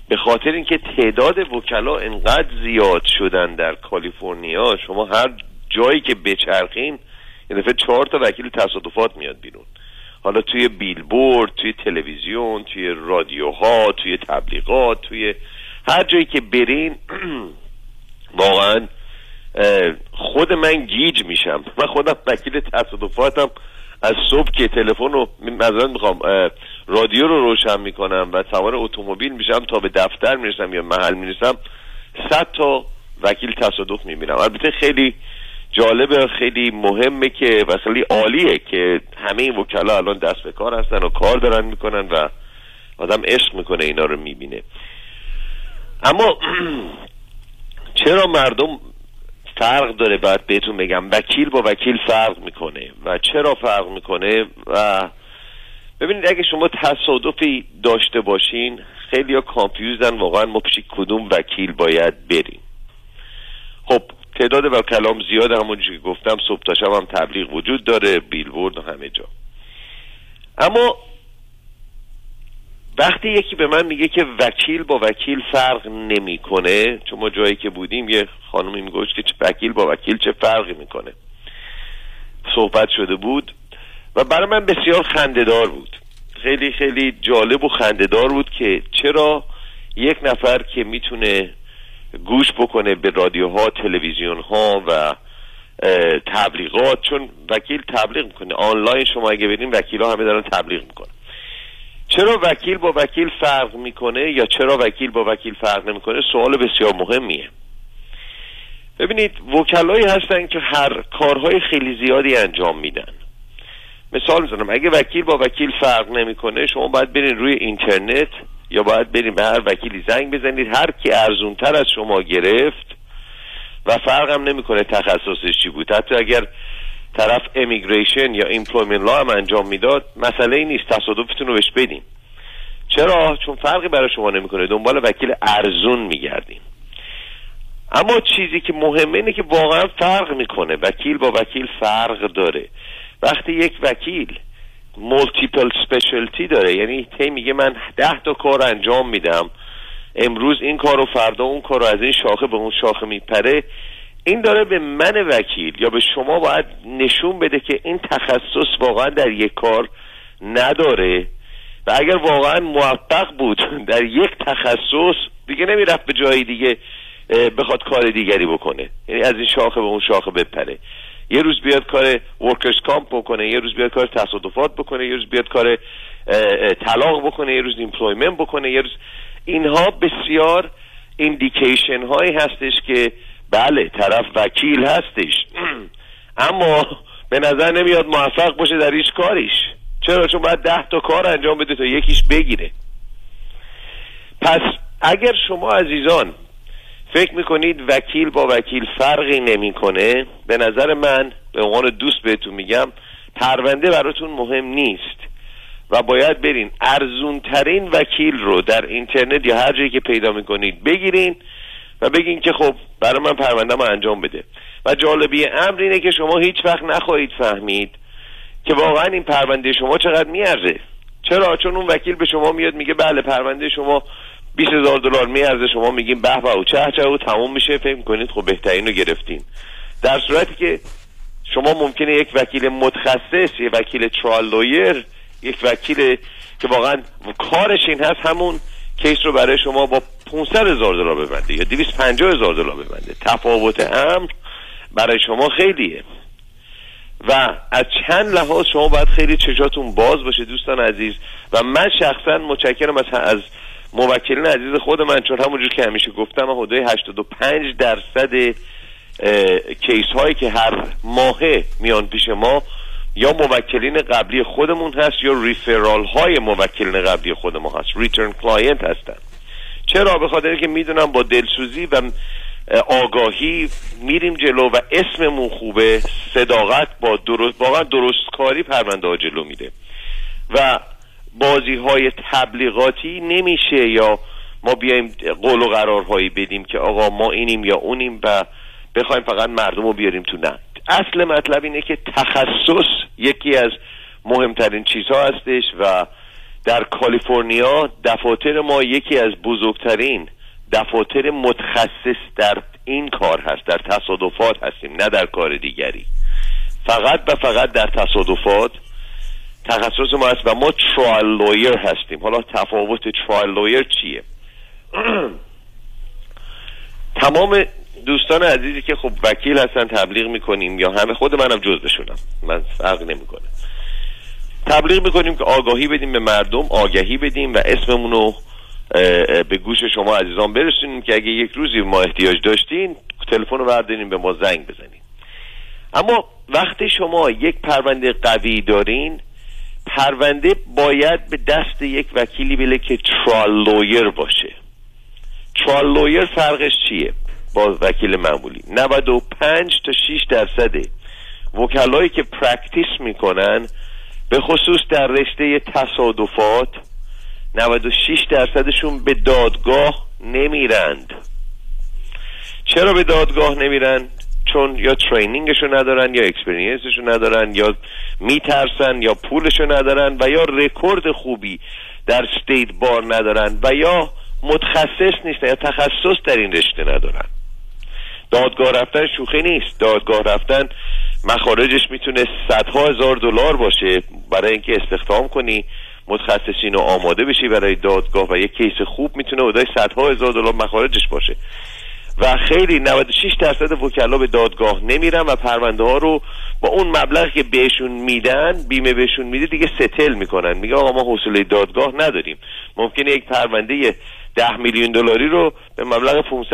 به خاطر اینکه تعداد وکلا انقدر زیاد شدن در کالیفرنیا، شما هر جایی که بچرخین یه دفعه 4 تا وکیل تصادفات میاد بیرون. حالا توی بیلبورد، توی تلویزیون، توی رادیوها، توی تبلیغات، توی هر جایی که برین واقعا خود من گیج میشم. من خودم وکیل تصادفاتم از صبح که تلفن رو مثلا میخوام رادیو رو روشن میکنم و سوار اتومبیل میشم تا به دفتر میرسم یا محل میرسم 100 تا وکیل تصادف میبینم. البته خیلی جالبه و خیلی مهمه که و خیلی عالیه که همه این وکلا الان دست به کار هستن و کار دارن میکنن و آدم عشق میکنه اینا رو میبینه. اما چرا مردم فرق داره؟ باید بهتون بگم وکیل با وکیل فرق میکنه و چرا فرق میکنه. و ببینید اگه شما تصادفی داشته باشین خیلی ها کانفیوزن واقعا ما پیش کدوم وکیل باید بریم. خب تعداد وکلام زیاد، همونجوری که گفتم صبح تا شب هم تبلیغ وجود داره، بیلبورد و همه جا. اما وقتی یکی به من میگه که وکیل با وکیل فرق نمیکنه، چون ما جایی که بودیم یه خانومی میگوش که وکیل با وکیل چه فرقی میکنه صحبت شده بود و برای من بسیار خنده‌دار بود، خیلی خیلی جالب و خنده‌دار بود که چرا یک نفر که میتونه گوش بکنه به رادیوها، تلویزیونها و تبلیغات، چون وکیل تبلیغ میکنه آنلاین، شما اگه بریم وکیل‌ها همه دارن تبلیغ میکنن، چرا وکیل با وکیل فرق میکنه یا چرا وکیل با وکیل فرق نمیکنه سوال بسیار مهمیه. ببینید وکلایی هستن که هر کارهای خیلی زیادی انجام میدن. مثال میزنم اگه وکیل با وکیل فرق نمیکنه شما باید برین روی اینترنت یا باید برین به هر وکیلی زنگ بزنید، هر کی ارزونتر از شما گرفت و فرقم نمیکنه تخصصش چی بود. حتی اگر طرف امیگریشن یا ایمپلویمنت لا هم انجام میداد مسئله ای نیست، تصادفتون رو بهش بدین. چرا؟ چون فرقی برای شما نمیکنه، دنبال وکیل ارزون میگردین. اما چیزی که مهمه اینه که واقعا فرق میکنه، وکیل با وکیل فرق داره. وقتی یک وکیل مولتیپل اسپشیالتی داره، یعنی تی میگه من 10 تا کار انجام میدم، امروز این کارو، فردا اون کارو، از این شاخه به اون شاخه میپره، این داره به من وکیل یا به شما باید نشون بده که این تخصص واقعا در یک کار نداره و اگر واقعا موفق بود در یک تخصص دیگه نمیرفت به جایی دیگه بخواد کار دیگری بکنه، یعنی از این شاخه به اون شاخه بپره، یه روز بیاد کار ورکرز کامپ بکنه، یه روز بیاد کار تصادفات بکنه، یه روز بیاد کار طلاق بکنه، یه روز ایمپلویمنت بکنه، یه روز. اینها بسیار ایندیکیشن هایی هستش که بله طرف وکیل هستش اما به نظر نمیاد موفق باشه در هیچ کاریش. چرا؟ چون باید 10 تا کار انجام بده تا یکیش بگیره. پس اگر شما عزیزان فکر میکنید وکیل با وکیل فرقی نمیکنه، به نظر من به عنوان دوست بهتون میگم پرونده براتون مهم نیست و باید برین ارزون ترین وکیل رو در اینترنت یا هر جایی که پیدا میکنید بگیرین و بگین که خب برای من پرونده‌مو انجام بده. و جالبی امر اینه که شما هیچ وقت نخواهید فهمید که واقعا این پرونده شما چقدر میارزه. چرا؟ چون اون وکیل به شما میاد میگه بله پرونده شما $20,000 میارزه، شما میگین به به و چه چه و تموم میشه، فکر میکنید خب بهترین رو گرفتین، در صورتی که شما ممکنه یک وکیل متخصص، یک وکیل ترایل لایر، یک وکیل که واقعا کارش این هست همون کیس رو برای شما با $500,000 ببنده یا $250,000 ببنده. تفاوت امر برای شما خیلیه و از چند لحاظ شما باید خیلی چشاتون باز باشه دوستان عزیز. و من شخصا متشکرم از موکلین عزیز خود من، چون همونجور که همیشه گفتم حدود 85% کیس هایی که هر ماه میان پیش ما یا موکلین قبلی خودمون هست یا ریفرال های موکلین قبلی خود ما هست، ریترن کلاینت هستن. چرا؟ به خاطر اینکه میدونم با دلسوزی و آگاهی میریم جلو و اسممون خوبه، صداقت با درست، واقعا درستکاری پرونده ها جلو میده و بازی های تبلیغاتی نمیشه یا ما بیایم قول و قرارهایی بدیم که آقا ما اینیم یا اونیم و بخوایم فقط مردم رو بیاریم تو. نه، اصل مطلب اینه که تخصص یکی از مهمترین چیزها هستش و در کالیفرنیا دفاتر ما یکی از بزرگترین دفاتر متخصص در این کار هست، در تصادفات هستیم، نه در کار دیگری، فقط و فقط در تصادفات تخصص ما هست و ما ترایل لایر هستیم. حالا تفاوت ترایل لایر چیه؟ تمام دوستان عزیزی که خب وکیل هستن تبلیغ میکنیم یا همه، خود منم جزبشونم، من فرق نمیکنه. تبلیغ میکنیم که آگاهی بدیم به مردم، آگاهی بدیم و اسممون رو به گوش شما عزیزان برسونیم که اگه یک روزی ما احتیاج داشتین تلفن رو بردارین به ما زنگ بزنین. اما وقتی شما یک پرونده قوی دارین، پرونده باید به دست یک وکیلی بله که ترال لویر باشه. ترال لویر فرقش چیه با وکیل معمولی؟ 95 تا 6% وکلایی که پرکتیس میکنن به خصوص در رشته تصادفات 96% به دادگاه نمیرند. چرا به دادگاه نمیرند؟ چون یا ترینینگشو ندارن، یا اکسپریانسشو ندارن، یا میترسن، یا پولشو ندارن، و یا رکورد خوبی در استیت بار ندارن، و یا متخصص نیستن، یا تخصص در این رشته ندارن. دادگاه رفتن شوخی نیست. دادگاه رفتن مخارجش میتونه صدها هزار $100,000 باشه برای اینکه استخدام کنی متخصصین رو آماده بشی برای دادگاه، و یک کیس خوب میتونه حدود صدها هزار $100,000 مخارجش باشه. و خیلی 96% وکلا به دادگاه نمیرن و پرونده ها رو با اون مبلغ که بهشون میدن، بیمه بهشون میده، دیگه ستل میکنن. میگه آقا ما حوصله دادگاه نداریم، ممکنه یک پرونده $10 میلیون رو به مبلغ $500,000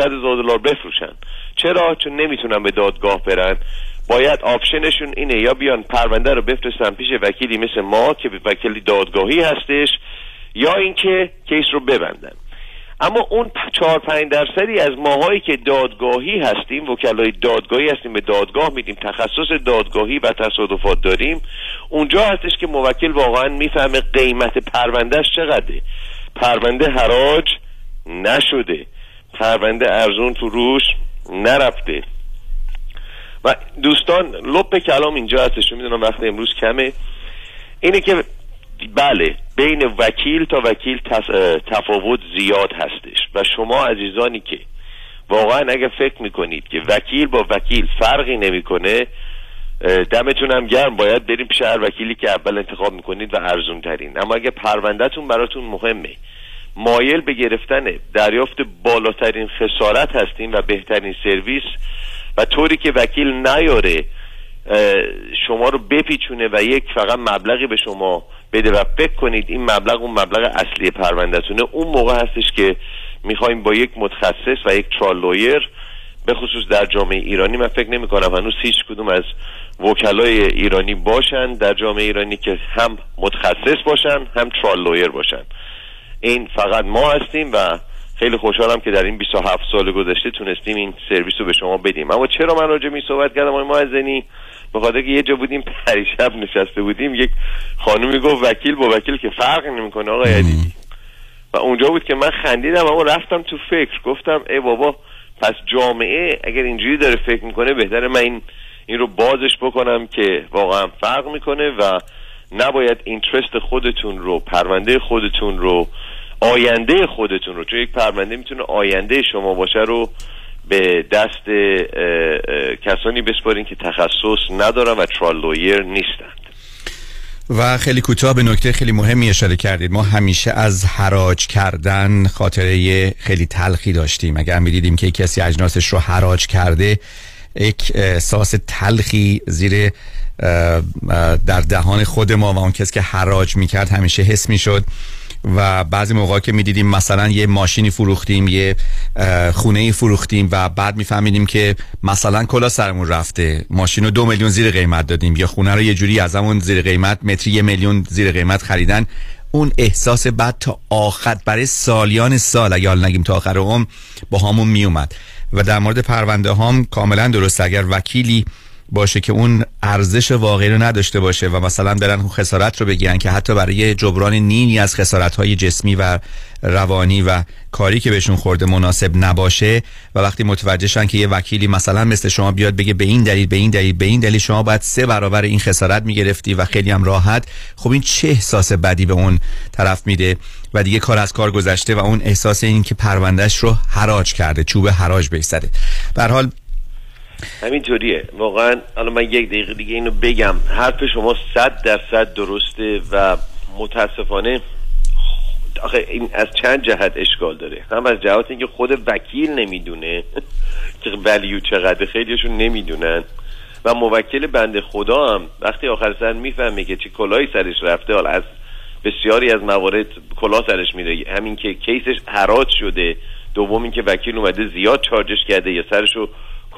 بفروشن. چرا؟ چون نمیتونن به دادگاه برن. باید آپشنشون اینه، یا بیان پرونده رو بفرستن پیش وکیلی مثل ما که وکیلی دادگاهی هستش، یا اینکه کیس رو ببندن. اما اون 4-5% از ماهایی که دادگاهی هستیم، وکلای دادگاهی هستیم، به دادگاه میدیم، تخصص دادگاهی و تصادفات داریم، اونجا هستش که موکل واقعا میفهمه قیمت پروندهش چقدره. پرونده حراج نشده، پرونده ارزون فروش نرفته. و دوستان لب کلام اینجا هستش، میدونم وقت امروز کمه، اینه که بله بین وکیل تا وکیل تفاوت زیاد هستش، و شما عزیزانی که واقعا اگه فکر میکنید که وکیل با وکیل فرقی نمیکنه، دمتونم گرم، باید بریم پیش هر وکیلی که اول انتخاب میکنید و ارزون ترین. اما اگه پروندهتون براتون مهمه، مایل به گرفتن دریافت بالاترین خسارت هستین و بهترین سرویس، و طوری که وکیل نیاره شما رو بپیچونه و یک فقط مبلغی به شما بده و فکر کنید این مبلغ اون مبلغ اصلی پروندهتونه، اون موقع هستش که میخوایم با یک متخصص و یک ترال لایر، به خصوص در جامعه ایرانی من فکر نمی کنم هنوز هیچ کدوم از وکلای ایرانی باشن در جامعه ایرانی که هم متخصص باشن هم ترال لایر باشن. این فقط ما هستیم و خیلی خوشحالم که در این 27 سال گذشته تونستیم این سرویس رو به شما بدیم. اما چرا من راجع می صحبت کردم آقای معزنی؟ به خاطر که یه جا بودیم پریشب نشسته بودیم، یک خانومی گفت وکیل با وکیل که فرق نمیکنه آقای یدیدی، و اونجا بود که من خندیدم، اما رفتم تو فکر، گفتم ای بابا، پس جامعه اگر اینجوری داره فکر میکنه بهتره من این رو بازش بکنم که واقعا فرق میکنه و نباید اینترست خودتون رو، پرونده خودتون رو، آینده خودتون رو، چون یک پرونده میتونه آینده شما باشه، رو به دست کسانی بسپارین که تخصص ندارن و ترال لایر نیستند. و خیلی کوتاه به نکته خیلی مهمی اشاره کردید. ما همیشه از حراج کردن خاطره خیلی تلخی داشتیم. اگر می‌دیدیم که کسی اجناسش رو حراج کرده، یک احساس تلخی زیر در دهان خود ما و اون کسی که حراج میکرد همیشه حس میشد. و بعضی موقع که میدیدیم مثلا یه ماشینی فروختیم، یه خونه‌ای فروختیم و بعد میفهمیدیم که مثلا کلا سرمون رفته، ماشین رو $2 میلیون زیر قیمت دادیم، یا خونه رو یه جوری ازمون زیر قیمت، متری $1 میلیون زیر قیمت خریدن. اون احساس بعد تا آخر، برای سالیان سال، اگه حالا نگیم تا آخر عمر، با همون میومد. و در مورد پرونده هم کاملا درست، اگر وکیلی باشه که اون ارزش واقعی رو نداشته باشه و مثلا دارن خسارت رو بگیرن که حتی برای جبران نیمی از خسارت‌های جسمی و روانی و کاری که بهشون خورده مناسب نباشه، و وقتی متوجه شن که یه وکیلی مثلا مثل شما بیاد بگه به این دلیل، به این دلیل، به این دلیل شما باید 3 برابر این خسارت میگرفتی و خیلی هم راحت، خب این چه احساس بدی به اون طرف میده و دیگه کار از کار گذشته و اون احساس این که پروندهش رو حراج کرده، چوب حراج بهش زده. به هر حال همین جوریه واقعا. الان من یک دقیقه دیگه اینو بگم، حرف شما 100% درسته و متاسفانه آخه این از چند جهت اشکال داره. هم از جهت اینکه خود وکیل نمیدونه که ولیو چقدر، خیلیشون نمیدونن، و موکل بنده خدا هم وقتی آخر سر میفهمه که چه کلاهی سرش رفته، حالا از بسیاری از موارد کلاه سرش میره، همین که کیسش حراج شده، دوم این که وکیل اومده زیاد چارجش کرده یا سرشو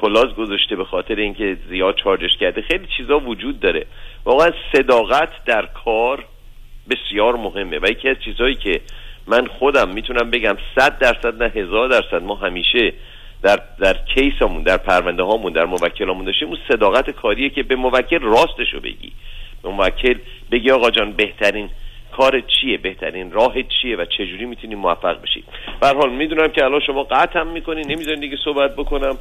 کلاس گذاشته به خاطر اینکه زیاد چارجش کرده، خیلی چیزا وجود داره. واقعا صداقت در کار بسیار مهمه و یکی از چیزایی که من خودم میتونم بگم 100% نه 1000% ما همیشه در کیسمون، در پرونده هامون، در موکلامون داشتیم، اون صداقت کاریه که به موکل راستشو بگی، به موکل بگی آقا جان بهترین کار چیه، بهترین راه چیه و چجوری میتونی موفق بشی. به هر حال میدونم که الان شما قطعم میکنی، نمیذارین دیگه صحبت بکنم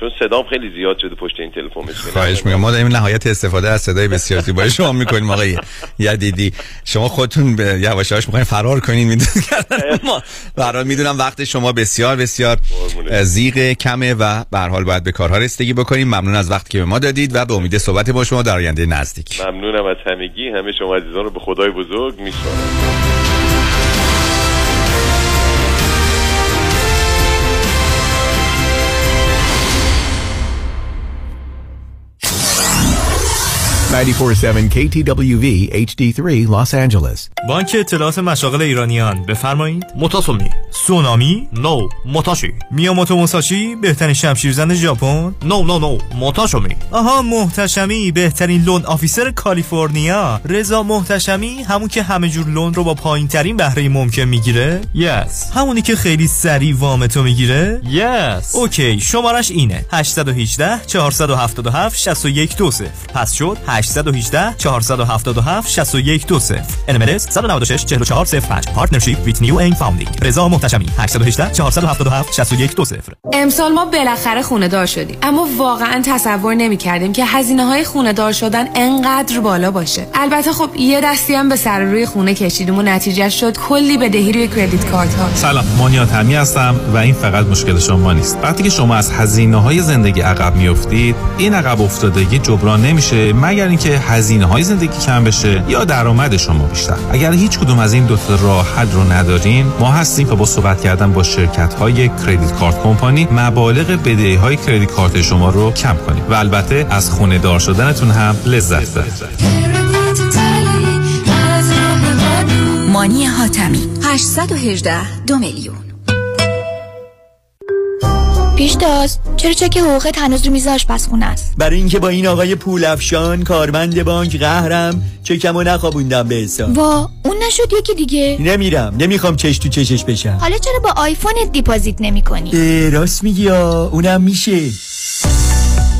چون صدام خیلی زیاد شده پشت این تلفن. خواهش میکنم، ما داریم نهایت استفاده از صدای بسیار زیبای شما میکنیم آقای یدیدی. شما خودتون به یواش یواش میخواین فرار کنین، میدونید ما برای میدونم وقت شما بسیار بسیار زیغ کمه و به هر حال باید به کارها رسیدگی بکنیم. ممنون از وقتی که به ما دادید و به امید صحبت با شما در آینده نزدیک. ممنونم از همگی، همه شما عزیزان رو به خدای بزرگ میشمارم. KTWV HD3 Los Angeles. بانک اطلاعات مشاغل ایرانیان، بفرمایید. موتاسومی، سونامی، نو، موتاشی. میاموتو موساشی، بهترین شمشیرزن ژاپن. نو، موتاشومی. آها، محتشمی، بهترین لون آفیسر کالیفرنیا. رضا محتشمی، همون که همه جور لون رو با پایین‌ترین بهره ممکن میگیره. یس. همونی که خیلی سریع وامتو میگیره. یس. اوکی، شمارش اینه. 818 477 6120. پس شد 818 477 6120. NMLS 196 4405. Partnership with New and Founding. رضا محتشمی 818 477 6120. امسال ما بالاخره خونه دار شدیم، اما واقعا تصور نمی کردیم که هزینه های خونه دار شدن انقدر بالا باشه. البته خب یه دستی هم به سر روی خونه کشیدیم و نتیجه شد کلی بدهی روی کردیت کارت ها. سلام، مانیات همی هستم و این فقط مشکل شما نیست. وقتی که شما از هزینه های زندگی عقب میافتید، این عقب افتادگی جبران نمیشه مگر اینکه هزینه‌های زندگی کم بشه یا درآمد شما بیشتر. اگر هیچ کدوم از این دو تا راه حل رو ندارین، ما هستیم که با صحبت کردن با شرکت‌های کریدیت کارت کمپانی مبالغ بدهی‌های کریدیت کارت شما رو کم کنیم و البته از خونه دار شدنتون هم لذت ببرید. مانی حاتمی 818 2 میلیون. پیشتاز چرا چک حقوقت هنوز رو میز آشپزخونه است؟ برای اینکه با این آقای پولافشان کارمند بانک قهرم چکمو نخوابوندم به حساب. وا، اون نشد یکی دیگه. نمیرم، نمیخوام چش تو چشش بشم. حالا چرا با آیفونت دیپوزیت نمی‌کنی؟ راست میگی، اونم میشه.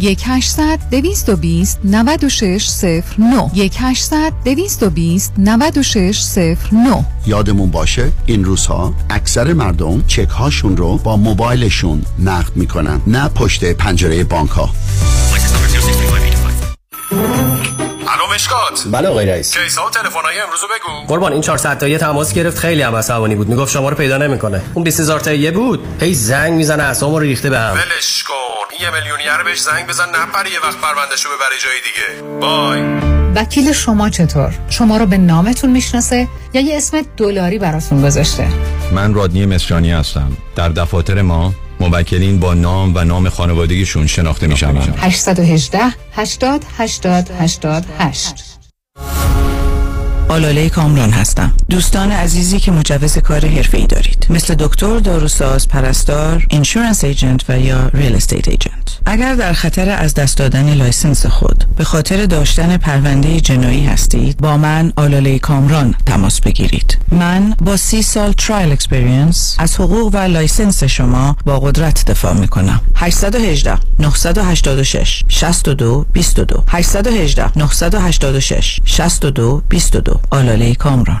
1-800-220-9609 1-800-220-9609. یادمون باشه این روزها اکثر مردم چک هاشون رو با موبایلشون نقد میکنن، نه پشت پنجره بانک ها. مشکات. بله آقای رئیس. کیسا و تلفن‌های امروز بگو. قربان این 400 تایی تماس گرفت، خیلی هم عصبانی بود، میگفت شما رو پیدا نمیکنه. اون 20000 تایی بود، هی زنگ میزنه اعصابمو ریخته بهم. ولش کن. این 1 میلیونیر بهش زنگ بزن نپره یه وقت پروندهشو ببره جای دیگه. بای. وکیل شما چطور؟ شما رو به نامتون میشناسه یا یه اسم دلاری براتون گذاشته؟ من رادنی مصریانی هستم. در دفاتر ما موکلین با نام و نام خانوادگیشون شناخته میشن. 818 80 80 88. آلاله کامران هستم. دوستان عزیزی که مجوز کار حرفه‌ای دارید، مثل دکتر، داروساز، پرستار، اینشورنس ایجنت و یا ریل استیت ایجنت، اگر در خطر از دست دادن لایسنس خود به خاطر داشتن پرونده جنایی هستید، با من آلاله کامران تماس بگیرید. من با 30 سال ترایل اکسپریانس از حقوق و لایسنس شما با قدرت دفاع میکنم. 818 986 62 22 818 986 62 22 آلاله کامران.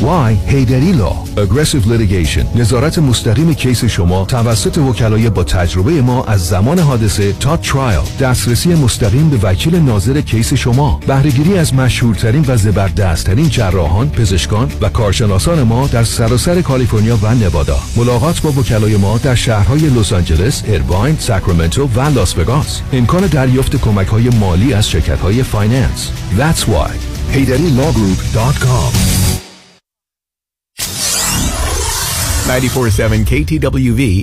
وای هیدری لا اگریسیو لیتیگیشن، نظارت مستقیم کیس شما توسط وکلای با تجربه ما از زمان حادثه تا ترایل، دسترسی مستقیم به وکیل ناظر کیس شما، بهره‌گیری از مشهورترین و زبردستترین جراحان، پزشکان و کارشناسان ما در سراسر کالیفرنیا و نوادا، ملاقات با وکلای ما در شهرهای لس آنجلس، ایرواین، ساکرامنتو و لاس وگاس، امکان دریافت کمک‌های مالی از شرکت‌های فایننس. That's why HeydariLawGroup.com. 94.7 KTWV